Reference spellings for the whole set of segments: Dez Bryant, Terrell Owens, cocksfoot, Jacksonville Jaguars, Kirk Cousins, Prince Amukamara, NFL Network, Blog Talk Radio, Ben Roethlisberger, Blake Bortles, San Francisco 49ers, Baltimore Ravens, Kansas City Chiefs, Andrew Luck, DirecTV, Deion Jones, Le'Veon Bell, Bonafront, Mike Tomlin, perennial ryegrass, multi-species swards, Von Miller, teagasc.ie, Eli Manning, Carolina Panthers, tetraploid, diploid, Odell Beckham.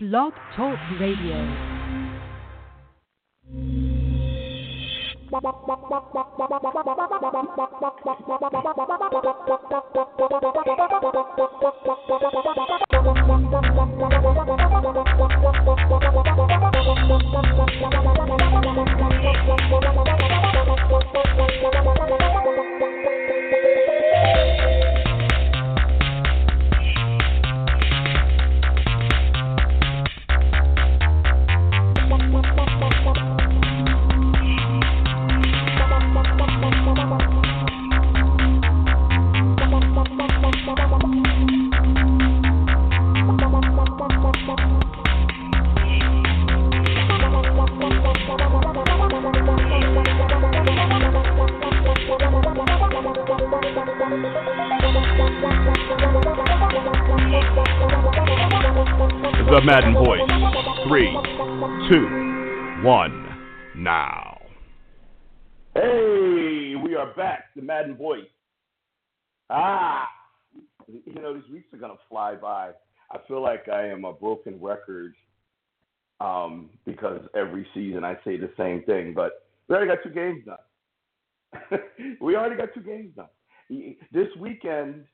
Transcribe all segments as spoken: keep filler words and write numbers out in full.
Blog Talk Radio. The Madden Boys. Three, two, one, now. Hey, we are back. The Madden Boys. Ah, you know, these weeks are going to fly by. I feel like I am a broken record um, because every season I say the same thing, but we already got two games done. we already got two games done. This weekend,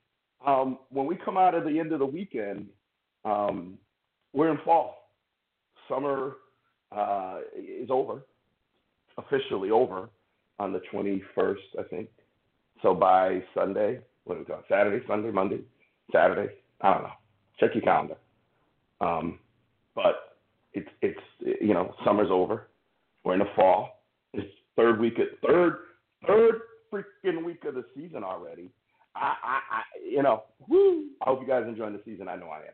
um, when we come out at the end of the weekend, um, we're in fall. Summer uh, is over, officially over on the twenty-first, I think. So by Sunday, what are we talking? Saturday, Sunday, Monday, Saturday. I don't know. Check your calendar. Um, but it's it's you know summer's over. We're in the fall. It's third week of third third freaking week of the season already. I I, I you know. Woo, I hope you guys are enjoying the season. I know I am.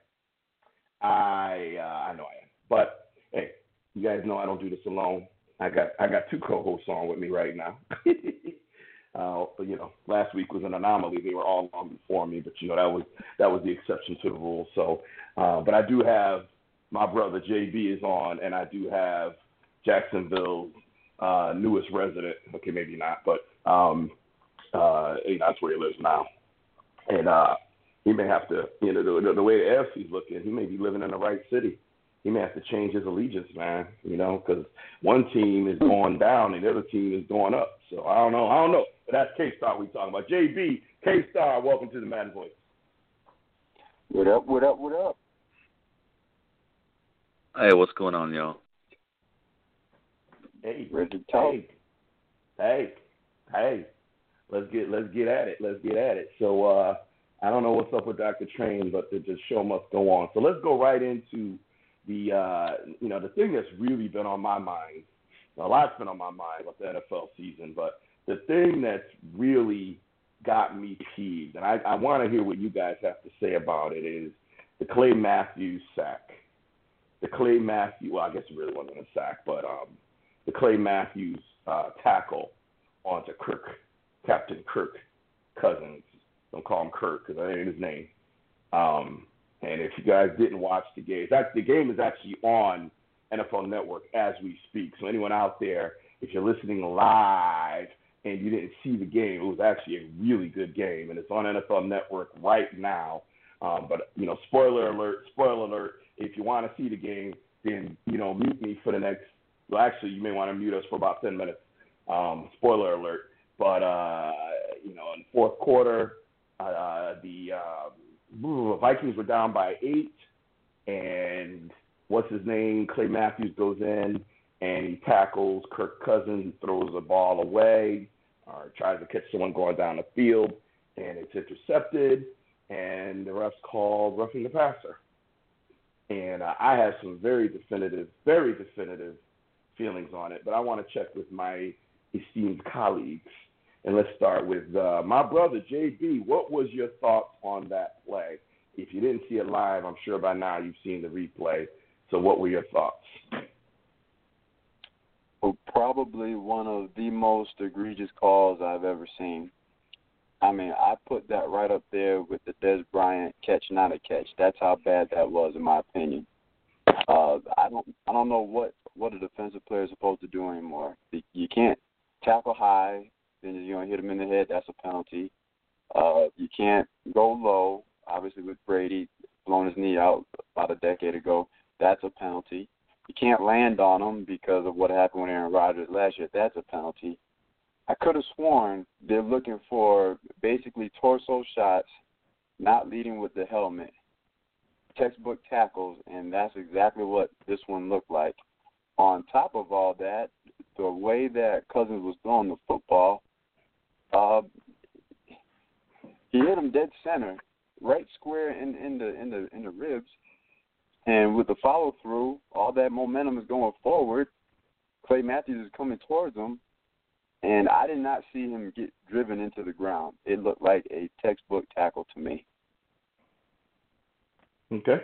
I uh, I know I am, but hey, you guys know I don't do this alone. I got I got two co-hosts on with me right now. uh, but, you know, last week was an anomaly; they were all on before me. But you know that was that was the exception to the rule. So, uh, but I do have my brother J B is on, and I do have Jacksonville's uh, newest resident. Okay, maybe not, but um, uh, you know, that's where he lives now, and. uh He may have to, you know, the, the way the N F C's looking, he may be living in the right city. He may have to change his allegiance, man, you know, because one team is going down and the other team is going up. So I don't know. I don't know. But that's K-Star we're talking about. J B, K-Star, welcome to the Madden Voice. What up, what up, what up? Hey, what's going on, y'all? Hey, ready to talk. Hey, hey, hey. Let's get, let's get at it. Let's get at it. So, uh. I don't know what's up with Doctor Train, but the, the show must go on. So let's go right into the, uh, you know, the thing that's really been on my mind. A lot's been on my mind about the N F L season, but the thing that's really got me peeved, and I, I want to hear what you guys have to say about it, is the Clay Matthews sack. The Clay Matthews, well, I guess it really wasn't a sack, but um, the Clay Matthews uh, tackle onto Kirk, Captain Kirk Cousins. Don't call him Kirk because that ain't his name. Um, and if you guys didn't watch the game, that, the game is actually on N F L Network as we speak. So anyone out there, if you're listening live and you didn't see the game, it was actually a really good game, and it's on N F L Network right now. Um, but, you know, spoiler alert, spoiler alert, if you want to see the game, then, you know, mute me for the next – well, actually, you may want to mute us for about ten minutes. Um, spoiler alert. But, uh, you know, in the fourth quarter – Uh, the uh, Vikings were down by eight, and what's his name? Clay Matthews goes in, and he tackles Kirk Cousins, throws the ball away, or tries to catch someone going down the field, and it's intercepted, and the refs call roughing the passer. And uh, I have some very definitive, very definitive feelings on it, but I want to check with my esteemed colleagues. And let's start with uh, my brother, J B. What was your thoughts on that play? If you didn't see it live, I'm sure by now you've seen the replay. So what were your thoughts? Well, probably one of the most egregious calls I've ever seen. I mean, I put that right up there with the Dez Bryant catch, not a catch. That's how bad that was, in my opinion. Uh, I don't I don't know what, what a defensive player is supposed to do anymore. You can't tackle high. Then you're going to hit him in the head. That's a penalty. Uh, you can't go low, obviously, with Brady blowing his knee out about a decade ago. That's a penalty. You can't land on him because of what happened with Aaron Rodgers last year. That's a penalty. I could have sworn they're looking for basically torso shots, not leading with the helmet, textbook tackles, and that's exactly what this one looked like. On top of all that, the way that Cousins was throwing the football, uh, he hit him dead center, right square in, in the in the in the ribs. And with the follow-through, all that momentum is going forward. Clay Matthews is coming towards him, and I did not see him get driven into the ground. It looked like a textbook tackle to me. Okay.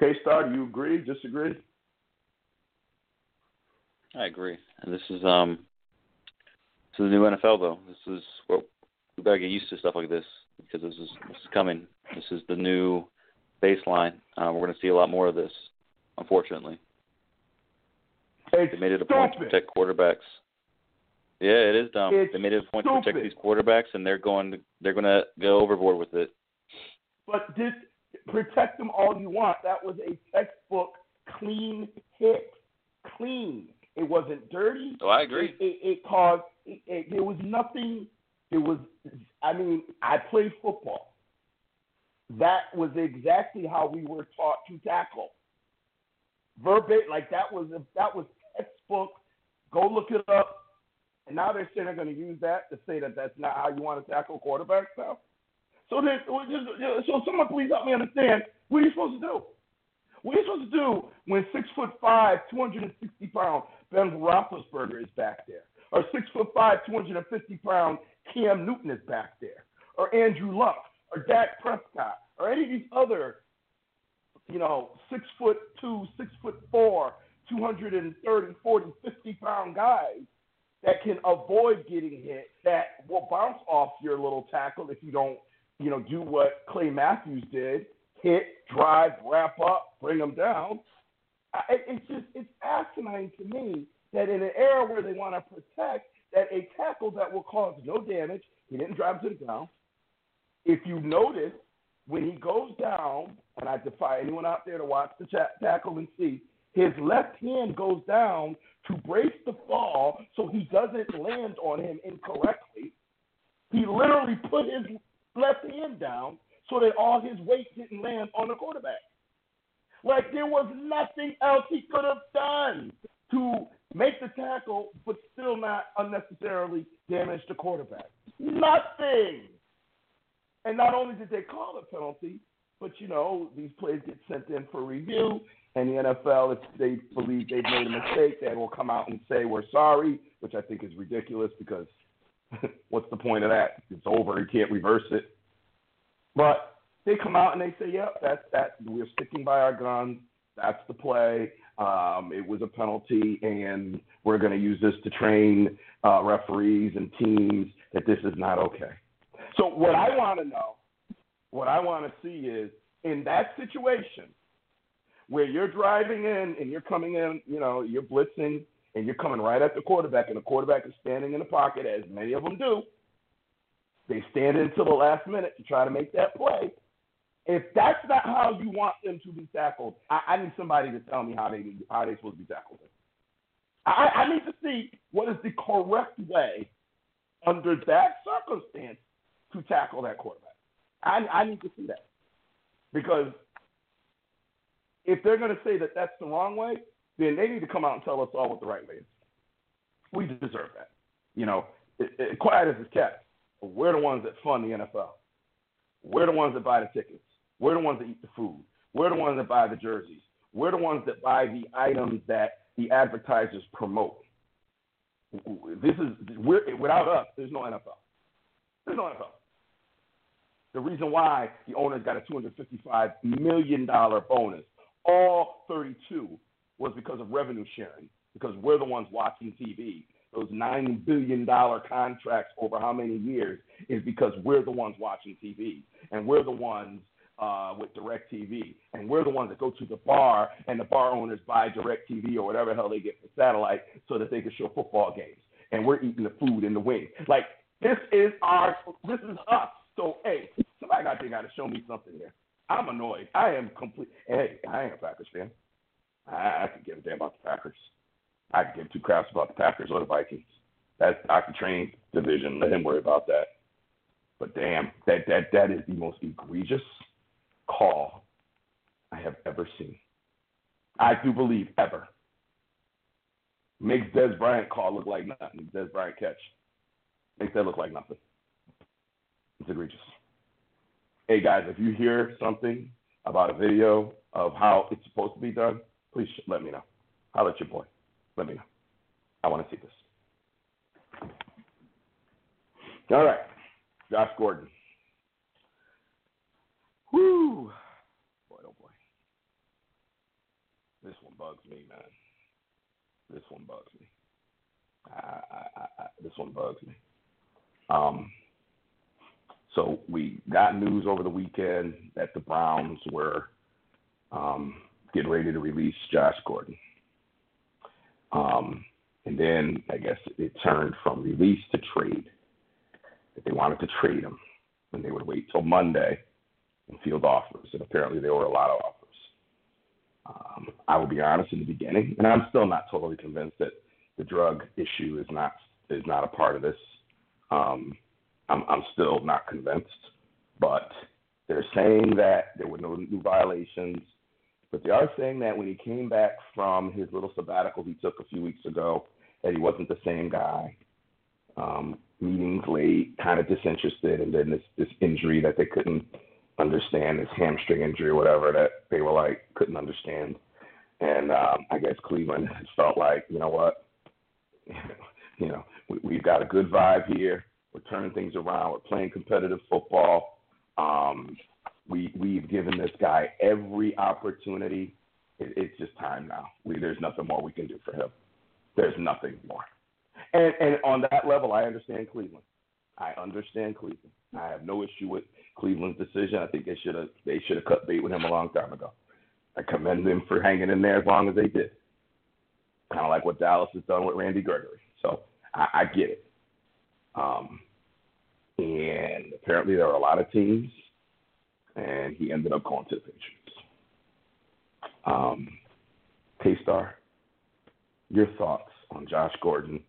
K-Star, do you agree, disagree? I agree. And this is um, this is the new N F L, though. This is well, we better get used to stuff like this because this is, this is coming. This is the new baseline. Uh, we're going to see a lot more of this, unfortunately. It's they made it a stupid. point to protect quarterbacks. Yeah, it is dumb. It's they made it a point stupid. to protect these quarterbacks, and they're going to they're going to go overboard with it. But this, protect them all you want. That was a textbook clean hit, clean. It wasn't dirty. Oh, I agree. It, it, it caused. It, it, there was nothing. It was. I mean, I played football. That was exactly how we were taught to tackle. Verbatim, like that was that was textbook. Go look it up. And now they're saying they're going to use that to say that that's not how you want to tackle quarterbacks now. So then, so someone please help me understand. What are you supposed to do? What are you supposed to do when six foot five, two hundred and sixty pound Ben Roethlisberger is back there, or six foot five, two hundred and fifty pound Cam Newton is back there, or Andrew Luck, or Dak Prescott, or any of these other, you know, six foot two, six foot four, two hundred thirty, forty, fifty pound guys that can avoid getting hit, that will bounce off your little tackle if you don't, you know, do what Clay Matthews did, hit, drive, wrap up, bring them down. I, it's just, it's asinine to me that in an era where they want to protect, that a tackle that will cause no damage, he didn't drive to the ground. If you notice, when he goes down, and I defy anyone out there to watch the tackle and see, his left hand goes down to brace the fall so he doesn't land on him incorrectly. He literally put his left hand down so that all his weight didn't land on the quarterback. Like there was nothing else he could have done to make the tackle but still not unnecessarily damage the quarterback. Nothing. And not only did they call a penalty, but, you know, these plays get sent in for review, and the N F L, if they believe they've made a mistake, they will come out and say, we're sorry, which I think is ridiculous because what's the point of that? It's over. You can't reverse it. But they come out and they say, yep, that's that. We're sticking by our guns. That's the play. Um, it was a penalty, and we're going to use this to train uh, referees and teams that this is not okay. So what I want to know, what I want to see is in that situation where you're driving in and you're coming in, you know, you're blitzing and you're coming right at the quarterback and the quarterback is standing in the pocket, as many of them do. They stand until the last minute to try to make that play. If that's not how you want them to be tackled, I, I need somebody to tell me how, they, how they're supposed to be tackled. I, I need to see what is the correct way under that circumstance to tackle that quarterback. I, I need to see that. Because if they're going to say that that's the wrong way, then they need to come out and tell us all what the right way is. We deserve that. You know, it, it, quiet as it's kept. We're the ones that fund the N F L. We're the ones that buy the tickets. We're the ones that eat the food. We're the ones that buy the jerseys. We're the ones that buy the items that the advertisers promote. This is we're, without us, there's no N F L. There's no N F L. The reason why the owners got a two hundred fifty-five million dollars bonus, all thirty-two, was because of revenue sharing, because we're the ones watching T V. Those nine billion dollars contracts over how many years is because we're the ones watching T V, and we're the ones uh, with DirecTV, and we're the ones that go to the bar, and the bar owners buy DirecTV or whatever the hell they get for satellite so that they can show football games, and we're eating the food and the wings. Like, this is our, this is us. So, hey, somebody out there got to show me something here. I'm annoyed. I am complete. Hey, I ain't a Packers fan. I, I could give a damn about the Packers. I could give two craps about the Packers or the Vikings. That's Doctor Train's division. Let him worry about that. But damn, that that that is the most egregious call I have ever seen. I do believe ever. Makes Dez Bryant call look like nothing. Dez Bryant catch. Makes that look like nothing. It's egregious. Hey, guys, if you hear something about a video of how it's supposed to be done, please let me know. I'll let your boy. Let me know. I want to see this. All right. Josh Gordon. Woo. Boy, oh, boy. This one bugs me, man. This one bugs me. I, I, I, this one bugs me. Um, so we got news over the weekend that the Browns were um, getting ready to release Josh Gordon. Um, and then I guess it turned from release to trade, that they wanted to trade him, and they would wait till Monday and field offers. And apparently there were a lot of offers. Um, I will be honest in the beginning, and I'm still not totally convinced that the drug issue is not is not a part of this. Um, I'm, I'm still not convinced, but they're saying that there were no new violations. But they are saying that when he came back from his little sabbatical he took a few weeks ago, that he wasn't the same guy. Um, meetings late, kind of disinterested, and then this, this injury that they couldn't understand, this hamstring injury or whatever that they were like, couldn't understand. And um, I guess Cleveland felt like, you know what, you know, we, we've got a good vibe here. We're turning things around. We're playing competitive football. Um, we, we've given this guy every opportunity. It, it's just time now. We, there's nothing more we can do for him. There's nothing more. And, and on that level, I understand Cleveland. I understand Cleveland. I have no issue with Cleveland's decision. I think they should have they should have cut bait with him a long time ago. I commend them for hanging in there as long as they did. Kind of like what Dallas has done with Randy Gregory. So I, I get it. Um, and apparently there were a lot of teams, and he ended up going to the Patriots. Um, K-Star, your thoughts on Josh Gordon?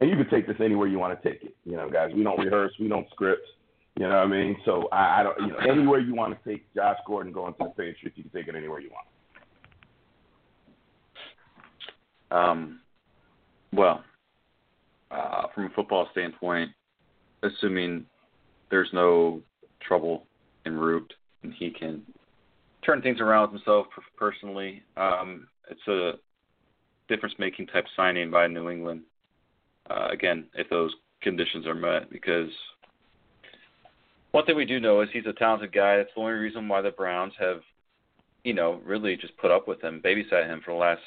And you can take this anywhere you want to take it. You know, guys, we don't rehearse. We don't script. You know what I mean? So, I, I don't, you know, anywhere you want to take Josh Gordon going to the Patriots, you can take it anywhere you want. Um, well, uh, from a football standpoint, assuming there's no trouble en route and he can turn things around with himself personally, um, it's a difference-making type signing by New England. Uh, again, if those conditions are met, because one thing we do know is he's a talented guy. That's the only reason why the Browns have, you know, really just put up with him, babysat him for the last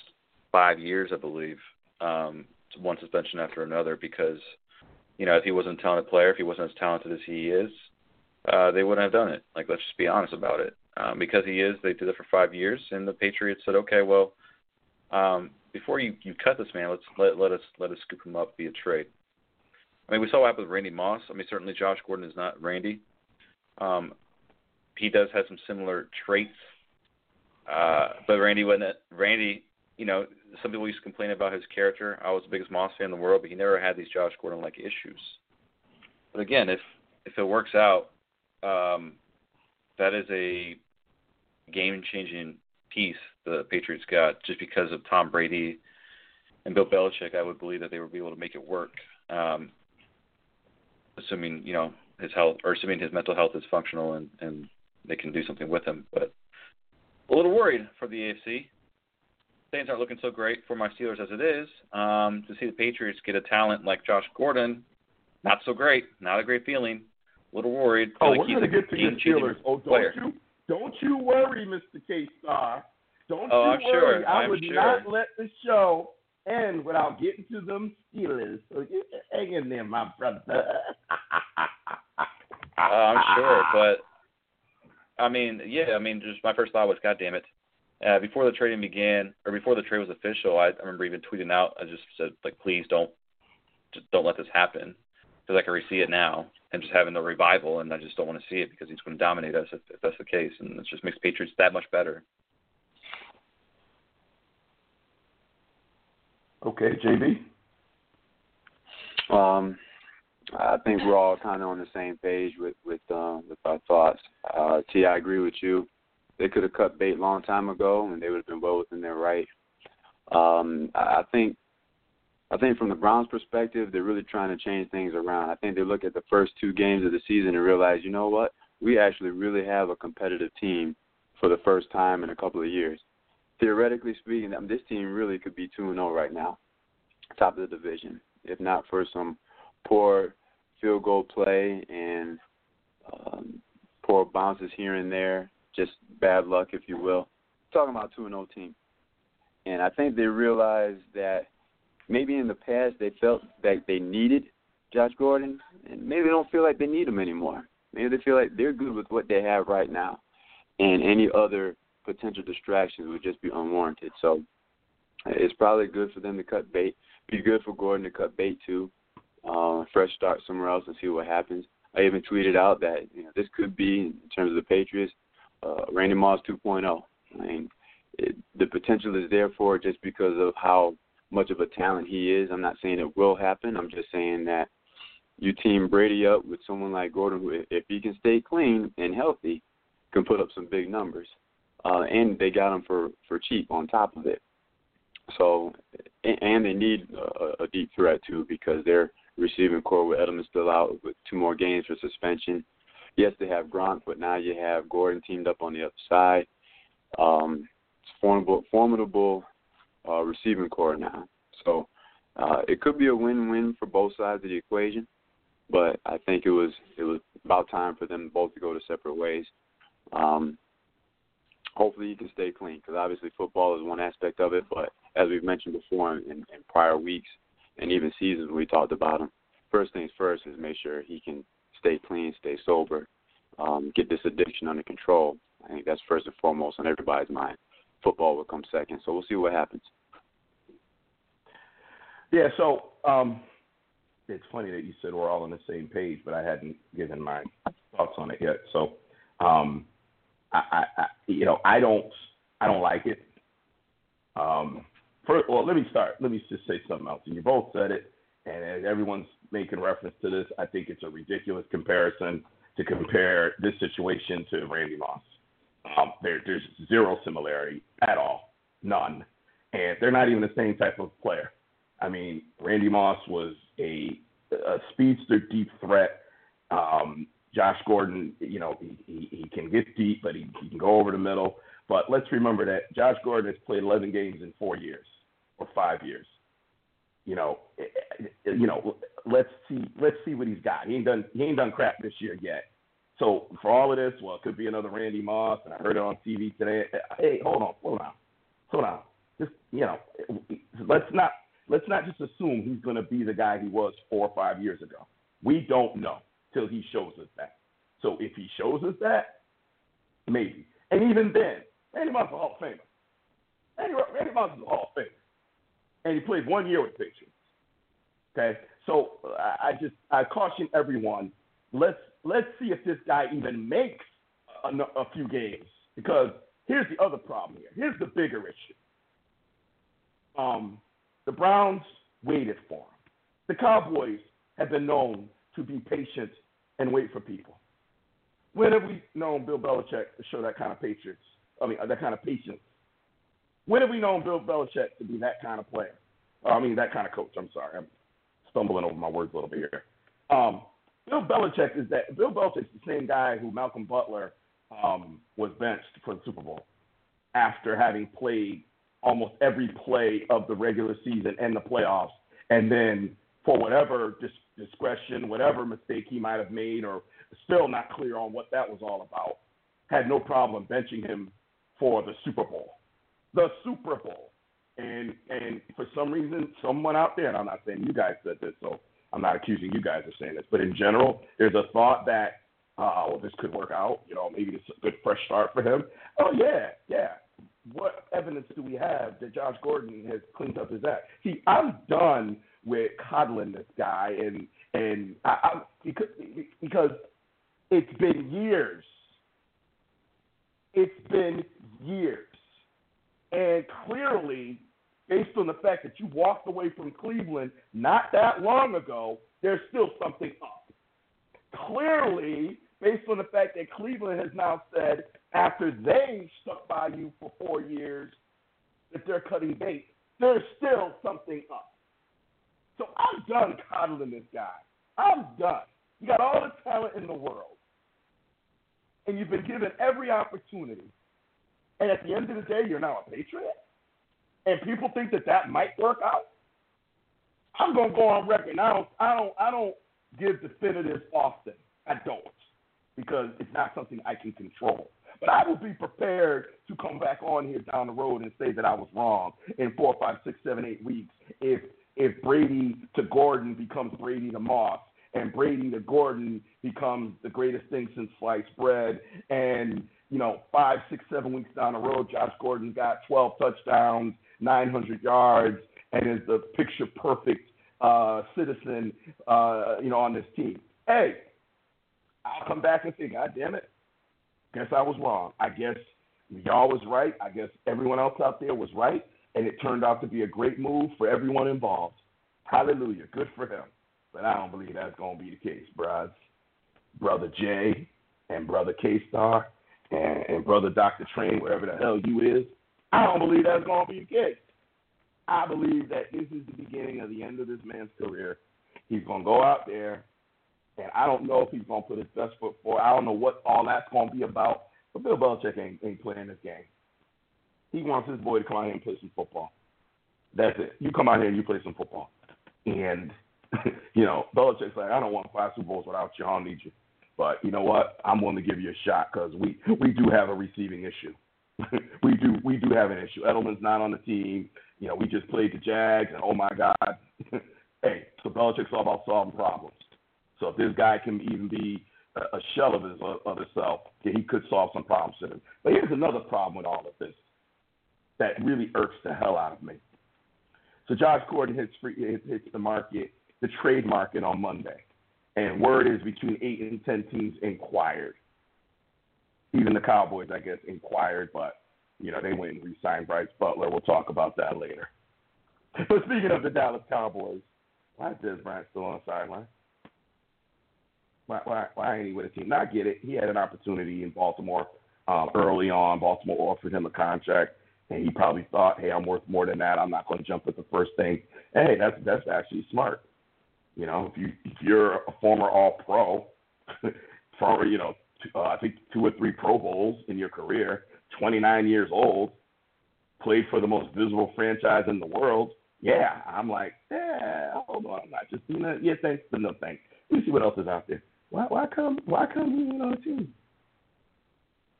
five years, I believe, um, one suspension after another, because, you know, if he wasn't a talented player, if he wasn't as talented as he is, uh, they wouldn't have done it. Like, let's just be honest about it. Um, because he is, they did it for five years, and the Patriots said, okay, well, um, before you, you cut this man, let's let, let us let us scoop him up via trade. I mean, we saw what happened with Randy Moss. I mean, certainly Josh Gordon is not Randy. Um, he does have some similar traits, uh, but Randy wasn't. Randy, you know, some people used to complain about his character. I was the biggest Moss fan in the world, but he never had these Josh Gordon-like issues. But again, if if it works out, um, that is a game-changing piece the Patriots got. Just because of Tom Brady and Bill Belichick, I would believe that they would be able to make it work. Um, assuming, you know, his health, or assuming his mental health is functional and, and they can do something with him. But a little worried for the A F C. Things aren't looking so great for my Steelers as it is. Um, to see the Patriots get a talent like Josh Gordon, not so great. Not a great feeling. A little worried. Oh, like we're going to get to your Steelers. Oh, don't player. you Don't you worry, Mister K-Star. Don't oh, you I'm worry. Sure. I I'm would sure. not let the show end without getting to them Steelers. So you hang in there, my brother. uh, I'm sure, but I mean, yeah, I mean, just my first thought was, God damn it. Uh, before the trading began, or before the trade was official, I, I remember even tweeting out. I just said, like, please don't, just don't let this happen. because I can re-see it now and just having the revival, and I just don't want to see it because he's going to dominate us if, if that's the case, and it just makes Patriots that much better. Okay, J B? Um, I think we're all kind of on the same page with with, um, with our thoughts. Uh, T, I agree with you. They could have cut bait a long time ago, and they would have been well within their right. Um, I think I think from the Browns' perspective, they're really trying to change things around. I think they look at the first two games of the season and realize, you know what, we actually really have a competitive team for the first time in a couple of years. Theoretically speaking, this team really could be two and oh right now, top of the division, if not for some poor field goal play and um, poor bounces here and there, just bad luck, if you will. I'm talking about a two and oh team. And I think they realized that maybe in the past they felt that they needed Josh Gordon, and maybe they don't feel like they need him anymore. Maybe they feel like they're good with what they have right now, and any other potential distractions would just be unwarranted. So it's probably good for them to cut bait. Be good for Gordon to cut bait too. Uh, fresh start somewhere else and see what happens. I even tweeted out that you know, this could be, in terms of the Patriots, uh, Randy Moss two point oh. I mean, it, the potential is there for it just because of how much of a talent he is. I'm not saying it will happen. I'm just saying that you team Brady up with someone like Gordon, who, if he can stay clean and healthy, can put up some big numbers. Uh, and they got him for, for cheap on top of it. So, and, and they need a, a deep threat, too, because they're receiving core with Edelman still out with two more games for suspension. Yes, they have Gronk, but now you have Gordon teamed up on the other side. Um, it's formidable, formidable uh, receiving core now. So uh, it could be a win-win for both sides of the equation, but I think it was it was about time for them both to go to separate ways. Um, hopefully you can stay clean because obviously football is one aspect of it, but as we've mentioned before in, in prior weeks, and even seasons we talked about him, first things first is make sure he can stay clean, stay sober, um, get this addiction under control. I think that's first and foremost on everybody's mind. Football will come second, so we'll see what happens. Yeah, so um, it's funny that you said we're all on the same page, but I hadn't given my thoughts on it yet. So, um, I, I, I, you know, I don't, I don't like it. Um, First, well, let me start. Let me just say something else. And you both said it, and everyone's making reference to this. I think it's a ridiculous comparison to compare this situation to Randy Moss. Um, there, there's zero similarity at all, none. And they're not even the same type of player. I mean, Randy Moss was a, a speedster, deep threat. Um, Josh Gordon, you know, he, he, he can get deep, but he, he can go over the middle. But let's remember that Josh Gordon has played eleven games in four years. Or five years, you know, you know. Let's see, let's see what he's got. He ain't done, he ain't done crap this year yet. So for all of this, well, it could be another Randy Moss, and I heard it on T V today. Hey, hold on, hold on, hold on. Just you know, let's not, let's not just assume he's going to be the guy he was four or five years ago. We don't know till he shows us that. So if he shows us that, maybe. And even then, Randy Moss is a Hall of Famer. Randy, Randy Moss is a Hall of Famer. And he played one year with the Patriots. Okay, so I just I caution everyone. Let's let's see if this guy even makes a, a few games, because here's the other problem here. Here's the bigger issue. Um, the Browns waited for him. The Cowboys have been known to be patient and wait for people. When have we known Bill Belichick to show that kind of patience? I mean, that kind of patience. When have we known Bill Belichick to be that kind of player? I mean, that kind of coach. I'm sorry. I'm stumbling over my words a little bit here. Um, Bill Belichick is that – Bill Belichick's the same guy who Malcolm Butler um, was benched for the Super Bowl after having played almost every play of the regular season and the playoffs, and then for whatever dis- discretion, whatever mistake he might have made or still not clear on what that was all about, had no problem benching him for the Super Bowl. The Super Bowl, and and for some reason, someone out there, and I'm not saying you guys said this, so I'm not accusing you guys of saying this, but in general, there's a thought that, uh, well, this could work out, you know, maybe it's a good fresh start for him. Oh, yeah, yeah. what evidence do we have that Josh Gordon has cleaned up his act? See, I'm done with coddling this guy, and and I, I because, because it's been years. It's been years. And clearly, based on the fact that you walked away from Cleveland not that long ago, there's still something up. Clearly, based on the fact that Cleveland has now said, after they stuck by you for four years, that they're cutting bait, there's still something up. So I'm done coddling this guy. I'm done. You got all the talent in the world, and you've been given every opportunity. And at the end of the day, you're now a Patriot? And people think that that might work out? I'm going to go on record. I don't, I don't, I don't give definitive often. I don't, because it's not something I can control. But I will be prepared to come back on here down the road and say that I was wrong in four, five, six, seven, eight weeks if if Brady to Gordon becomes Brady to Moss, and Brady to Gordon becomes the greatest thing since sliced bread, and, you know, five, six, seven weeks down the road, Josh Gordon got twelve touchdowns, nine hundred yards, and is the picture-perfect uh, citizen, uh, you know, on this team. Hey, I'll come back and say, God damn it, guess I was wrong. I guess y'all was right. I guess everyone else out there was right, and it turned out to be a great move for everyone involved. Hallelujah. Good for him. But I don't believe that's going to be the case, bros. Brother Jay and Brother K-Star and, and Brother Doctor Train, wherever the hell you is, I don't believe that's going to be the case. I believe that this is the beginning of the end of this man's career. He's going to go out there, and I don't know if he's going to put his best foot forward. I don't know what all that's going to be about. But Bill Belichick ain't, ain't playing this game. He wants his boy to come out here and play some football. That's it. You come out here and you play some football. And, you know, Belichick's like, I don't want five Super Bowls without you. I don't need you. But you know what? I'm willing to give you a shot because we, we do have a receiving issue. we do we do have an issue. Edelman's not on the team. You know, we just played the Jags, and oh, my God. Hey, so Belichick's all about solving problems. So if this guy can even be a shell of his of himself, he could solve some problems for him. But here's another problem with all of this that really irks the hell out of me. So Josh Gordon hits, free, hits the market, the trade market on Monday, and word is between eight and ten teams inquired. Even the Cowboys, I guess, inquired, but you know they went and re-signed Brice Butler. We'll talk about that later. But speaking of the Dallas Cowboys, why is Dez Bryant still on the sideline? Why, why, why ain't he with a team? Now, I get it. He had an opportunity in Baltimore um, early on. Baltimore offered him a contract, and he probably thought, hey, I'm worth more than that. I'm not going to jump at the first thing. And, hey, that's that's actually smart. You know, if, you, if you're a former all-pro, former, you know, uh, I think two or three Pro Bowls in your career, twenty-nine years old, played for the most visible franchise in the world, yeah, I'm like, yeah, hold on. I'm not just, you know, yeah, thanks, but no thanks. Let me see what else is out there. Why, why come? Why come he ain't on the team?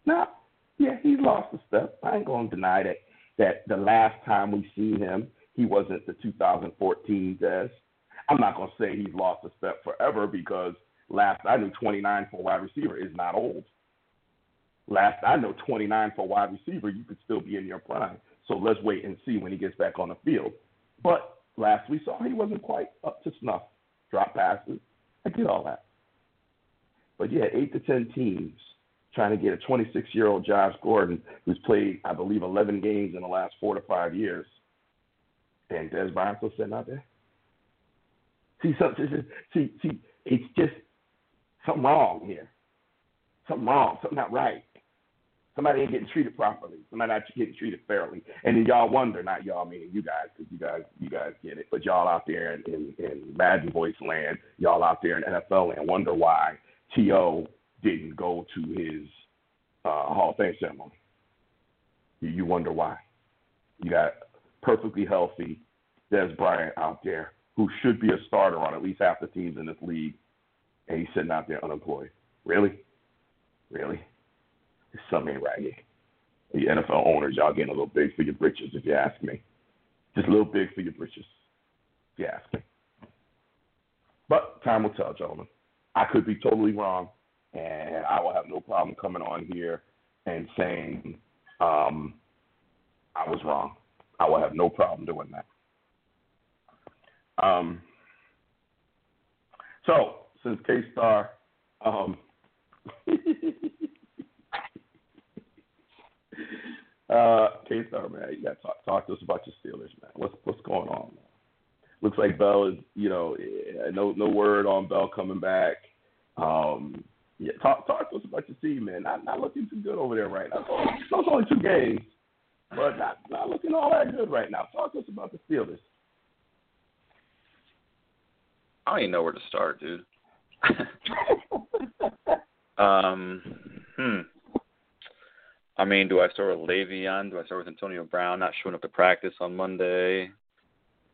Now, yeah, he lost the step. I ain't gonna deny that. That the last time we seen him, he wasn't the two thousand fourteen Dez. I'm not gonna say he's lost a step forever because last I knew, twenty-nine for a wide receiver is not old. Last I know, twenty-nine for a wide receiver, you could still be in your prime. So let's wait and see when he gets back on the field. But last we saw, he wasn't quite up to snuff. Drop passes. I get all that. But you had eight to ten teams trying to get a twenty-six-year-old Josh Gordon who's played, I believe, eleven games in the last four to five years. And Dez Bryant still sitting out there? See, something, see, see, it's just something wrong here. Something wrong. Something not right. Somebody ain't getting treated properly. Somebody not getting treated fairly. And then y'all wonder, not y'all meaning you guys, because you guys, you guys get it, but y'all out there in, in, in Madden Voice land, y'all out there in N F L land, wonder why T O didn't go to his uh, Hall of Fame ceremony. You, you wonder why. You got perfectly healthy Dez Bryant out there who should be a starter on at least half the teams in this league, and he's sitting out there unemployed. Really? Really? Something ain't right here. The N F L owners, y'all getting a little big for your britches, if you ask me. Just a little big for your britches, if you ask me. But time will tell, gentlemen. I could be totally wrong, and I will have no problem coming on here and saying um, I was wrong. I will have no problem doing that. Um, so, since K-Star, um, uh, K-Star, man, you got to talk, talk to us about your Steelers, man. What's what's going on, man? Looks like Bell is, you know, no no word on Bell coming back. Um, yeah, talk talk to us about your team, man. Not not looking too good over there right now. It's only, only two games, but not not looking all that good right now. Talk to us about the Steelers. I don't even know where to start, dude. um, hmm. I mean, do I start with Le'Veon? Do I start with Antonio Brown not showing up to practice on Monday?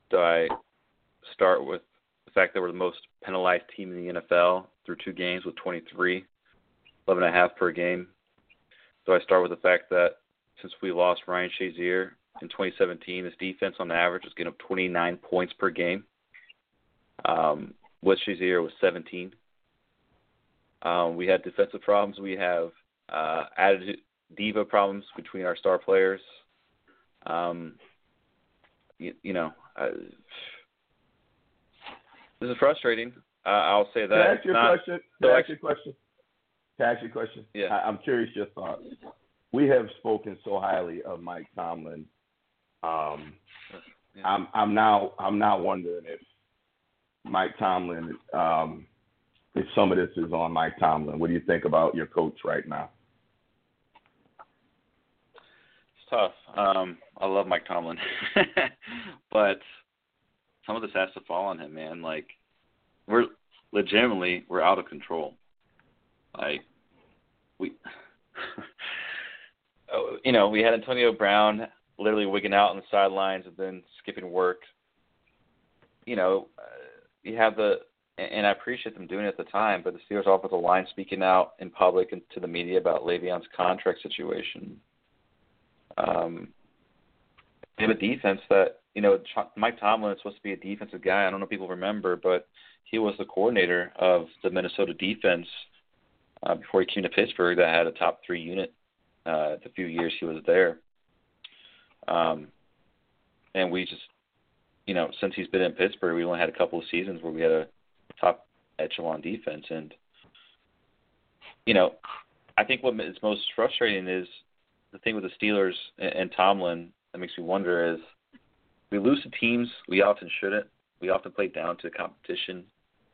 Do I start with the fact that we're the most penalized team in the N F L through two games with twenty-three, eleven and a half per game? Do I start with the fact that since we lost Ryan Shazier in twenty seventeen, this defense on average is getting up twenty-nine points per game? Um, with Shazier was seventeen. Um, we had defensive problems. We have uh, added diva problems between our star players. Um, you, you know, I, this is frustrating. Uh, I'll say that. Can I ask you a question? Can I ask you a question? Can I ask you a question? Yeah. I, I'm curious your thoughts. We have spoken so highly of Mike Tomlin. Um, yeah. I'm, I'm now I'm now wondering if Mike Tomlin, um, if some of this is on Mike Tomlin, what do you think about your coach right now? It's tough. Um, I love Mike Tomlin. But some of this has to fall on him, man. Like, we're legitimately, we're out of control. Like, we, you know, we had Antonio Brown literally wigging out on the sidelines and then skipping work. You know, uh, you have the, and I appreciate them doing it at the time, but the Steelers offensive line speaking out in public and to the media about Le'Veon's contract situation. Um, they have a defense that, you know, Mike Tomlin is supposed to be a defensive guy. I don't know if people remember, but he was the coordinator of the Minnesota defense uh, before he came to Pittsburgh that had a top three unit uh, the few years he was there. Um, and we just, you know, since he's been in Pittsburgh, we only had a couple of seasons where we had a top echelon defense. And, you know, I think what is most frustrating is the thing with the Steelers and Tomlin that makes me wonder is we lose to teams we often shouldn't. We often play down to the competition,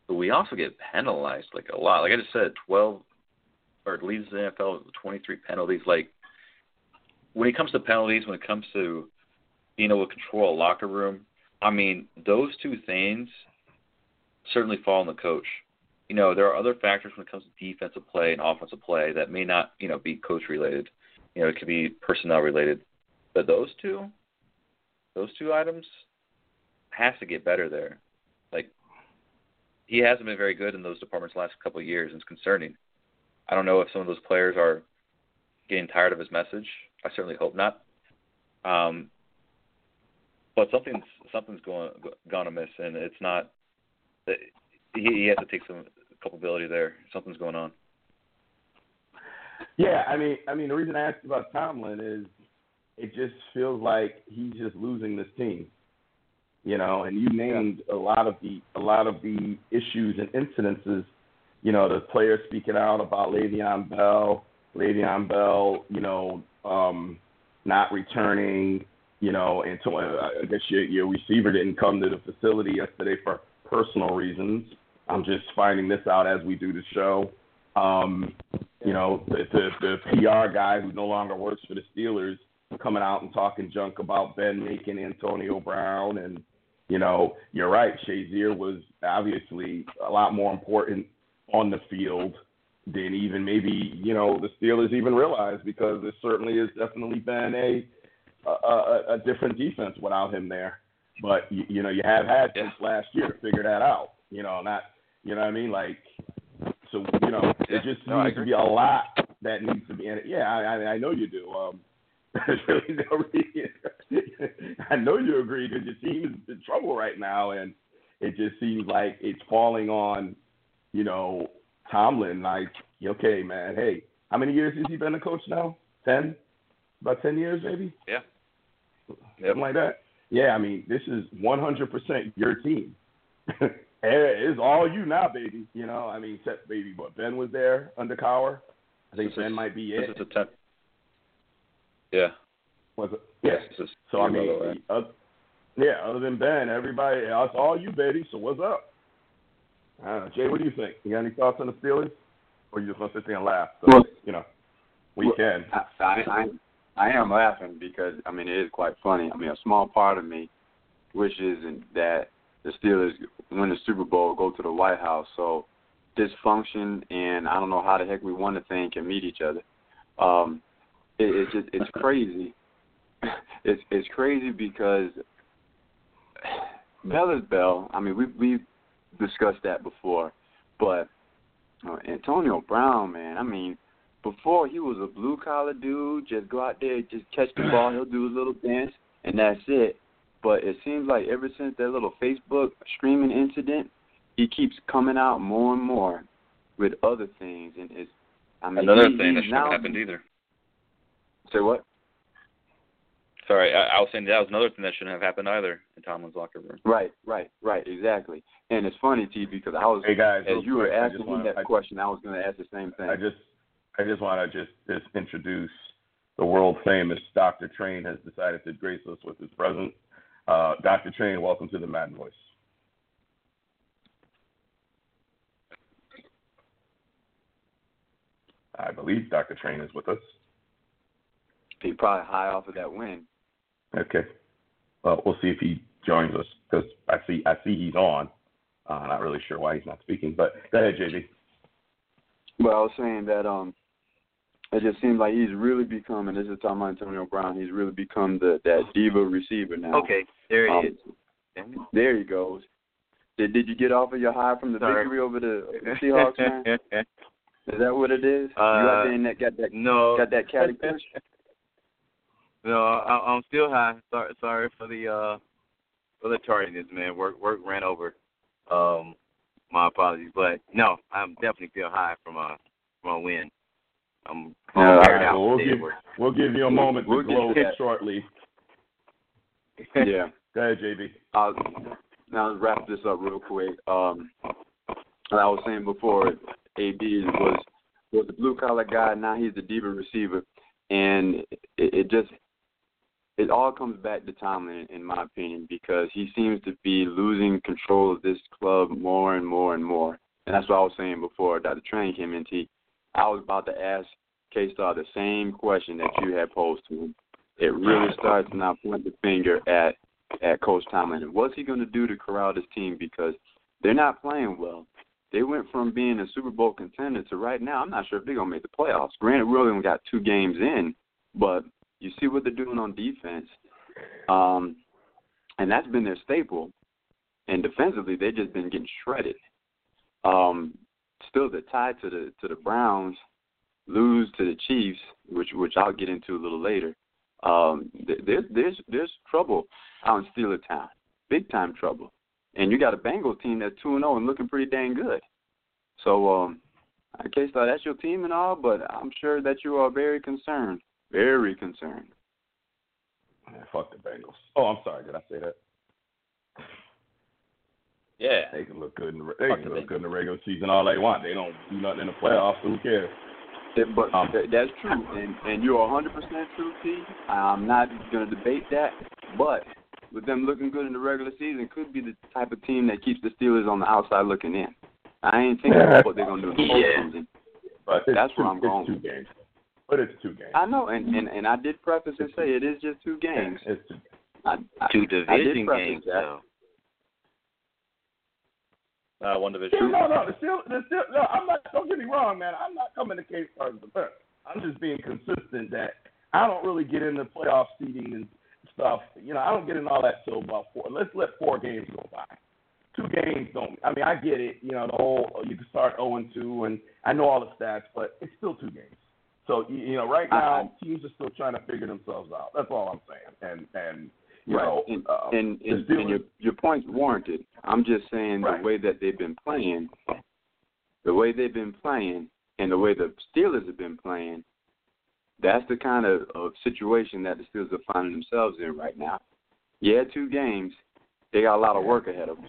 but we also get penalized, like, a lot. Like I just said, twelve or leads the N F L with twenty-three penalties. Like, when it comes to penalties, when it comes to being able to control a locker room, I mean, those two things certainly fall on the coach. You know, there are other factors when it comes to defensive play and offensive play that may not, you know, be coach-related. You know, it could be personnel-related. But those two, those two items has to get better there. Like, he hasn't been very good in those departments the last couple of years, and it's concerning. I don't know if some of those players are getting tired of his message. I certainly hope not. Um But something's something's going gone amiss, and it's not. He, he has to take some culpability there. Something's going on. Yeah, I mean, I mean, the reason I asked about Tomlin is it just feels like he's just losing this team, you know. And you named a lot of the a lot of the issues and incidences, you know, the players speaking out about Le'Veon Bell, Le'Veon Bell, you know, um, not returning. You know, and so I guess your, your receiver didn't come to the facility yesterday for personal reasons. I'm just finding this out as we do the show. Um, you know, the, the, the P R guy who no longer works for the Steelers coming out and talking junk about Ben making Antonio Brown. And, you know, you're right, Shazier was obviously a lot more important on the field than even maybe, you know, the Steelers even realized, because it certainly has definitely been a – A, a, a different defense without him there. But, you, you know, you have had since last year to figure that out. You know, not, you know what I mean? Like, so, you know, yeah, it just no, needs to be a lot that needs to be in it. Yeah, I, I, I know you do. Um, really no reason. I know you agree that your team is in trouble right now, and it just seems like it's falling on, you know, Tomlin. Like, okay, man, hey, how many years has he been a coach now? ten? About ten years, maybe? Yeah. something like that. Yeah, I mean, this is one hundred percent your team. It's all you now, baby. You know, I mean, except baby, but Ben was there under Cowher. I think this Ben is, might be it. This is a tough. Yeah. Was it? Yeah. Yes, so I mean, way. Uh, yeah. Other than Ben, everybody, it's all you, baby. So what's up? I don't know. Jay, what do you think? You got any thoughts on the Steelers, or you just want to sit there and laugh? So, well, you know, we well, can. I, I, I am laughing because I mean it is quite funny. I mean, a small part of me wishes that the Steelers win the Super Bowl, go to the White House. So dysfunction and I don't know how the heck we won the thing can meet each other. Um, it, it's just, it's crazy. It's it's crazy because Bell is Bell. I mean, we we discussed that before, but uh, Antonio Brown, man. I mean, before he was a blue collar dude, just go out there, just catch the ball, he'll do a little dance, and that's it. But it seems like ever since that little Facebook streaming incident, he keeps coming out more and more with other things, and it's I mean another he, thing that shouldn't have happened either. Say what? Sorry, I, I was saying that was another thing that shouldn't have happened either in Tomlin's locker room. Right, right, right, exactly. And it's funny, T, because I was hey guys, as you quick, were asking me that I, question, I was going to ask the same thing. I just, I just want to just, just introduce the world famous Doctor Train has decided to grace us with his presence. Uh, Doctor Train, welcome to the Madden Voice. I believe Doctor Train is with us. He's probably high off of that win. Okay. Well, we'll see if he joins us because I see I see he's on. I'm uh, not really sure why he's not speaking, but go ahead, J B. Well, I was saying that um, it just seems like he's really become, and this is talking about Antonio Brown, he's really become the that diva receiver now. Okay, there he um, is. There he goes. Did, did you get off of your high from the Sorry. victory over the, the Seahawks, man? Is that what it is? Uh, you out there in that, got that, no. got that catty push? No, I, I'm still high. Sorry, sorry for the uh, for the tardiness, man. Work work ran over. Um, my apologies, but no, I'm definitely still high from a from a win. I'm all right, out well, we'll, give, we'll give you a moment we'll to gloat shortly. Yeah, go ahead, J B. I'll, now let's wrap this up real quick. Um, like I was saying before, A B was was the blue collar guy. Now he's the diva receiver, and it, it just. It all comes back to Tomlin, in my opinion, because he seems to be losing control of this club more and more and more. And that's what I was saying before Doctor Train came in, T. I was about to ask K-Star the same question that you had posed to him. It really starts to now point the finger at, at Coach Tomlin. And what's he going to do to corral this team? Because they're not playing well. They went from being a Super Bowl contender to right now, I'm not sure if they're going to make the playoffs. Granted, we only got two games in, but – you see what they're doing on defense, um, and that's been their staple. And defensively, they've just been getting shredded. Um, still, they're tied to the to the Browns, lose to the Chiefs, which which I'll get into a little later. Um, there's there's there's trouble out in Steeler Town, big time trouble. And you got a Bengals team that's two and zero and looking pretty dang good. So, um, okay, so that's your team and all, but I'm sure that you are very concerned. Very concerned. Yeah, fuck the Bengals. Oh, I'm sorry. Did I say that? Yeah. They can look good in the, they can look good in the regular season all they want. They don't do nothing in the playoffs. Who cares? It, but um, that's true, and, and you're one hundred percent true, T. I'm not going to debate that, but with them looking good in the regular season could be the type of team that keeps the Steelers on the outside looking in. I ain't thinking about what they're going to do in the postseason. But that's where I'm going with it. But it's two games. I know, and, and, and I did preface and say it is just two games. It's two, I, I, two division games, though. Uh, one division. Still, no, no, there's still, there's still, no. I'm not. Don't get me wrong, man. I'm not coming to K-Star as the best. I'm just being consistent that I don't really get into playoff seeding and stuff. You know, I don't get into all that till about four. Let's let four games go by. Two games don't. I mean, I get it. You know, the whole you can start zero and two, and I know all the stats, but it's still two games. So, you know, right now, teams are still trying to figure themselves out. That's all I'm saying. And, and you right. know. And, um, and, and, and your, your point's warranted. I'm just saying right. the way that they've been playing, the way they've been playing and the way the Steelers have been playing, That's the kind of, of situation that the Steelers are finding themselves in right now. Yeah, two games. They got a lot of work ahead of them.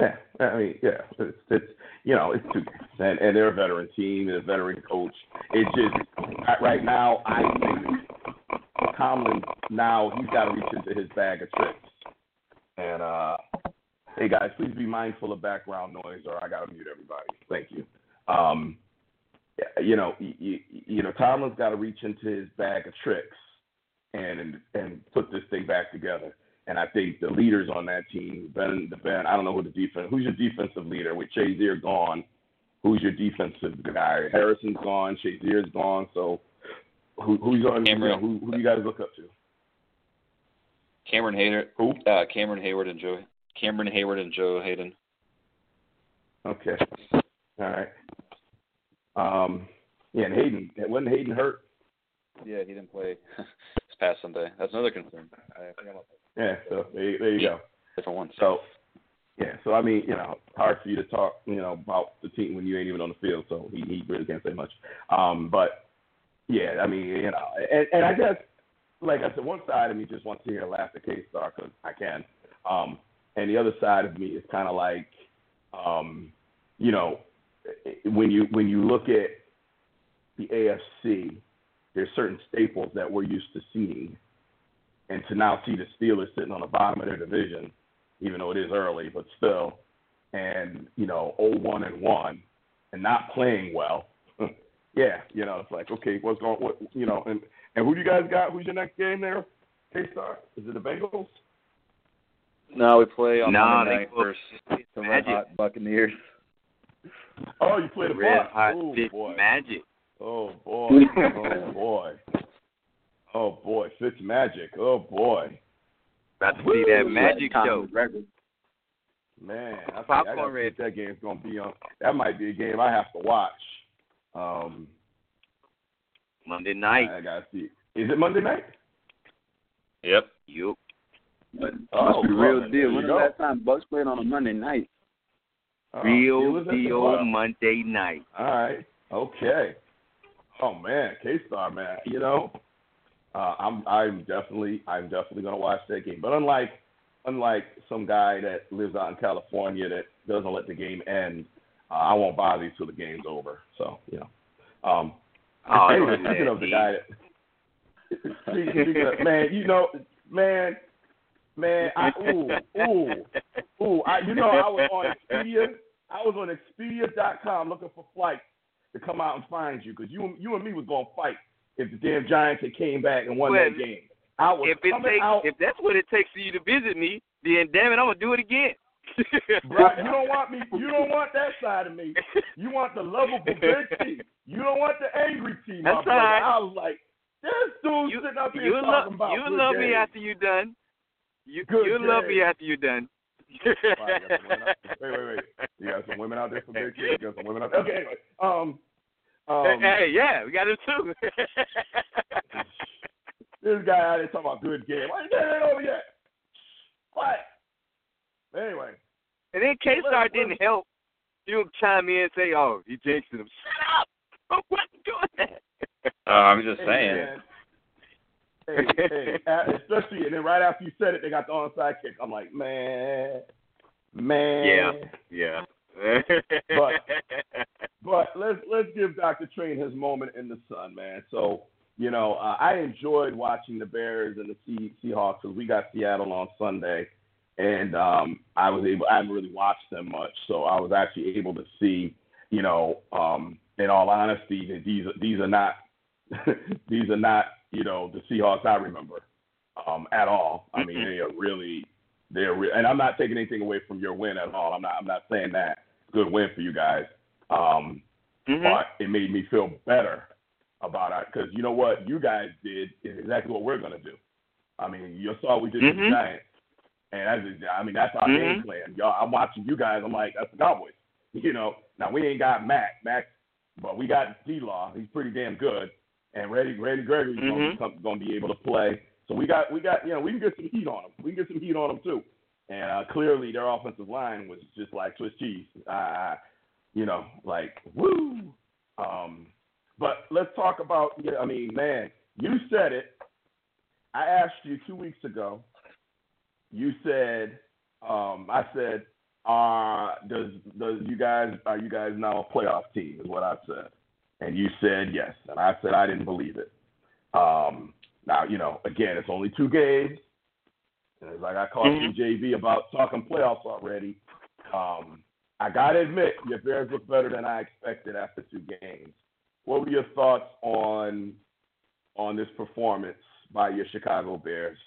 Yeah, I mean, yeah, it's, it's you know, it's two games, and, and they're a veteran team and a veteran coach. It's just right now, I think Tomlin now he's got to reach into his bag of tricks. And uh, hey guys, please be mindful of background noise, or I got to mute everybody. Thank you. Um, you know, you, you know, Tomlin's got to reach into his bag of tricks and, and and put this thing back together. And I think the leaders on that team, Ben, the Ben, I don't know who the defense, who's your defensive leader? With Shazier gone, who's your defensive guy? Harrison's gone, Shazier's gone. So who, who's on? You know, who, who do you guys look up to? Cameron Hayward. Who? Uh, Cameron Hayward and Joe. Cameron Hayward and Joe Haden. Okay. All right. Um. Yeah, and Haden. Wasn't Haden hurt? Yeah, he didn't play this past Sunday. That's another concern. I forgot about that. Yeah, so there, there you go. Different one. So, yeah, so I mean, you know, hard for you to talk, you know, about the team when you ain't even on the field. So he, he really can't say much. Um, but yeah, I mean, you know, and, and I guess, like I said, one side of me just wants to hear laugh at K-Star because I can, um, and the other side of me is kind of like, um, you know, when you when you look at the A F C, there's certain staples that we're used to seeing. And to now see the Steelers sitting on the bottom of their division, even though it is early, but still, and, you know, oh one and one and not playing well. Yeah, you know, it's like, okay, what's going on? What, you know, and, and who do you guys got? Who's your next game there, K-Star? Is it the Bengals? No, we play on no, Monday night versus the Red Hot Buccaneers. Oh, you play the Red Hot oh, boy. Magic. Oh, boy. Oh, boy. Oh, boy, Fitz Magic. Oh, boy. About to see that Magic show. Man, I think that game's going to be on. That might be a game I have to watch. Um, Monday night. I got to see. Is it Monday night? Yep. Yep. But oh, must be real deal. When was last time Bucks played on a Monday night? Real deal Monday night. All right. Okay. Oh, man, K-Star, man, you know. Uh, I'm, I'm definitely, I'm definitely going to watch that game. But unlike, unlike some guy that lives out in California that doesn't let the game end, uh, I won't bother you till the game's over. So you know, um, oh, anyway, speaking of the guy that, speaking of, man, you know, man, man, I, ooh, ooh, ooh, I, you know, I was on Expedia, I was on Expedia dot com looking for flights to come out and find you because you, you and me was going to fight. If the damn Giants had came back and won well, that game, I was if it takes, out. If that's what it takes for you to visit me, then damn it, I'm gonna do it again. Right, you don't want me. You don't want that side of me. You want the lovable big team. You don't want the angry team. That's my all right. I was like, this dude sitting up here talking lo- about you love game. Me after you done. You you love me after you done. Right, you wait, wait, wait. You got some women out there for big kids. You got some women out there. Okay, anyway. Um. Um, hey, yeah, we got it too. This guy out here talking about good game. Why ain't that over yet? What? Anyway. And then K-Star didn't let's... help. You chime in and say, oh, he jinxed him. Shut up! I wasn't doing that. Uh, I'm just hey, saying. Hey, hey. Especially, and then right after you said it, they got the onside kick. I'm like, man, man. Yeah, yeah. but but let's let's give Doctor Train his moment in the sun, man. So you know, uh, I enjoyed watching the Bears and the C- Seahawks because we got Seattle on Sunday, and um, I was able. I haven't really watched them much, so I was actually able to see. You know, um, in all honesty, that these these are not these are not you know the Seahawks I remember um, at all. I mean, they are really. They're re- and I'm not taking anything away from your win at all. I'm not. I'm not saying that. Good win for you guys. Um, mm-hmm. But it made me feel better about it because you know what you guys did is exactly what we're gonna do. I mean, you saw what we did mm-hmm. to the Giants, and that's I mean that's our mm-hmm. game plan. Y'all, I'm watching you guys. I'm like that's the Cowboys. You know. Now we ain't got Mac, Mac, but we got D-Law. He's pretty damn good, and Randy Randy Gregory's mm-hmm. gonna, gonna be able to play. So we got, we got, you know, we can get some heat on them. We can get some heat on them too. And uh, clearly, their offensive line was just like Swiss cheese. Uh, you know, like woo. Um, But let's talk about, I mean, man, you said it. I asked you two weeks ago. You said, um, I said, uh, does does you guys are you guys now a playoff team? Is what I said, and you said yes, and I said I didn't believe it. Um, now you know, again, it's only two games, and it's like I called mm-hmm. you J V about talking playoffs already. Um, I gotta admit, your Bears look better than I expected after two games. What were your thoughts on on this performance by your Chicago Bears?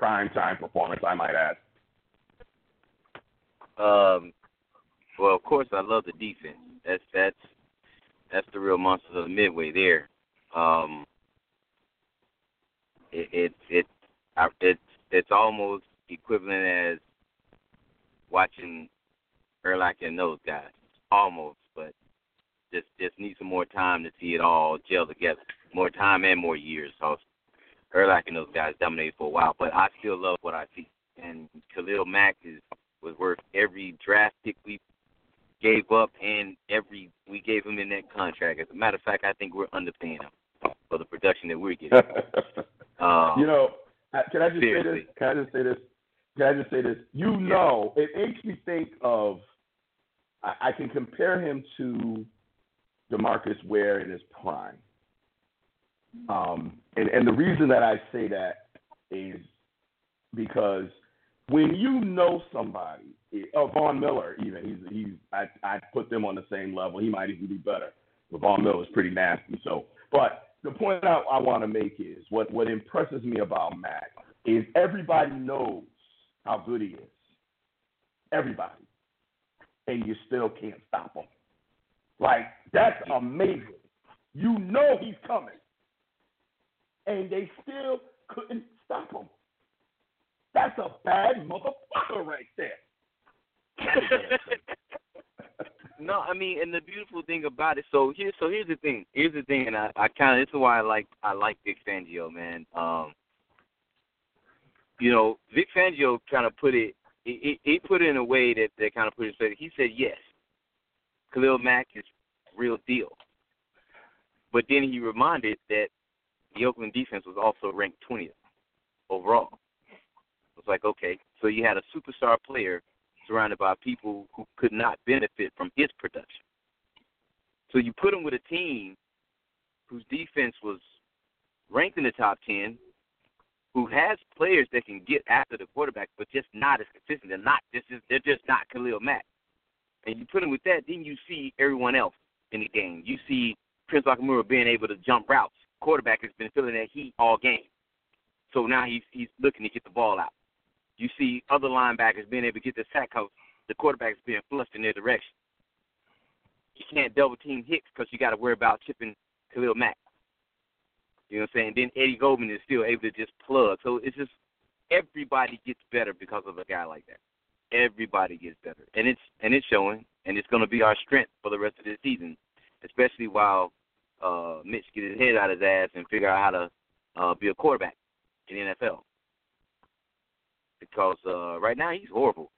Primetime performance, I might add. Um, well, of course, I love the defense. That's that's that's the real monsters of the midway there. Um, it it it I, it's it's almost equivalent as watching Urlacher and those guys, almost, but just just need some more time to see it all gel together. More time and more years. So Urlacher and those guys dominated for a while, but I still love what I see. And Khalil Mack is was worth every draft pick we gave up and every we gave him in that contract. As a matter of fact, I think we're underpaying him for the production that we're getting. um, you know, can I just seriously. say this? Can I just say this? Can I just say this? You yeah. know, it makes me think of. I, I can compare him to DeMarcus Ware in his prime. Um, and, and the reason that I say that is because when you know somebody, oh, Von Miller even, he's, he's I, I put them on the same level. He might even be better. But Von Miller is pretty nasty. So, but the point I, I want to make is what, what impresses me about Mac is everybody knows how good he is. Everybody. And you still can't stop him. Like, that's amazing. You know he's coming. And they still couldn't stop him. That's a bad motherfucker right there. No, I mean, and the beautiful thing about it. So here, so here's the thing. Here's the thing, and I, I kind of this is why I like I like Vic Fangio, man. Um, you know, Vic Fangio kind of put it. He, he put it in a way that that kind of put it. He said yes. Khalil Mack is real deal. But then he reminded that the Oakland defense was also ranked twentieth overall. It's like, okay, so you had a superstar player surrounded by people who could not benefit from his production. So you put him with a team whose defense was ranked in the top ten, who has players that can get after the quarterback, but just not as consistent. They're not. This is they're just not Khalil Mack. And you put him with that, then you see everyone else in the game. You see Prince Akamura being able to jump routes. Quarterback has been feeling that heat all game. So now he's he's looking to get the ball out. You see other linebackers being able to get the sack because the quarterback's being flushed in their direction. You can't double-team Hicks because you got to worry about chipping Khalil Mack. You know what I'm saying? Then Eddie Goldman is still able to just plug. So it's just everybody gets better because of a guy like that. Everybody gets better. And it's and it's showing, and it's going to be our strength for the rest of this season, especially while uh, Mitch gets his head out of his ass and figure out how to uh, be a quarterback in the N F L. Because uh, right now he's horrible,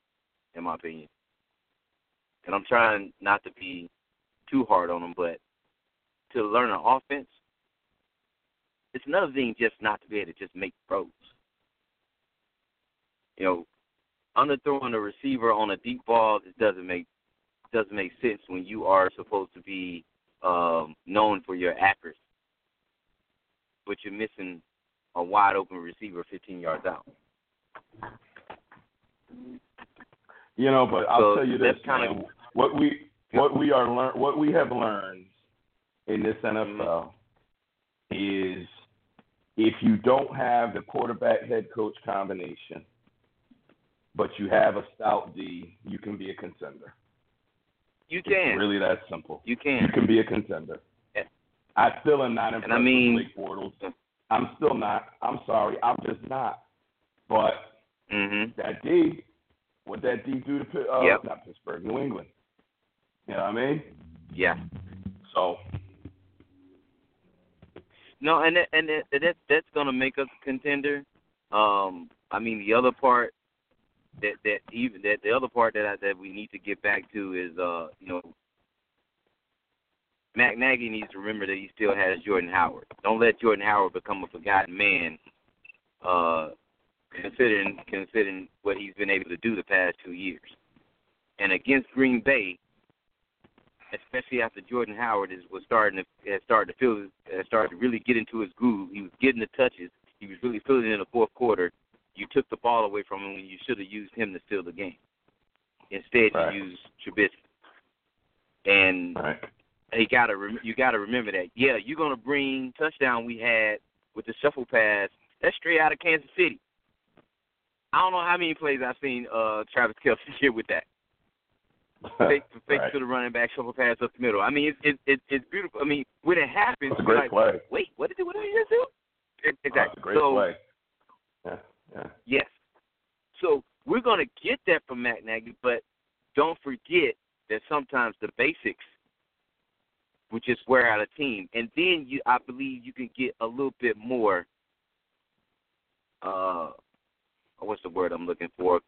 in my opinion. And I'm trying not to be too hard on him, but to learn an offense, it's another thing just not to be able to just make throws. You know, underthrowing a receiver on a deep ball it doesn't make doesn't make sense when you are supposed to be um, known for your accuracy, but you're missing a wide open receiver fifteen yards out. You know, but I'll so tell you this: kind of, what we what we are learn what we have learned in this N F L is if you don't have the quarterback head coach combination, but you have a stout D, you can be a contender. You can. It's really that simple. You can. You can be a contender. Yeah. I still am not impressed I mean, with Blake Bortles. I'm still not. I'm sorry. I'm just not. But mm-hmm. that D, what that D do to uh, yep. not Pittsburgh, New England? You know what I mean? Yeah. So. No, and that, and that, that that's gonna make us a contender. Um, I mean, the other part that that even that the other part that I, that we need to get back to is uh, you know, Mac Nagy needs to remember that he still has Jordan Howard. Don't let Jordan Howard become a forgotten man, uh, considering considering what he's been able to do the past two years. And against Green Bay, especially after Jordan Howard is, was starting to has started to feel has started to really get into his groove. He was getting the touches. He was really feeling it in the fourth quarter. You took the ball away from him when you should have used him to steal the game. Instead, right. you used Trubisky, and right. he gotta rem- you got to remember that. Yeah, you're gonna bring touchdown we had with the shuffle pass. That's straight out of Kansas City. I don't know how many plays I've seen uh, Travis Kelce here with that. Fake, fake right. to the running back, shuffle pass up the middle. I mean, it's it's it's beautiful. I mean, when it happens, you're like, play. wait, what did, what did he just do? It, exactly. Oh, great so, play. Yeah, yeah. Yes. So we're going to get that from Matt Nagy, but don't forget that sometimes the basics will just wear out a team. And then you, I believe you can get a little bit more, uh, what's the word I'm looking for,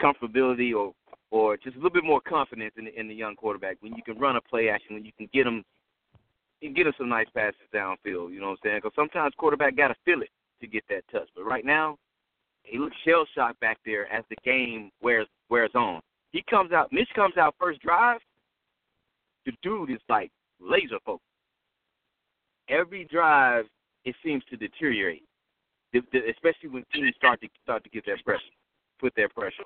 comfortability or or just a little bit more confidence in the, in the young quarterback when you can run a play action, when you can get them, you can get them some nice passes downfield, you know what I'm saying? Because sometimes quarterback got to feel it to get that touch. But right now, he looks shell-shocked back there as the game wears wears on. He comes out, Mitch comes out first drive, the dude is like laser focused. Every drive, it seems to deteriorate, the, the, especially when teams start to start to get that pressure, put their pressure.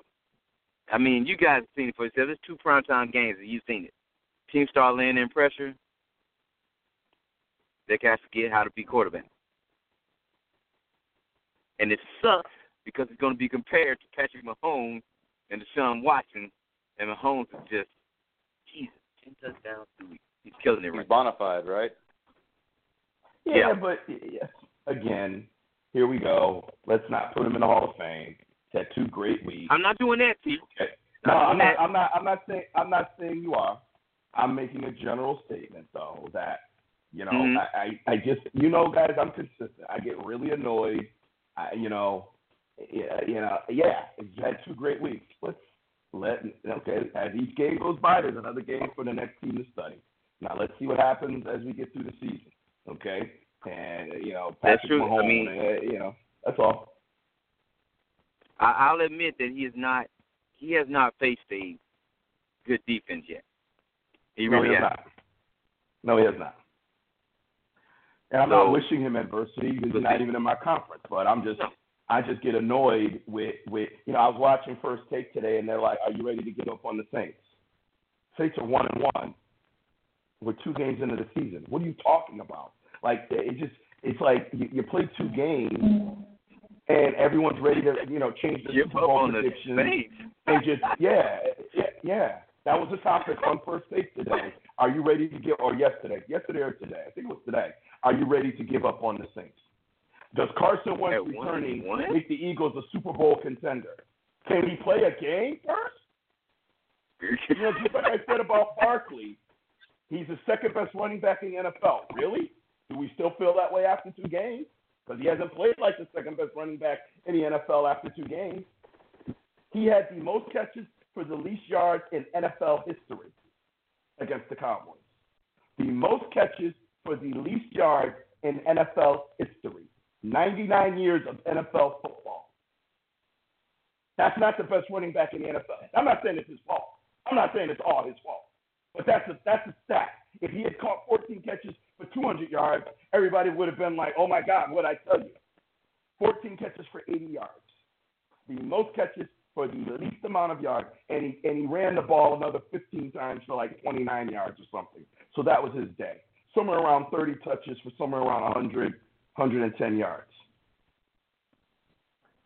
I mean, you guys have seen it for yourself. There's two primetime games, and you've seen it. Teams start laying in pressure, they guys forget how to be quarterback. And it sucks because it's going to be compared to Patrick Mahomes and Deshaun Watson, and Mahomes is just, Jesus, ten touchdowns a week. He's killing it right now. He's bona fide, right? Yeah, yeah. but, yeah. again, here we go. Let's not put him in the Hall of Fame. Had two great weeks. I'm not doing that, Pete. Okay. No, I'm not. I'm not. I'm not saying. I'm not saying you are. I'm making a general statement though that you know. Mm-hmm. I, I, I just you know, guys. I'm consistent. I get really annoyed. I, you know. Yeah. You know. Yeah. You had two great weeks. Let's let. Okay. As each game goes by, there's another game for the next team to study. Now let's see what happens as we get through the season. Okay. And you know, Patrick that's true. Mahomes, I mean, uh, you know, that's all. I'll admit that he is not. He has not faced a good defense yet. He really no, he has not. No, he has not. And I'm so, not wishing him adversity. He's not even in my conference. But I'm just, no. I just get annoyed with, with, you know, I was watching First Take today, and they're like, "Are you ready to give up on the Saints? Saints are one and one. We're two games into the season. What are you talking about? Like, it just, it's like you, you play two games." And everyone's ready to, you know, change the Super Bowl prediction. And just, yeah, yeah, yeah. That was the topic on First Take today. Are you ready to give, or yesterday, yesterday or today, I think it was today. Are you ready to give up on the Saints? Does Carson Wentz returning make the Eagles a Super Bowl contender? Can we play a game first? You know, just like I said about Barkley, he's the second best running back in the N F L. Really? Do we still feel that way after two games? Because he hasn't played like the second-best running back in the N F L after two games. He had the most catches for the least yards in N F L history against the Cowboys. The most catches for the least yards in N F L history. ninety-nine years of N F L football. That's not the best running back in the N F L. I'm not saying it's his fault. I'm not saying it's all his fault. But that's a, that's a stat. If he had caught fourteen catches for two hundred yards, everybody would have been like, oh, my God, what'd I tell you? fourteen catches for eighty yards. The most catches for the least amount of yards, and he, and he ran the ball another fifteen times for like twenty-nine yards or something. So that was his day. Somewhere around thirty touches for somewhere around one hundred, one hundred ten yards.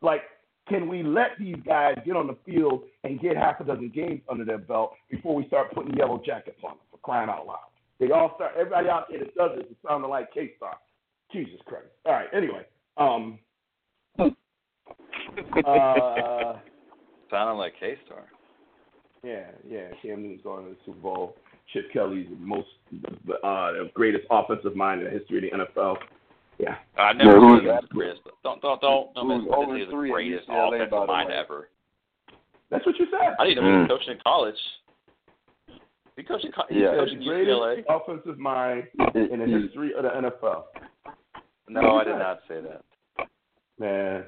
Like, can we let these guys get on the field and get half a dozen games under their belt before we start putting yellow jackets on them, for crying out loud? They all start, everybody out there that does it is sounding like K-Star. Jesus Christ. All right, anyway. Um, uh, sounding like K-Star. Yeah, yeah. Cam Newton's going to the Super Bowl. Chip Kelly's most, uh, the greatest offensive mind in the history of the N F L. Yeah. I never heard that, Chris. Don't, don't, don't, don't miss it. He's the greatest offensive mind ever. That's what you said. I need him to coach in college. He coached at yeah. U C L A. Offensive mind in the history of the N F L. No, no I did not say that. Man,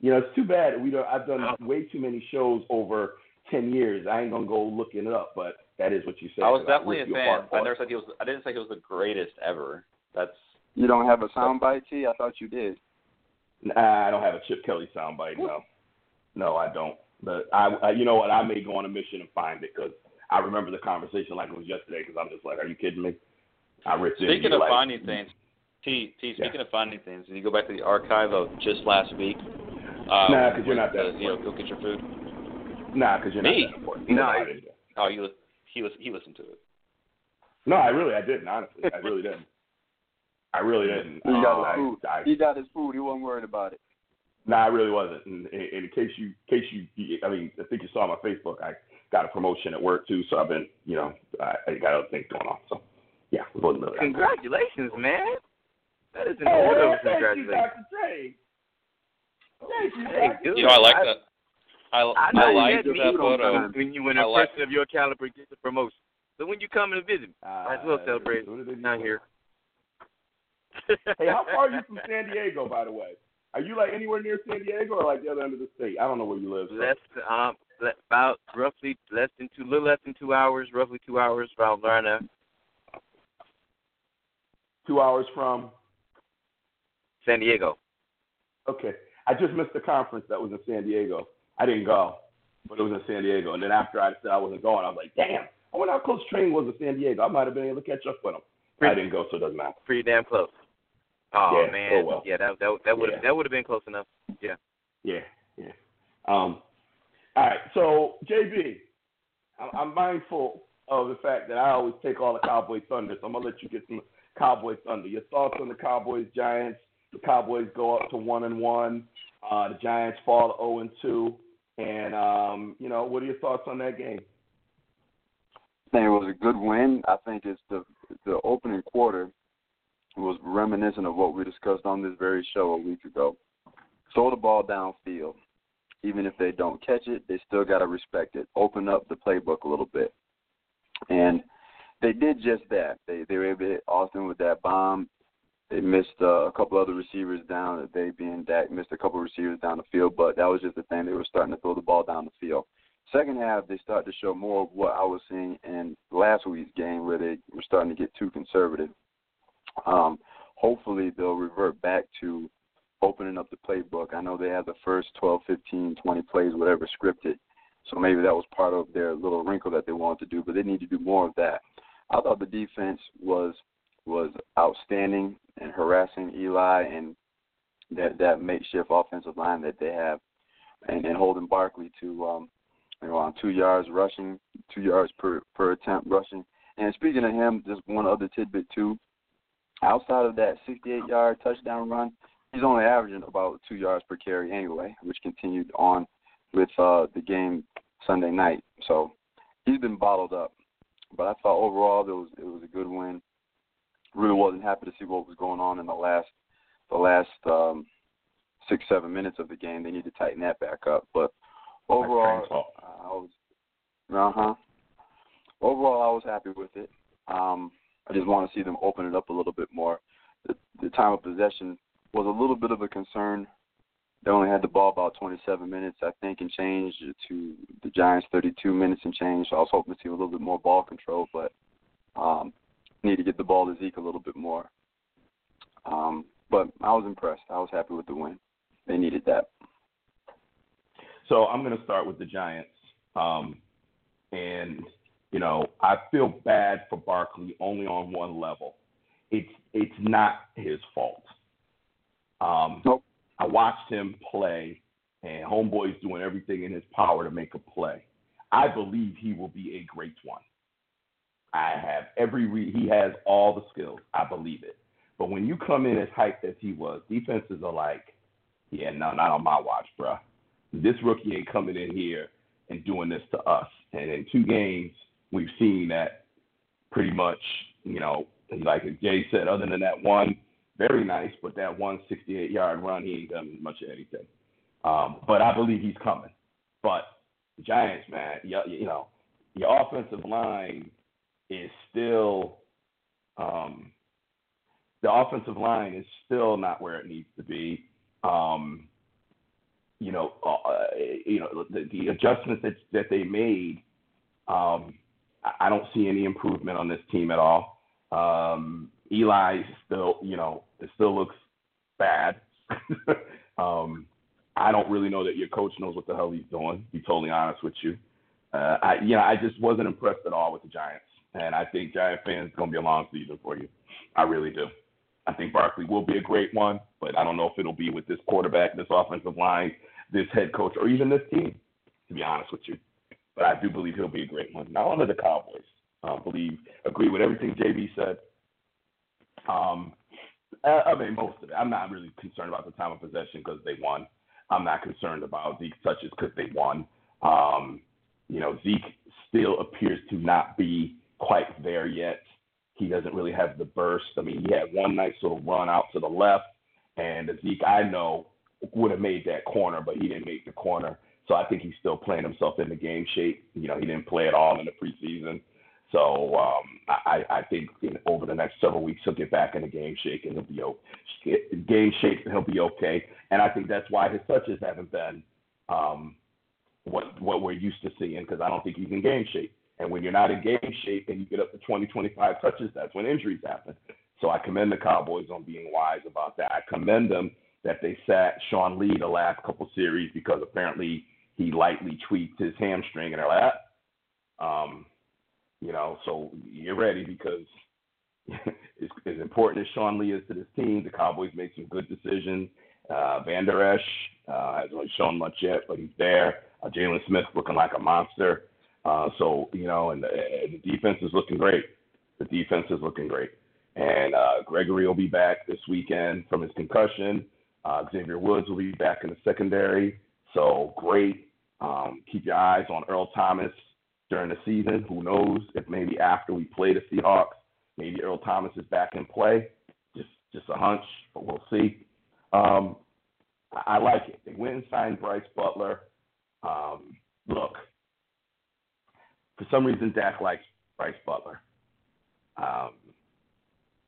you know it's too bad we don't. I've done way too many shows over ten years. I ain't gonna go looking it up, but that is what you said. I was definitely I a fan. I never said he was. I didn't say he was the greatest ever. That's you don't have a soundbite, T? I thought you did. Nah, I don't have a Chip Kelly soundbite. No, no, I don't. But I, I, you know what? I may go on a mission and find it because I remember the conversation like it was yesterday. Because I'm just like, are you kidding me? I ripped it. Speaking of like, finding things, T, T. Speaking yeah. of finding things, did you go back to the archive of just last week? Uh, nah, because you're not that. The, you know, go get your food. Nah, because you're me? Not that important. No, I didn't. Oh, you he was he listened to it. No, I really I didn't. Honestly, I really didn't. I really didn't. He uh, got his food. I, I, he got his food. He wasn't worried about it. No, nah, I really wasn't. And, and in case you, case you, I mean, I think you saw on my Facebook. I got a promotion at work too, so I've been, you know, I, I got other things going on. So, yeah, we both know that. Congratulations, man. That is an hey, order hey, of congratulations. Thank you, Doctor J. Hey, dude, you know, I like I, that. I, I, I like that photo. When you, when a like person it. Of your caliber gets a promotion, so when you come and visit, uh, might as well celebrate. Down here. Hey, how far are you from San Diego, by the way? Are you, like, anywhere near San Diego or, like, the other end of the state? I don't know where you live. So. Less, um, about roughly less than two, little less than two hours, roughly two hours from Atlanta. Two hours from? San Diego. Okay. I just missed a conference that was in San Diego. I didn't go, but it was in San Diego. And then after I said I wasn't going, I was like, damn, I wonder how close Train was to San Diego. I might have been able to catch up with him. I didn't go, so it doesn't matter. Pretty damn close. Oh yeah, man, oh, well. yeah, that that that would yeah. that would have been close enough. Yeah, yeah, yeah. Um, all right, so J B, I'm mindful of the fact that I always take all the Cowboy thunder, so I'm gonna let you get some Cowboy thunder. Your thoughts on the Cowboys Giants? The Cowboys go up to one and one. Uh, the Giants fall to zero and two. And um, you know, what are your thoughts on that game? I think it was a good win. I think it's the the opening quarter was reminiscent of what we discussed on this very show a week ago. Throw the ball downfield. Even if they don't catch it, they still got to respect it. Open up the playbook a little bit. And they did just that. They they were able to hit Austin with that bomb. They missed uh, a couple other receivers down. They being Dak missed a couple receivers down the field, but that was just the thing. They were starting to throw the ball down the field. Second half, they started to show more of what I was seeing in last week's game where they were starting to get too conservative. Um, hopefully, they'll revert back to opening up the playbook. I know they had the first twelve, fifteen, twenty plays, whatever, scripted. So maybe that was part of their little wrinkle that they wanted to do, but they need to do more of that. I thought the defense was was outstanding and harassing Eli and that, that makeshift offensive line that they have and, and holding Barkley to um, – around two yards rushing, two yards per, per attempt rushing. And speaking of him, just one other tidbit, too. Outside of that sixty-eight-yard touchdown run, he's only averaging about two yards per carry anyway, which continued on with uh, the game Sunday night. So he's been bottled up. But I thought overall it was, it was a good win. Really wasn't happy to see what was going on in the last the last um, six, seven minutes of the game. They need to tighten that back up. But Overall, I was uh-huh. Overall, I was happy with it. Um, I just want to see them open it up a little bit more. The, the time of possession was a little bit of a concern. They only had the ball about twenty-seven minutes, I think, and change to the Giants thirty-two minutes and change. So I was hoping to see a little bit more ball control, but um, need to get the ball to Zeke a little bit more. Um, but I was impressed. I was happy with the win. They needed that. So I'm going to start with the Giants. Um, and, you know, I feel bad for Barkley only on one level. It's it's not his fault. Um, nope. I watched him play, and homeboy's doing everything in his power to make a play. I believe he will be a great one. I have every re- – he has all the skills. I believe it. But when you come in as hyped as he was, defenses are like, yeah, no, not on my watch, bruh. This rookie ain't coming in here and doing this to us. And in two games, we've seen that pretty much, you know, like Jay said, other than that one, very nice, but that one sixty-eight-yard run, he ain't done much of anything. Um, but I believe he's coming. But Giants, man, you, you know, your offensive line is still um, – the offensive line is still not where it needs to be. Um, you know, uh, you know the, the adjustments that, that they made, um, I, I don't see any improvement on this team at all. Um, Eli still, you know, it still looks bad. um, I don't really know that your coach knows what the hell he's doing, to be totally honest with you. Uh, I, you know, I just wasn't impressed at all with the Giants. And I think Giant fans, it's going to be a long season for you. I really do. I think Barkley will be a great one, but I don't know if it'll be with this quarterback, this offensive line, this head coach, or even this team, to be honest with you. But I do believe he'll be a great one. Now under the Cowboys, I believe, agree with everything J B said. Um, I, I mean, most of it. I'm not really concerned about the time of possession because they won. I'm not concerned about Zeke touches because they won. Um, you know, Zeke still appears to not be quite there yet. He doesn't really have the burst. I mean, he had one nice little run out to the left, and the Zeke I know would have made that corner, but he didn't make the corner. So I think he's still playing himself in the game shape. You know, he didn't play at all in the preseason. So um, I, I think in, over the next several weeks, he'll get back in the game shape, and he'll be okay. Game shape, and he'll be okay. And I think that's why his touches haven't been um, what what we're used to seeing, because I don't think he's in game shape. And when you're not in game shape and you get up to twenty, twenty-five touches, that's when injuries happen. So I commend the Cowboys on being wise about that. I commend them that they sat Sean Lee the last couple series because apparently he lightly tweaked his hamstring, and they're like, ah. um. You know, so you're ready because as, as important as Sean Lee is to this team, the Cowboys made some good decisions. Uh, Van Der Esch uh, hasn't really shown much yet, but he's there. Uh, Jalen Smith looking like a monster. Uh, so, you know, and the, and the defense is looking great. The defense is looking great. And uh, Gregory will be back this weekend from his concussion. Uh, Xavier Woods will be back in the secondary. So, great. Um, keep your eyes on Earl Thomas. During the season, who knows if maybe after we play the Seahawks, maybe Earl Thomas is back in play. Just just a hunch, but we'll see. Um, I, I like it. They went and signed Brice Butler. Um, look, for some reason, Dak likes Brice Butler. Um,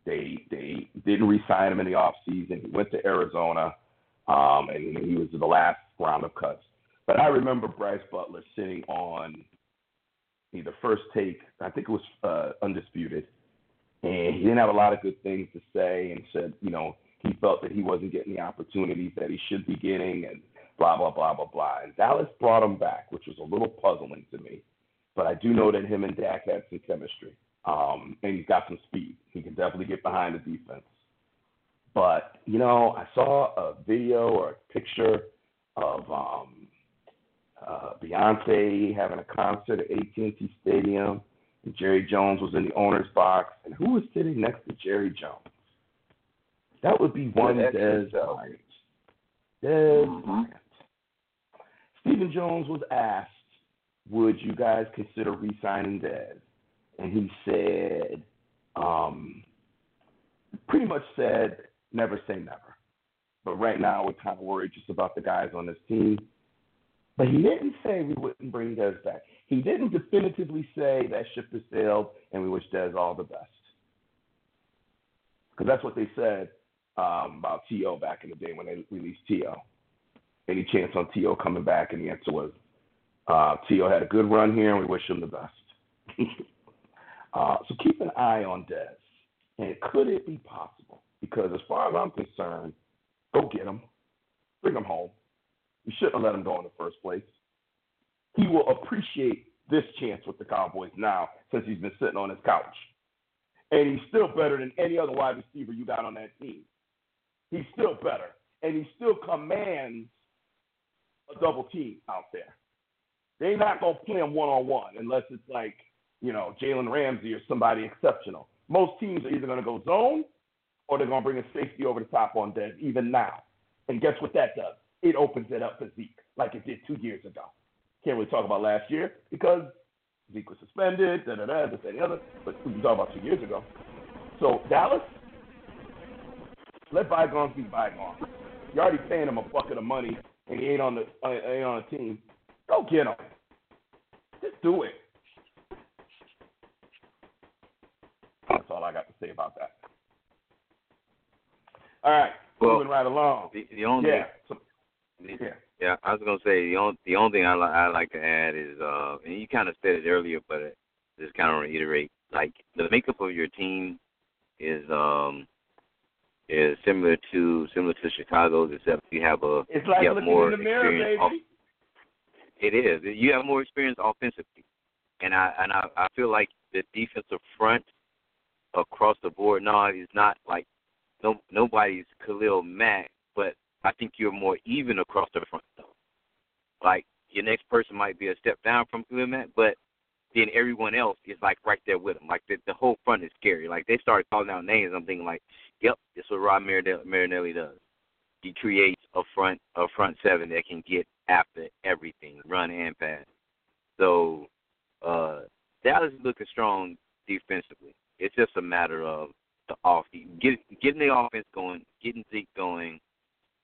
they they didn't re-sign him in the offseason. He went to Arizona, um, and he was the last round of cuts. But I remember Brice Butler sitting on the first take, I think it was uh, Undisputed, and he didn't have a lot of good things to say and said, you know, he felt that he wasn't getting the opportunities that he should be getting and blah, blah, blah, blah, blah. And Dallas brought him back, which was a little puzzling to me. But I do know that him and Dak had some chemistry, um, and he's got some speed. He can definitely get behind the defense. But, you know, I saw a video or a picture of um, – Uh, Beyonce having a concert at A T and T Stadium, and Jerry Jones was in the owner's box. And who was sitting next to Jerry Jones? That would be one Dez Bryant. Dez Bryant. Stephen Jones was asked, would you guys consider re-signing Dez? And he said, um, pretty much said, never say never. But right now we're kind of worried just about the guys on this team. But he didn't say we wouldn't bring Dez back. He didn't definitively say that ship has sailed and we wish Dez all the best. Because that's what they said um, about T O back in the day when they released T O Any chance on T O coming back? And the answer was uh, T O had a good run here and we wish him the best. uh, so keep an eye on Dez. And could it be possible? Because as far as I'm concerned, go get him. Bring him home. You shouldn't have let him go in the first place. He will appreciate this chance with the Cowboys now since he's been sitting on his couch. And he's still better than any other wide receiver you got on that team. He's still better. And he still commands a double team out there. They're not going to play him one-on-one unless it's like, you know, Jalen Ramsey or somebody exceptional. Most teams are either going to go zone or they're going to bring a safety over the top on Dez, even now. And guess what that does? It opens it up for Zeke like it did two years ago. Can't really talk about last year because Zeke was suspended, da da da, this and the other, but we can talk about two years ago. So, Dallas, let bygones be bygones. You're already paying him a bucket of money and he ain't on the ain't on the team. Go get him. Just do it. all I got to say about that. All right, well, moving right along. The, the only yeah. So, yeah. Yeah, I was gonna say the only the only thing I li- I like to add is, uh, and you kind of said it earlier, but I just kind of reiterate, like the makeup of your team is um is similar to similar to Chicago's, except you have a it's like you have looking more in the mirror, experience. Baby. It is. You have more experience offensively, and I and I, I feel like the defensive front across the board. No, it's not like no nobody's Khalil Mack, but I think you're more even across the front, though. Like, your next person might be a step down from Khalil Mack, but then everyone else is, like, right there with him. Like, the, the whole front is scary. Like, they started calling out names. I'm thinking, like, yep, this is what Rod Marinelli does. He creates a front a front seven that can get after everything, run and pass. So, uh, Dallas is looking strong defensively. It's just a matter of the off get, getting the offense going, getting Zeke going,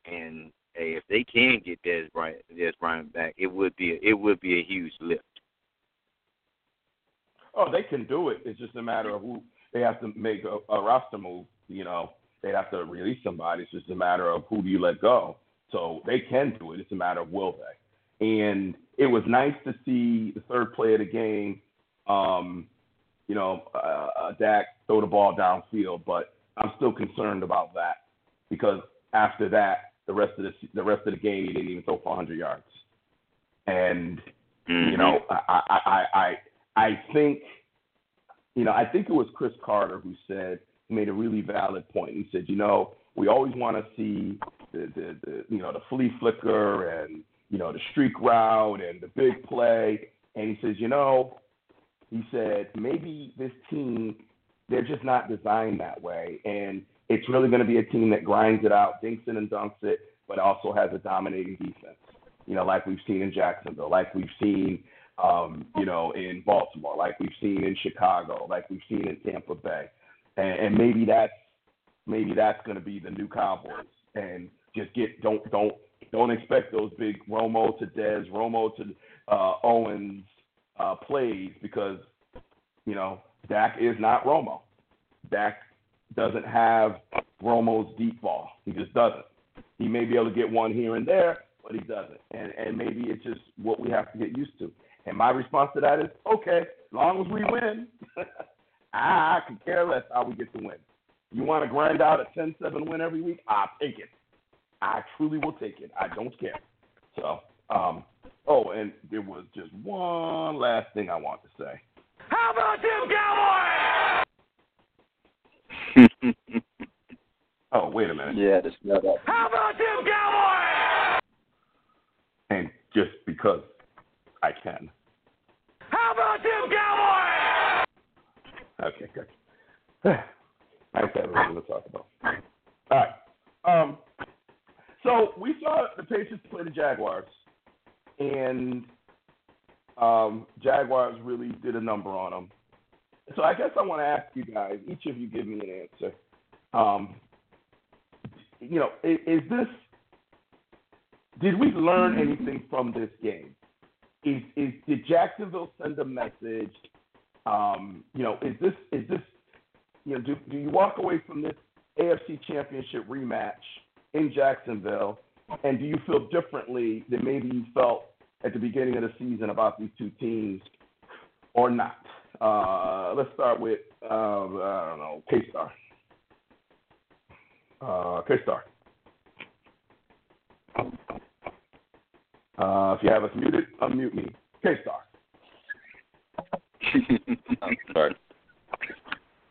and hey, if they can get Dez Bryant, Dez Bryant back, it would be a, it would be a huge lift. Oh, they can do it. It's just a matter of who they have to make a, a roster move. You know, they'd have to release somebody. It's just a matter of who do you let go. So they can do it. It's a matter of will they. And it was nice to see the third play of the game. Um, you know, uh, Dak throw the ball downfield, but I'm still concerned about that because after that, the rest of the the rest of the game, he didn't even throw for one hundred yards, and you know, I I, I I think, you know, I think it was Chris Carter who said he made a really valid point. He said, you know, we always want to see the, the the you know the flea flicker and you know the streak route and the big play, and he says, you know, he said maybe this team they're just not designed that way, and it's really going to be a team that grinds it out, dinks it and dunks it, but also has a dominating defense, you know, like we've seen in Jacksonville, like we've seen, um, you know, in Baltimore, like we've seen in Chicago, like we've seen in Tampa Bay. And, and maybe that's maybe that's going to be the new Cowboys. And just get don't don't don't expect those big Romo to Dez, Romo to uh, Owens uh, plays because, you know, Dak is not Romo. Dak doesn't have Romo's deep ball. He just doesn't. He may be able to get one here and there, but he doesn't. And and maybe it's just what we have to get used to. And my response to that is, okay, as long as we win, I could care less how we get to win. You want to grind out a ten seven win every week? I'll take it. I truly will take it. I don't care. So, um, oh, and there was just one last thing I want to say. How about them Cowboys? Oh, wait a minute. Yeah, just know that. How about them Cowboys? And just because I can. How about them Cowboys? Okay, good. I just have nothing to talk about. All right. Um, so we saw the Patriots play the Jaguars, and um, Jaguars really did a number on them. So I guess I want to ask you guys, each of you give me an answer. Um, you know, is, is this – did we learn anything from this game? Is, is did Jacksonville send a message? Um, you know, is this – is this you know, do, do you walk away from this A F C Championship rematch in Jacksonville, and do you feel differently than maybe you felt at the beginning of the season about these two teams or not? Uh, let's start with, uh, I don't know, K-Star. Uh, K-Star. Uh, if you have us muted, unmute me. K-Star. I'm sorry.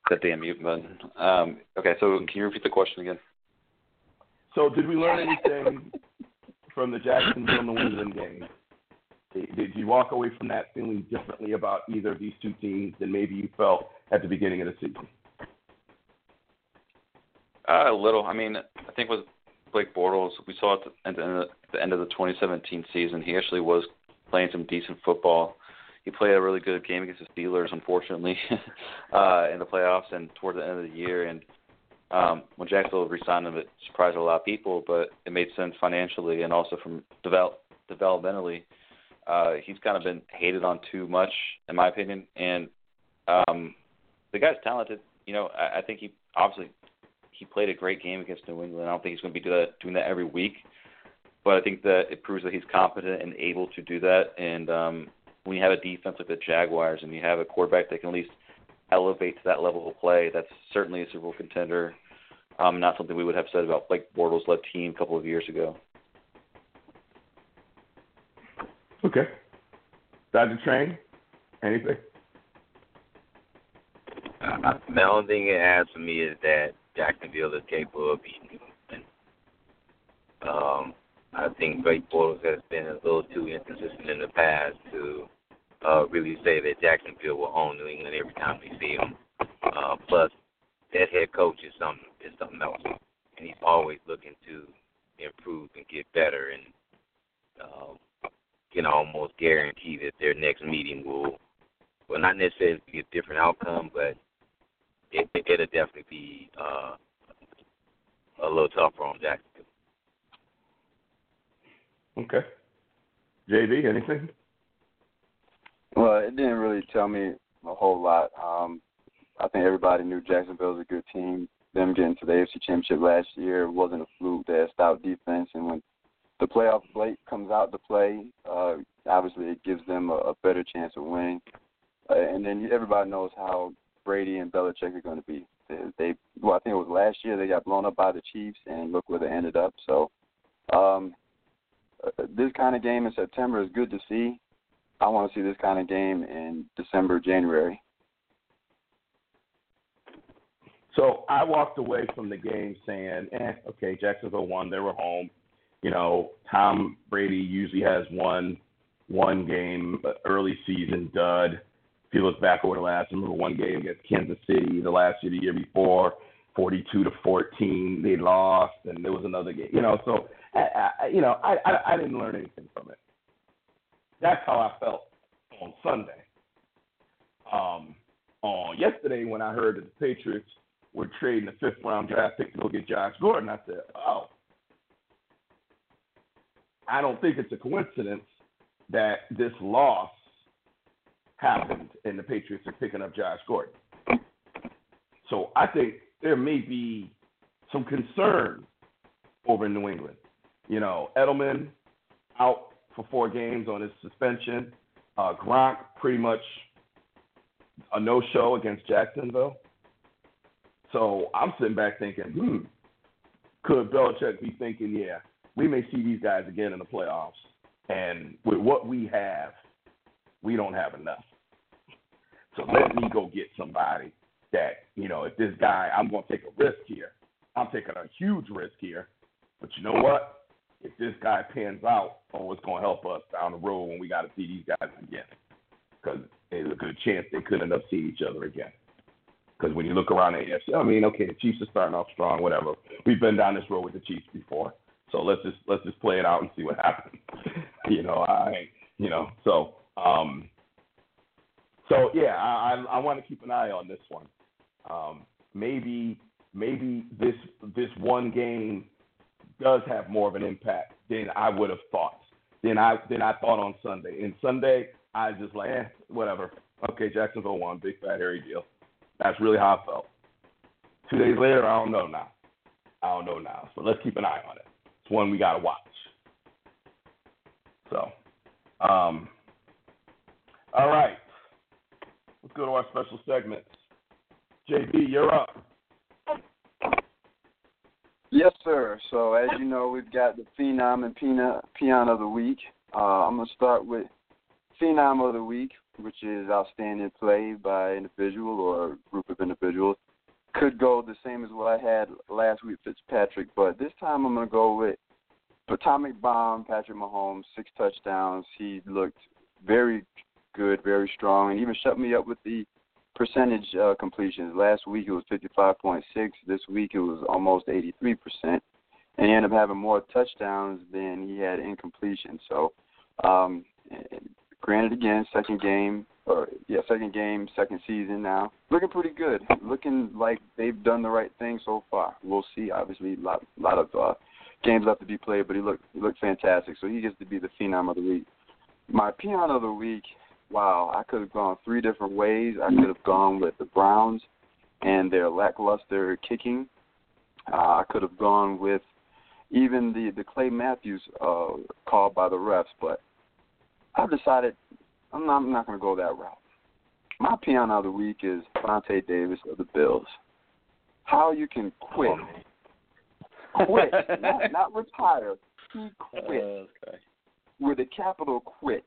That damn mute button. Um, okay, so can you repeat the question again? So did we learn anything from the Jacksonville New England game? Did you walk away from that feeling differently about either of these two teams than maybe you felt at the beginning of the season? Uh, a little. I mean, I think with Blake Bortles, we saw at the, end of, at the end of the twenty seventeen season, he actually was playing some decent football. He played a really good game against the Steelers, unfortunately, uh, in the playoffs and toward the end of the year. And um, when Jacksonville re-signed him, it surprised a lot of people, but it made sense financially and also from develop, developmentally. Uh, he's kind of been hated on too much, in my opinion. And um, the guy's talented. you know, I, I think he obviously he played a great game against New England. I don't think he's going to be do that, doing that every week, but I think that it proves that he's competent and able to do that. And um, when you have a defense like the Jaguars and you have a quarterback that can at least elevate to that level of play, that's certainly a Super Bowl contender. Um, not something we would have said about Blake Bortles-led team a couple of years ago. Okay. Doctor Train, anything? Uh, the only thing it adds for me is that Jacksonville is capable of beating Houston. Um, I think Blake Bortles has been a little too inconsistent in the past to uh, really say that Jacksonville will own New England every time we see them. Uh, plus, that head coach is something is something else, and he's always looking to improve and get better, and uh, can almost guarantee that their next meeting will, well, not necessarily be a different outcome, but it, it, it'll definitely be uh, a little tougher on Jacksonville. Okay. J D, anything? Well, it didn't really tell me a whole lot. Um, I think everybody knew Jacksonville's a good team. Them getting to the A F C Championship last year wasn't a fluke. They had stout defense, and when the playoff slate comes out to play, uh, obviously it gives them a, a better chance of winning. Uh, and then everybody knows how Brady and Belichick are going to be. They, they, well, I think it was last year they got blown up by the Chiefs, and look where they ended up. So um, this kind of game in September is good to see. I want to see this kind of game in December, January. So I walked away from the game saying, eh, okay, Jacksonville won. They were home. You know, Tom Brady usually has one one game, early season dud. If you look back over the last, I remember one game against Kansas City, the last year, the year before, forty-two to fourteen, they lost, and there was another game. You know, so, I, I, you know, I, I I didn't learn anything from it. That's how I felt on Sunday. Um, on yesterday when I heard that the Patriots were trading the fifth-round draft pick to go get Josh Gordon, I said, oh, I don't think it's a coincidence that this loss happened and the Patriots are picking up Josh Gordon. So I think there may be some concern over in New England. You know, Edelman out for four games on his suspension. Uh, Gronk pretty much a no-show against Jacksonville. So I'm sitting back thinking, hmm, could Belichick be thinking, yeah, we may see these guys again in the playoffs, and with what we have, we don't have enough. So let me go get somebody that, you know, if this guy, I'm going to take a risk here. I'm taking a huge risk here. But you know what? If this guy pans out, oh, it's going to help us down the road when we got to see these guys again. Because there's a good chance they could end up seeing each other again. Because when you look around the A F C, I mean, okay, the Chiefs are starting off strong, whatever. We've been down this road with the Chiefs before, so let's just let's just play it out and see what happens. you know, I, you know, so, um, so yeah, I, I, I want to keep an eye on this one. Um, maybe, maybe this this one game does have more of an impact than I would have thought. Than I than I thought on Sunday. And Sunday, I just like, eh, whatever. Okay, Jacksonville won, big fat hairy deal. That's really how I felt. Two days later, I don't know now. I don't know now. So let's keep an eye on it. It's one we got to watch. So, um, all right. Let's go to our special segments. J B, you're up. Yes, sir. So, as you know, we've got the Phenom and Peon of the Week. Uh, I'm going to start with Phenom of the Week, which is outstanding play by individual or group of individuals. Could go the same as what I had last week, Fitzpatrick, but this time I'm going to go with atomic bomb, Patrick Mahomes, six touchdowns. He looked very good, very strong, and even shut me up with the percentage uh, completions. Last week it was fifty-five point six. This week it was almost eighty-three percent, and he ended up having more touchdowns than he had incompletions. So, um, and, granted, again, second game, or yeah, second game, second season now. Looking pretty good. Looking like they've done the right thing so far. We'll see. Obviously, a lot, lot of uh, games left to be played, but he looked he looked fantastic. So he gets to be the Phenom of the Week. My Peon of the Week, wow, I could have gone three different ways. I could have gone with the Browns and their lackluster kicking. Uh, I could have gone with even the, the Clay Matthews uh, call by the refs, but I've decided I'm not, I'm not going to go that route. My piano of the week is Vontae Davis of the Bills. How you can quit. Oh, quit, not, not retire. He quit. Uh, okay. With a capital quit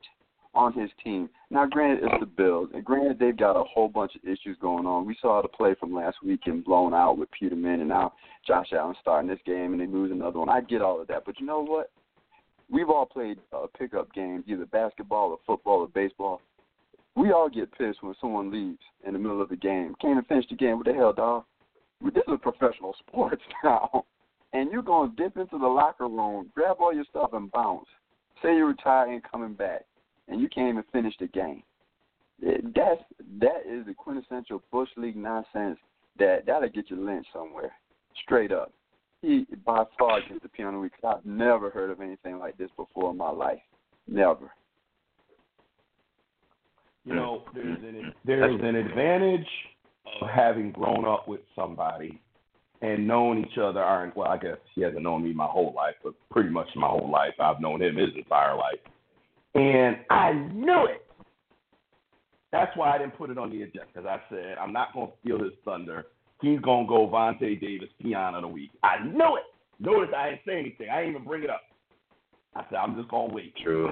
on his team. Now, granted, it's the Bills, and granted, they've got a whole bunch of issues going on. We saw the play from last weekend blown out with Peterman, and now Josh Allen starting this game, and they lose another one. I get all of that, but you know what? We've all played uh, pickup games, either basketball or football or baseball. We all get pissed when someone leaves in the middle of the game. Can't even finish the game. What the hell, dog? This is professional sports now, and you're going to dip into the locker room, grab all your stuff, and bounce. Say you're retired and coming back, and you can't even finish the game. It, that's, that is the quintessential Bush League nonsense that, that'll get you lynched somewhere, straight up. He, by far, gets the piano week. I've never heard of anything like this before in my life. Never. You know, there's an, there's an advantage of having grown up with somebody and known each other. Aren't, well, I guess he hasn't known me my whole life, but pretty much my whole life. I've known him his entire life. And I knew it. That's why I didn't put it on the agenda, because I said, I'm not going to steal his thunder. He's going to go Vontae Davis, Pion of the Week. I knew it. Notice I didn't say anything. I didn't even bring it up. I said, I'm just going to wait. True.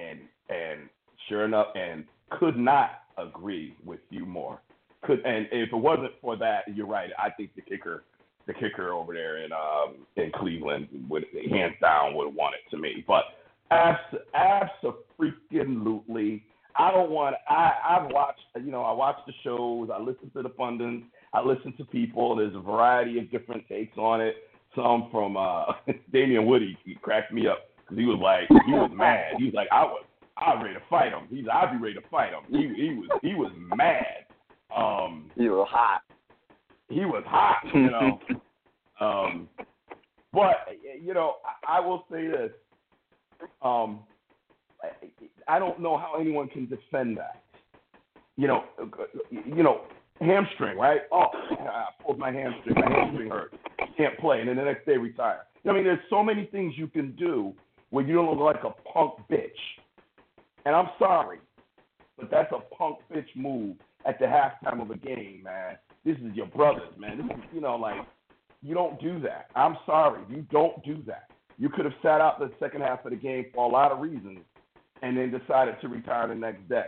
And, and sure enough, and could not agree with you more. Could, and if it wasn't for that, you're right. I think the kicker, the kicker over there in um, in Cleveland, would hands down would have won it to me. But abso-freaking-lutely, I don't want. I I've watched. You know, I watched the shows. I listened to the pundits. I listened to people. There's a variety of different takes on it. Some from uh, Damian Woody. He cracked me up because he was like, he was mad. He was like, I was. I was ready to fight him. He's. I'd be ready to fight him. He, he was. He was mad. Um, he was hot. He was hot. You know. um, but you know, I, I will say this. Um, I, I don't know how anyone can defend that. You know. You know. Hamstring, right? Oh, I pulled my hamstring. My hamstring hurt. Can't play. And then the next day retire. I mean, there's so many things you can do when you don't look like a punk bitch. And I'm sorry, but that's a punk bitch move at the halftime of a game, man. This is your brothers, man. This is, you know, like, you don't do that. I'm sorry. You don't do that. You could have sat out the second half of the game for a lot of reasons and then decided to retire the next day.